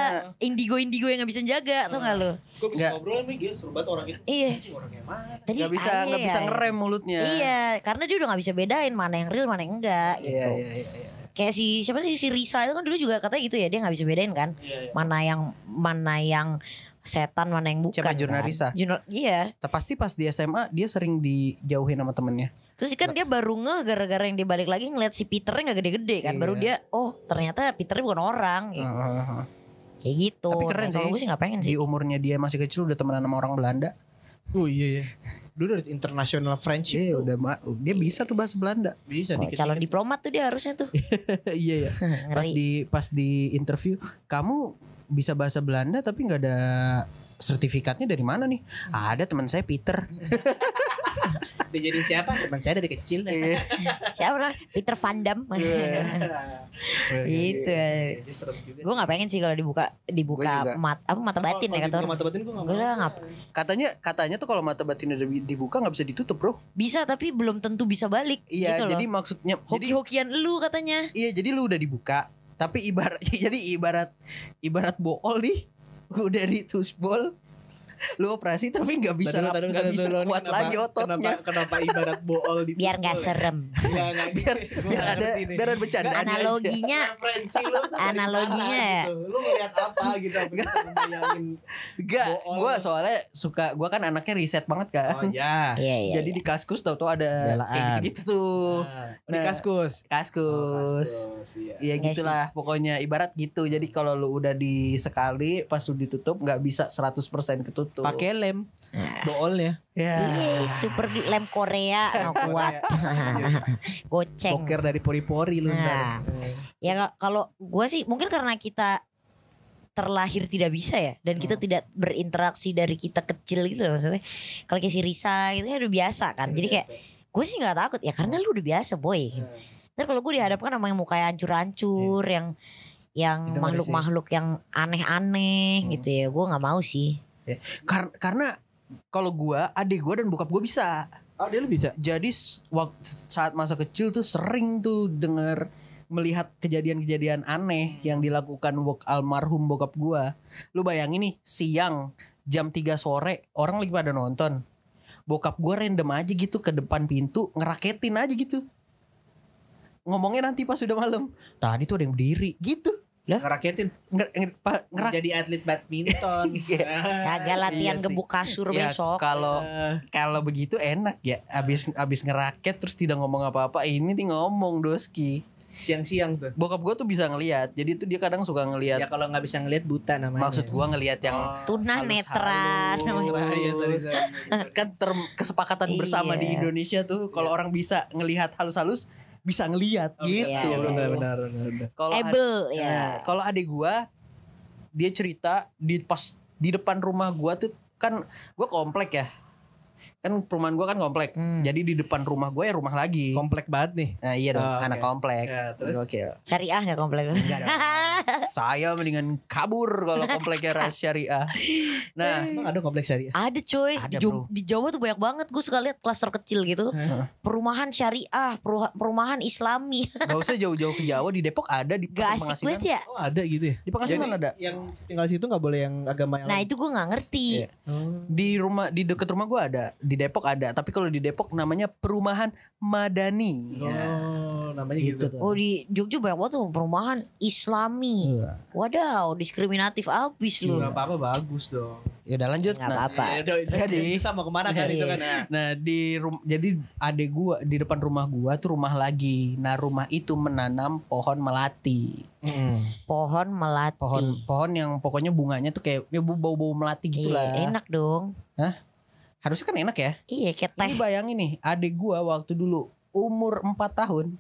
indigo-indigo yang gak bisa jaga. Tau gak lu? Gue bisa ngobrol emang gila seru banget orang itu. Iya orangnya mana tadi, gak bisa, ah, gak iya, bisa ngerem mulutnya. Iya karena dia udah gak bisa bedain mana yang real mana yang enggak gitu. Iya iya iya. Kayak si siapa sih si Risa itu kan dulu juga katanya gitu ya. Dia gak bisa bedain kan yeah, yeah. Mana yang Mana yang setan mana yang bukan. Siapa Jurnal Risa? Jurnal, iya. Pasti pas di S M A dia sering dijauhin sama temennya. Terus kan dia baru ngeh gara-gara yang dibalik lagi ngeliat si Peternya gak gede-gede kan. Iya. Baru dia oh ternyata Peternya bukan orang gitu. Uh-huh. Kayak gitu. Tapi keren nah, sih. Gue sih gak pengen sih. Di umurnya dia masih kecil udah temenan sama orang Belanda. Oh iya iya. Dulu dari international friendship. Iya udah ma- dia bisa tuh bahasa Belanda. Bisa oh, dikit. Calon dikit. Diplomat tuh dia harusnya tuh. Iya iya. Pas di pas di interview kamu bisa bahasa Belanda tapi nggak ada sertifikatnya dari mana nih? Hmm. Ada teman saya Peter. Dia jadi siapa? Teman saya dari kecil. Siapa lah? Peter Van Damme. Gitu. Gue nggak pengen sih kalau dibuka dibuka mat apa mata batin ya kata orang. Gue nggak. Katanya katanya tuh kalau mata batin udah dibuka nggak bisa ditutup bro. Bisa tapi belum tentu bisa balik. Iya. Jadi maksudnya hoki-hokian lu katanya. Iya jadi lu udah dibuka tapi ibarat jadi ibarat ibarat bool nih udah di tushball. Lu operasi tapi gak bisa taduh, taduh, gak taduh, bisa taduh, kuat kenapa, lagi ototnya kenapa, kenapa ibarat bool di biar gak serem ya, gak, biar, biar ada biar ada bercanda analoginya lu, analoginya gitu. Lu ngeliat apa gitu gak gue soalnya suka gue kan anaknya riset banget kan oh, ya. ya, ya, jadi ya. Di kaskus tau tuh ada belaan. Kayak gitu tuh nah, nah, di kaskus kaskus oh, ya, ya gitulah pokoknya ibarat gitu jadi kalau lu udah di sekali pas lu ditutup gak bisa seratus persen ketutup pakai lem nah. Bool ya yeah. Ih, super lem Korea nggak kuat goceng poker dari pori-pori lu nah. Ya kalau gue sih mungkin karena kita terlahir tidak bisa ya dan kita hmm. tidak berinteraksi dari kita kecil gitu loh maksudnya kalau kayak si Risa itu kan udah biasa kan jadi kayak gue sih nggak takut ya karena lu udah biasa boy hmm. Ntar kalau gue dihadapkan sama yang mukanya hancur-hancur hmm. yang yang makhluk-makhluk yang aneh-aneh hmm. gitu ya gue nggak mau sih. Ya. Kar karena kalau gue, adik gue dan bokap gue bisa. Adik lu bisa. Jadi waktu saat masa kecil tuh sering tuh dengar melihat kejadian-kejadian aneh yang dilakukan bok almarhum bokap gue. Lu bayangin nih siang jam tiga sore orang lagi pada nonton. Bokap gue random aja gitu ke depan pintu ngeraketin aja gitu. Ngomongnya nanti pas udah malam. Tadi tuh ada yang berdiri gitu. Loh? Ngeraketin Nger, ngerak. Jadi atlet badminton agak latihan iya gebuk kasur ya, besok kalau uh. kalau begitu enak ya abis abis ngeraket terus tidak ngomong apa-apa ini nih ngomong Doski siang-siang tuh bokap gue tuh bisa ngelihat jadi tuh dia kadang suka ngelihat ya kalau nggak bisa ngelihat buta namanya maksud gue ngelihat yang oh, tunanetra kan term kesepakatan bersama di Indonesia tuh kalau orang bisa ngelihat halus-halus bisa ngelihat oh, gitu. Iya, benar, benar, benar. Kalau ade, ya. Kalau adik gua dia cerita di pas di depan rumah gua tuh kan gua komplek ya. Kan perumahan gua kan komplek. Hmm. Jadi di depan rumah gua ya rumah lagi. Komplek banget nih. Nah, iya dong, oh, anak okay. komplek. Ya, terus oke. Syariah enggak komplek? Enggak dong. Saya mendingan kabur kalau kompleknya ras syariah. Nah, emang ada komplek syariah? Ada coy. Ada, di, di Jawa tuh banyak banget. Gue suka lihat klaster kecil gitu. Huh? Perumahan syariah, perumahan islami. Gak usah jauh-jauh ke Jawa, di Depok ada di Gak asik banget ya. Oh, ada gitu ya. Di Pengasingan jadi, ada. Yang tinggal situ enggak boleh yang agama yang. Nah, lain. Itu gue enggak ngerti. Yeah. Hmm. Di rumah di dekat rumah gue ada. Di Depok ada, tapi kalau di Depok namanya perumahan Madani. Oh, ya. Namanya gitu. gitu. Oh, di Jogja banyak banget tuh perumahan Islami. Ya. Wadaw, diskriminatif abis lu. Enggak apa-apa, bagus dong. Ya udah lanjut. Enggak nah, apa-apa. Jadi sama kemana kan itu kan. Nah, di jadi adek gua di depan rumah gua tuh rumah lagi. Nah, rumah itu menanam pohon melati. Hmm. Pohon melati. Pohon pohon yang pokoknya bunganya tuh kayak ya, bau-bau melati gitulah. Iya, enak dong. Hah? Harusnya kan enak ya. Iya kayak teh. Ini bayangin nih adik gue waktu dulu umur empat tahun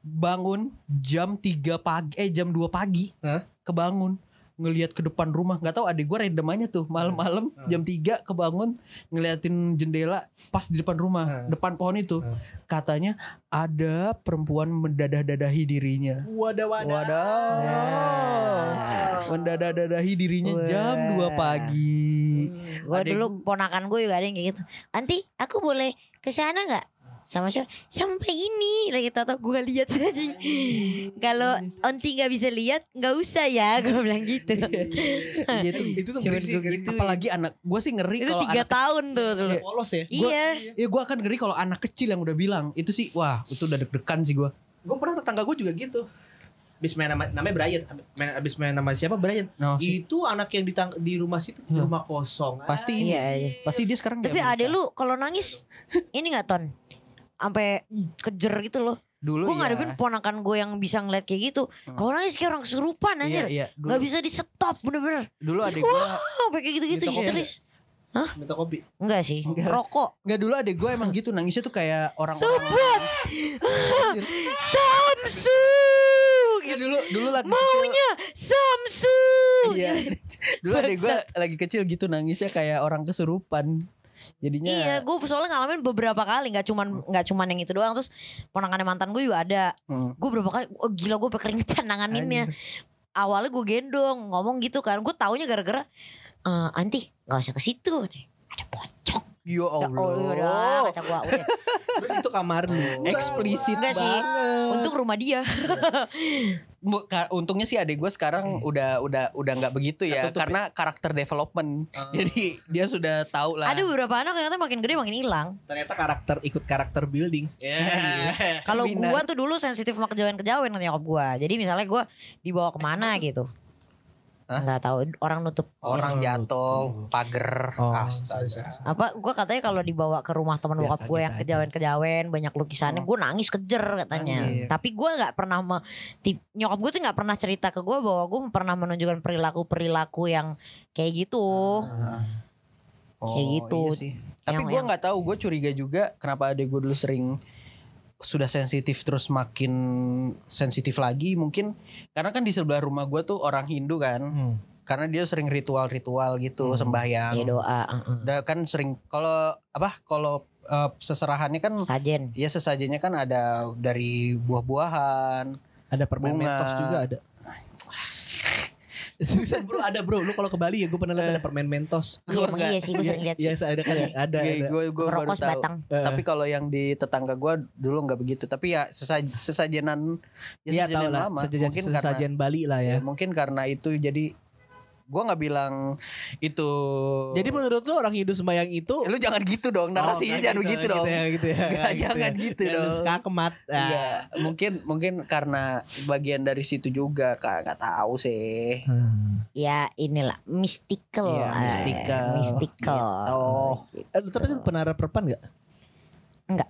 bangun jam tiga pagi eh jam dua pagi huh? Kebangun ngelihat ke depan rumah nggak tahu adik gue random aja tuh malam-malam hmm. jam tiga kebangun ngeliatin jendela pas di depan rumah hmm. depan pohon itu hmm. Katanya ada perempuan mendadah-dadahi dirinya wadah wadah wadah wow. Mendadah-dadahi dirinya wow. jam dua pagi hmm. Gue dulu ponakan gue juga ada yang kayak gitu anti aku boleh kesana nggak sama siapa sampai ini lagi tau tau gue lihat anjing kalau onti nggak bisa lihat nggak usah ya gue bilang gitu ya, itu itu tuh ngeri sih gitu. Apalagi anak gue sih ngeri kalau tiga tahun tuh ya, polos ya gua, iya ya gue akan ngeri kalau anak kecil yang udah bilang itu sih wah itu udah deg-degan sih gue gue pernah tetangga gue juga gitu abis main nama, namanya Brian abis main nama siapa Brian no, itu anak yang ditang, di rumah situ hmm. rumah kosong pasti ini iya, iya. Pasti dia sekarang tapi ade lu kalau nangis ini nggak ton sampai kejer gitu loh. Dulu gue iya. Ngadepin ponakan gue yang bisa ngeliat kayak gitu. Hmm. Kalau nangis kayak orang kesurupan aja. Iya, iya. Gak bisa di stop bener-bener. Dulu adek gue sampai kayak gitu-gitu histeris. Hah? Minta kopi? Enggak sih. Enggak. Rokok. Enggak dulu adek gue emang gitu nangisnya tuh kayak orang-orang. Sobat. Samsu. Gitu. Dulu dulu lagi maunya Samsu. Iya. Dulu adek gue lagi kecil gitu nangisnya kayak orang kesurupan. Jadinya iya, gue soalnya ngalamin beberapa kali, nggak cuman nggak cuman yang itu doang. Terus ponakannya mantan gue juga ada. Hmm. Gue berapa kali, oh, gila gue keringetan nanganinnya. Awalnya gue gendong, ngomong gitu kan. Gue taunya gara-gara e, anti nggak usah ke situ, ada pocong. Ya Allah. Oh, udah, kata gue udah. Terus itu kamar lu eksplisit banget sih. Untung rumah dia. Untungnya sih adek gue sekarang hmm. udah udah udah nggak begitu ya, tutup, karena karakter development. Uh. Jadi dia sudah tahu lah. Ada beberapa anak yang ternyata makin gede makin hilang. Ternyata karakter ikut karakter building. Yeah. Kalau gue tuh dulu sensitif sama kejauhan-kejauhan nyokap gue. Jadi misalnya gue dibawa kemana gitu. Hah? Nggak tahu, orang nutup, orang jatuh, pagar, oh. astaga. Apa gue katanya kalau dibawa ke rumah teman bokap ya, gue yang kejawen-kejawen banyak lukisannya, oh. gue nangis kejer katanya. Nangis. Tapi gue nggak pernah me, tip, nyokap gue tuh nggak pernah cerita ke gue bahwa gue pernah menunjukkan perilaku-perilaku yang kayak gitu, ah. oh, kayak gitu. Iya sih. Tapi gue nggak tahu, gue curiga juga kenapa adek gue dulu sering sudah sensitif terus makin sensitif lagi, mungkin karena kan di sebelah rumah gue tuh orang Hindu kan, hmm. karena dia sering ritual-ritual gitu, hmm. sembahyang, ya doa, uh-uh. dan kan sering kalau apa kalau uh, seserahannya kan sajen, ya sesajennya kan ada dari buah-buahan, ada permen Mentos juga ada. Seriusan bro, ada bro, lu kalau ke Bali ya, gue pernah lihat ada permen Mentos. Iya, iya sih, gue sering lihat sih. Iya, ada kan, ada. Gue baru tahu. Tapi kalau yang di tetangga gue dulu nggak begitu. Tapi ya sesajenan, ya sesajenan lama. Mungkin sesajen Bali lah ya. Mungkin karena itu jadi. Gue gak bilang itu. Jadi menurut lu orang Hindu sembahyang itu, ya, lu jangan gitu dong, narasinya oh, jangan gitu, begitu gitu dong ya, gitu ya, gak, gitu jangan ya. gitu dong kemat. Ah. Ya, mungkin mungkin karena bagian dari situ juga, Kak, gak tahu sih. hmm. Ya inilah mystical ya, mystical, mystical. Gitu. Gitu. Tapi lu pernah reperpan gak? Enggak.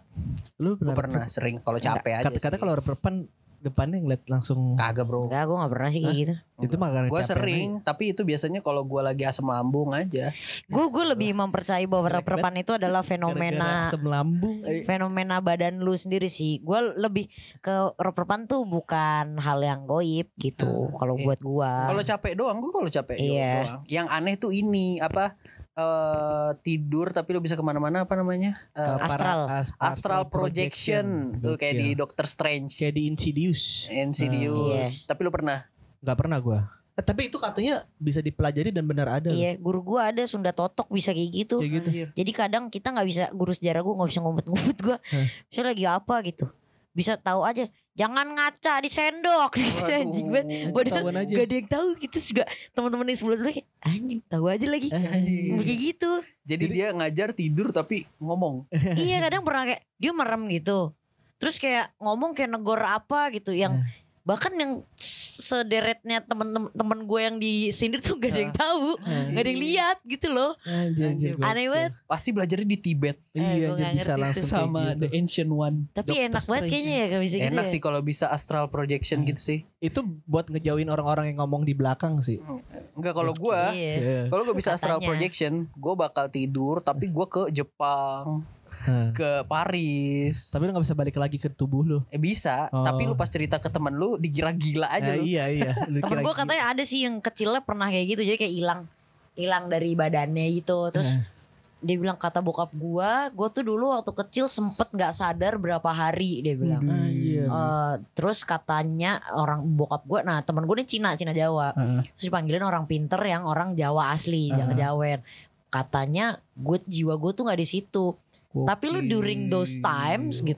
Lu pernah, pernah sering kalau capek enggak. aja. Kata-kata kalau reperpan depannya ngeliat langsung. Kagak bro. Enggak, gue gak pernah sih kayak gitu. Itu mah gue sering aja. Tapi itu biasanya kalau gue lagi asam lambung aja. Gue gue lebih mempercayai bahwa reperpan itu adalah fenomena asam lambung, fenomena badan lu sendiri sih. Gue lebih ke reperpan tuh bukan hal yang goib gitu. hmm. Kalau iya. buat gue, kalau capek doang. Gue kalau capek iya. doang. Yang aneh tuh ini apa, Uh, tidur tapi lu bisa kemana-mana, apa namanya, uh, astral para, as, astral projection, projection. Tuh kayak yeah. di Doctor Strange, kayak di Insidious. Insidious uh, yeah. Tapi lu pernah? Gak pernah gue. eh, Tapi itu katanya bisa dipelajari dan benar ada. Iya, guru gue ada Sunda Totok bisa kayak gitu, kayak gitu. Jadi kadang kita gak bisa, guru sejarah gue gak bisa ngumpet-ngumpet gue. huh. Misalnya lagi apa gitu, bisa tahu aja, jangan ngaca di sendok. Anjing banget. Padahal gak ada yang tahu gitu juga. Teman-teman yang sebelah-sebelah kayak anjing tahu aja lagi. Kayak gitu. Jadi, Jadi dia ngajar tidur tapi ngomong. Iya, kadang pernah kayak dia merem gitu. Terus kayak ngomong kayak negor apa gitu, yang bahkan yang sederetnya temen-temen gue yang di sini tuh gak ada yang tahu, gak ada yang lihat gitu loh. Anjir, aneh banget. Pasti belajarnya di Tibet. Eh, iya, bisa langsung sama gitu. The Ancient One. Tapi Doctor enak Strange. Banget kayaknya ya gak bisa enak gitu. Enak sih ya. Kalau bisa astral projection hmm. gitu sih. Itu buat ngejauhin orang-orang yang ngomong di belakang sih. Enggak, kalau gue, yeah. kalau gue bisa Katanya. astral projection, gue bakal tidur tapi gue ke Jepang. Hmm. Ke Paris. Tapi lu gak bisa balik lagi ke tubuh lu. Eh bisa, oh. tapi lu pas cerita ke temen lu dikira gila aja nah, lu. Iya iya. Temen gue katanya ada sih yang kecilnya pernah kayak gitu. Jadi kayak hilang hilang dari badannya gitu. Terus hmm. dia bilang kata bokap gue, gue tuh dulu waktu kecil sempet gak sadar berapa hari, dia bilang. hmm, iya. uh, Terus katanya orang bokap gue, nah temen gue ini Cina, Cina Jawa. hmm. Terus dipanggilin orang pinter yang orang Jawa asli, hmm. jangan Jawen. Katanya gue, jiwa gue tuh gak di situ. Okay. Tapi lu during those times gitu,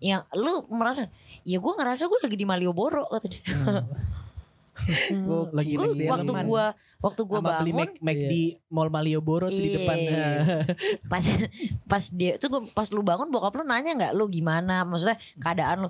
yang lu merasa, ya gue ngerasa gue lagi di Malioboro kata dia. Gue lagi lagi waktu gue waktu gue bangun make yeah. di Mall Malioboro tuh yeah. di depan. Pas pas dia tuh gua, pas lu bangun bokap lu nanya nggak lu gimana, maksudnya keadaan lu.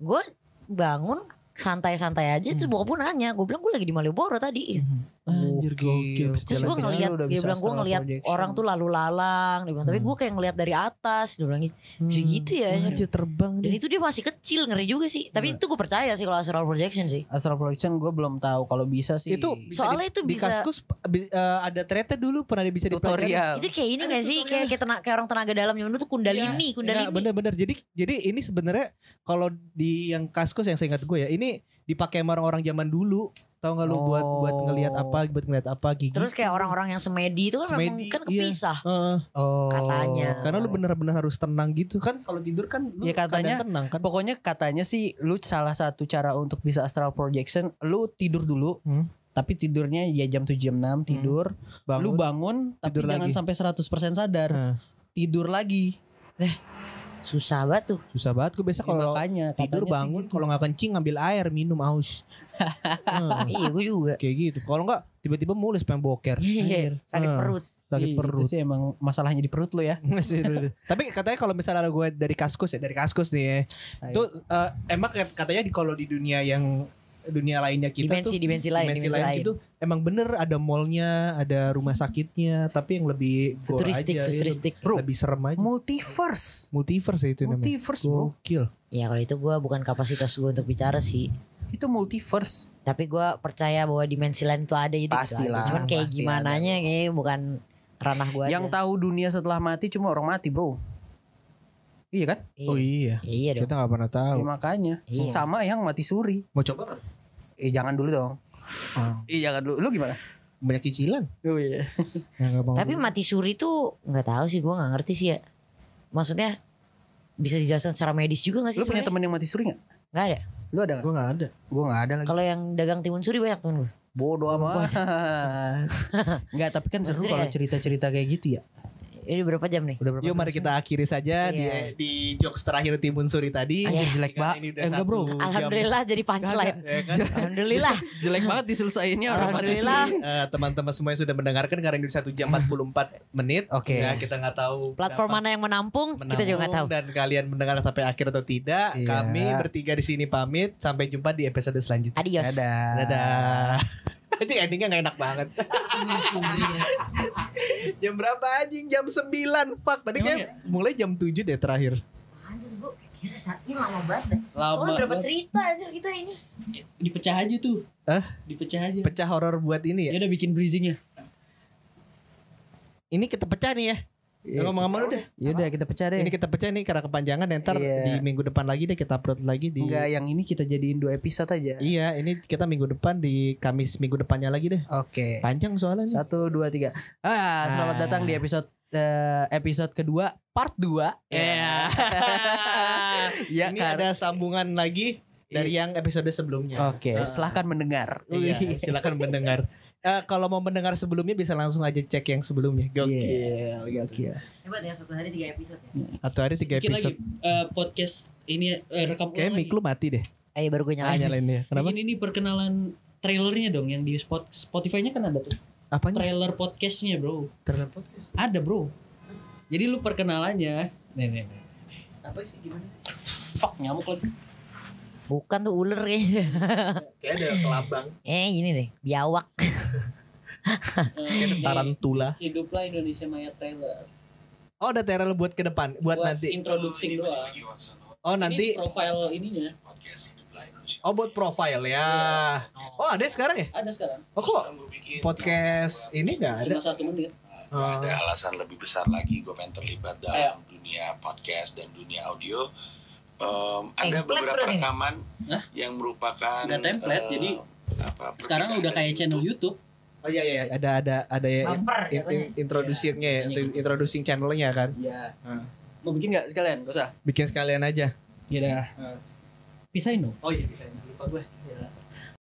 Gue bangun santai-santai aja, hmm. terus bokap gue nanya, gue bilang gue lagi di Malioboro tadi. hmm. Anjir, gokil. Terus gue ngeliat, dia bilang gue ngeliat projection. Orang tuh lalu lalang, dia bilang, tapi hmm. gue kayak ngeliat dari atas, dia bilang gitu. hmm. Gitu ya, anjir, terbang. Dan dia. Itu dia masih kecil, ngeri juga sih. Tapi hmm. itu gue percaya sih kalau astral projection sih. Astral projection gue belum tahu kalau bisa sih. Itu bisa soalnya di, itu bisa. Di Kaskus uh, ada ternyata dulu pernah bisa tutorial. Itu kayak ini ada gak tutorial. Sih, kayak kayak, tenaga, kayak orang tenaga dalam yang itu kundalini, ya, kundalini. Bener-bener. Jadi jadi ini sebenarnya kalau di yang Kaskus yang saya ingat gue ya, ini dipakai sama orang-orang zaman dulu. Tahu nggak lu oh. buat buat ngelihat apa, buat ngelihat apa gigi. Terus kayak orang-orang yang semedi itu kan memang kan kepisah. Iya. Uh, oh. Katanya. Karena lu benar-benar harus tenang gitu kan kalau tidur kan lu ya katanya, tenang kan. Pokoknya katanya sih lu salah satu cara untuk bisa astral projection lu tidur dulu. Hmm? Tapi tidurnya ya jam tujuh jam enam tidur. Hmm. Bangun, lu bangun tapi lagi. Jangan sampai seratus persen sadar. Hmm. Tidur lagi. Eh. Susah banget tuh. Susah banget gue biasa kalau ya, tidur bangun gitu. Kalau gak kencing ngambil air minum haus. hmm. Iya gue juga kayak gitu. Kalau gak tiba-tiba mulus pengen boker. Iya sakit hmm. perut. Sakit Iyi, perut. Itu sih emang masalahnya di perut lo ya. Tapi katanya kalau misalnya gue dari kaskus ya. Dari kaskus nih ya. Itu uh, emang katanya kalau di dunia yang dunia lainnya kita dimensi, tuh dimensi lain dimensi, dimensi lain, lain itu emang bener ada mallnya, ada rumah sakitnya, tapi yang lebih futuristik aja, futuristik ya, lebih serem aja. Multiverse multiverse ya, itu multiverse, namanya multiverse bro kill. Ya kalau itu gue bukan kapasitas gue untuk bicara sih, itu multiverse, tapi gue percaya bahwa dimensi lain itu ada, itu pastilah, cuman kayak pasti gimananya kayak bukan ranah gue yang aja. Tahu dunia setelah mati cuma orang mati bro. Iya kan? Iya. Oh iya. Iya dong. Kita gak pernah tahu. Ya, makanya. Iya. Sama yang mati suri. Mau coba kan? Eh jangan dulu dong. Oh. Eh jangan dulu. Lu gimana? Banyak cicilan. Oh iya. Ya, tapi dulu. Mati suri tuh gak tahu sih. Gue gak ngerti sih ya. Maksudnya bisa dijelaskan secara medis juga gak sih? Lu sebenernya? Punya temen yang mati suri gak? Gak ada. Lu ada gak? Gue gak ada. Gue gak ada lagi. Kalau yang dagang timun suri banyak temen gue. Bodoh amat. Enggak tapi kan seru kalau cerita-cerita kayak gitu ya. Ini berapa jam nih? Berapa Yuk mari kita akhiri saja iya. di, di jokes terakhir timun suri tadi. Anjir jelek banget. Eh, enggak bro. Alhamdulillah jam. Jadi punchline. Ya kan? Alhamdulillah. Jelek banget diselesaikannya. Alhamdulillah. Uh, teman-teman semuanya sudah mendengarkan karena ini satu jam empat puluh empat menit. Oke. Okay. Nah, kita nggak tahu. Platform mana yang menampung, menampung? Kita juga nggak tahu. Dan kalian mendengar sampai akhir atau tidak? Iya. Kami bertiga di sini pamit. Sampai jumpa di episode selanjutnya. Adios. Dadah. Dadah. Anjing endingnya gak enak banget. Jam berapa anjing? Jam sembilan. Fuck. Tadi kayak ya? Mulai jam tujuh deh terakhir. Anjir gue kira saatnya lama banget. Soalnya berapa cerita anjir kita ini. Dipecah aja tuh. Hah? Dipecah aja. Pecah horor buat ini ya. Ya udah bikin bridgingnya. Ini kita pecah nih ya. Ngomong-ngomong udah. Ya udah kita pecah deh. Ini kita pecah nih karena kepanjangan. Ntar yeah. di minggu depan lagi deh kita upload lagi di. Enggak, yang ini kita jadiin dua episode aja. Iya, ini kita minggu depan di Kamis minggu depannya lagi deh. Oke. Okay. Panjang soalnya nih. Satu, dua, tiga. Ah, selamat ah. datang di episode uh, episode kedua part dua. Yeah. Ya. Ini karena... ada sambungan lagi dari yang episode sebelumnya. Oke. Okay. Uh. Silahkan mendengar. Iya, silahkan mendengar. Uh, kalau mau mendengar sebelumnya bisa langsung aja cek yang sebelumnya. Gokil, yeah. Gokil. Hebat ya, satu hari tiga episode ya. Satu hari tiga episode. Mungkin lagi uh, podcast ini uh, rekam ulang lagi. Kayaknya mic lu mati deh. Ayo baru gue nyalain. Nyalain ya. Kenapa? Ini, ini perkenalan trailernya dong yang di spot, Spotify-nya kan ada tuh. Apanya? Trailer podcastnya bro. Trailer podcast? Ada bro. Jadi lu perkenalannya. Nih nih nih. Apa sih, gimana sih? Fuck nyamuk lagi. Bukan tuh ular kayaknya. Kayak ada kelabang. Eh ini deh, biawak. Kayak tarantula. Hiduplah Indonesia Maya trailer. Oh ada trailer buat ke depan, buat, buat nanti introduksi oh, doang. Oh nanti profile ininya. Oh buat profile ya. Oh ada sekarang ya? Ada sekarang. Oh kok podcast ini enggak ada? Satu menit. Oh. Ada alasan lebih besar lagi gue pengen terlibat dalam Ayo. dunia podcast dan dunia audio. Um, ada beberapa rekaman Hah? yang merupakan nggak template uh, jadi apa, sekarang udah kayak channel YouTube. Oh iya iya ada ada ada ya, ya introducing-nya ya, ya introducing channelnya kan. Iya. Hmm. Mau bikin nggak sekalian? Gak usah. Bikin sekalian aja. Iya dah. Hmm. Pisahin dong. Oh iya pisahin. Lupa gue.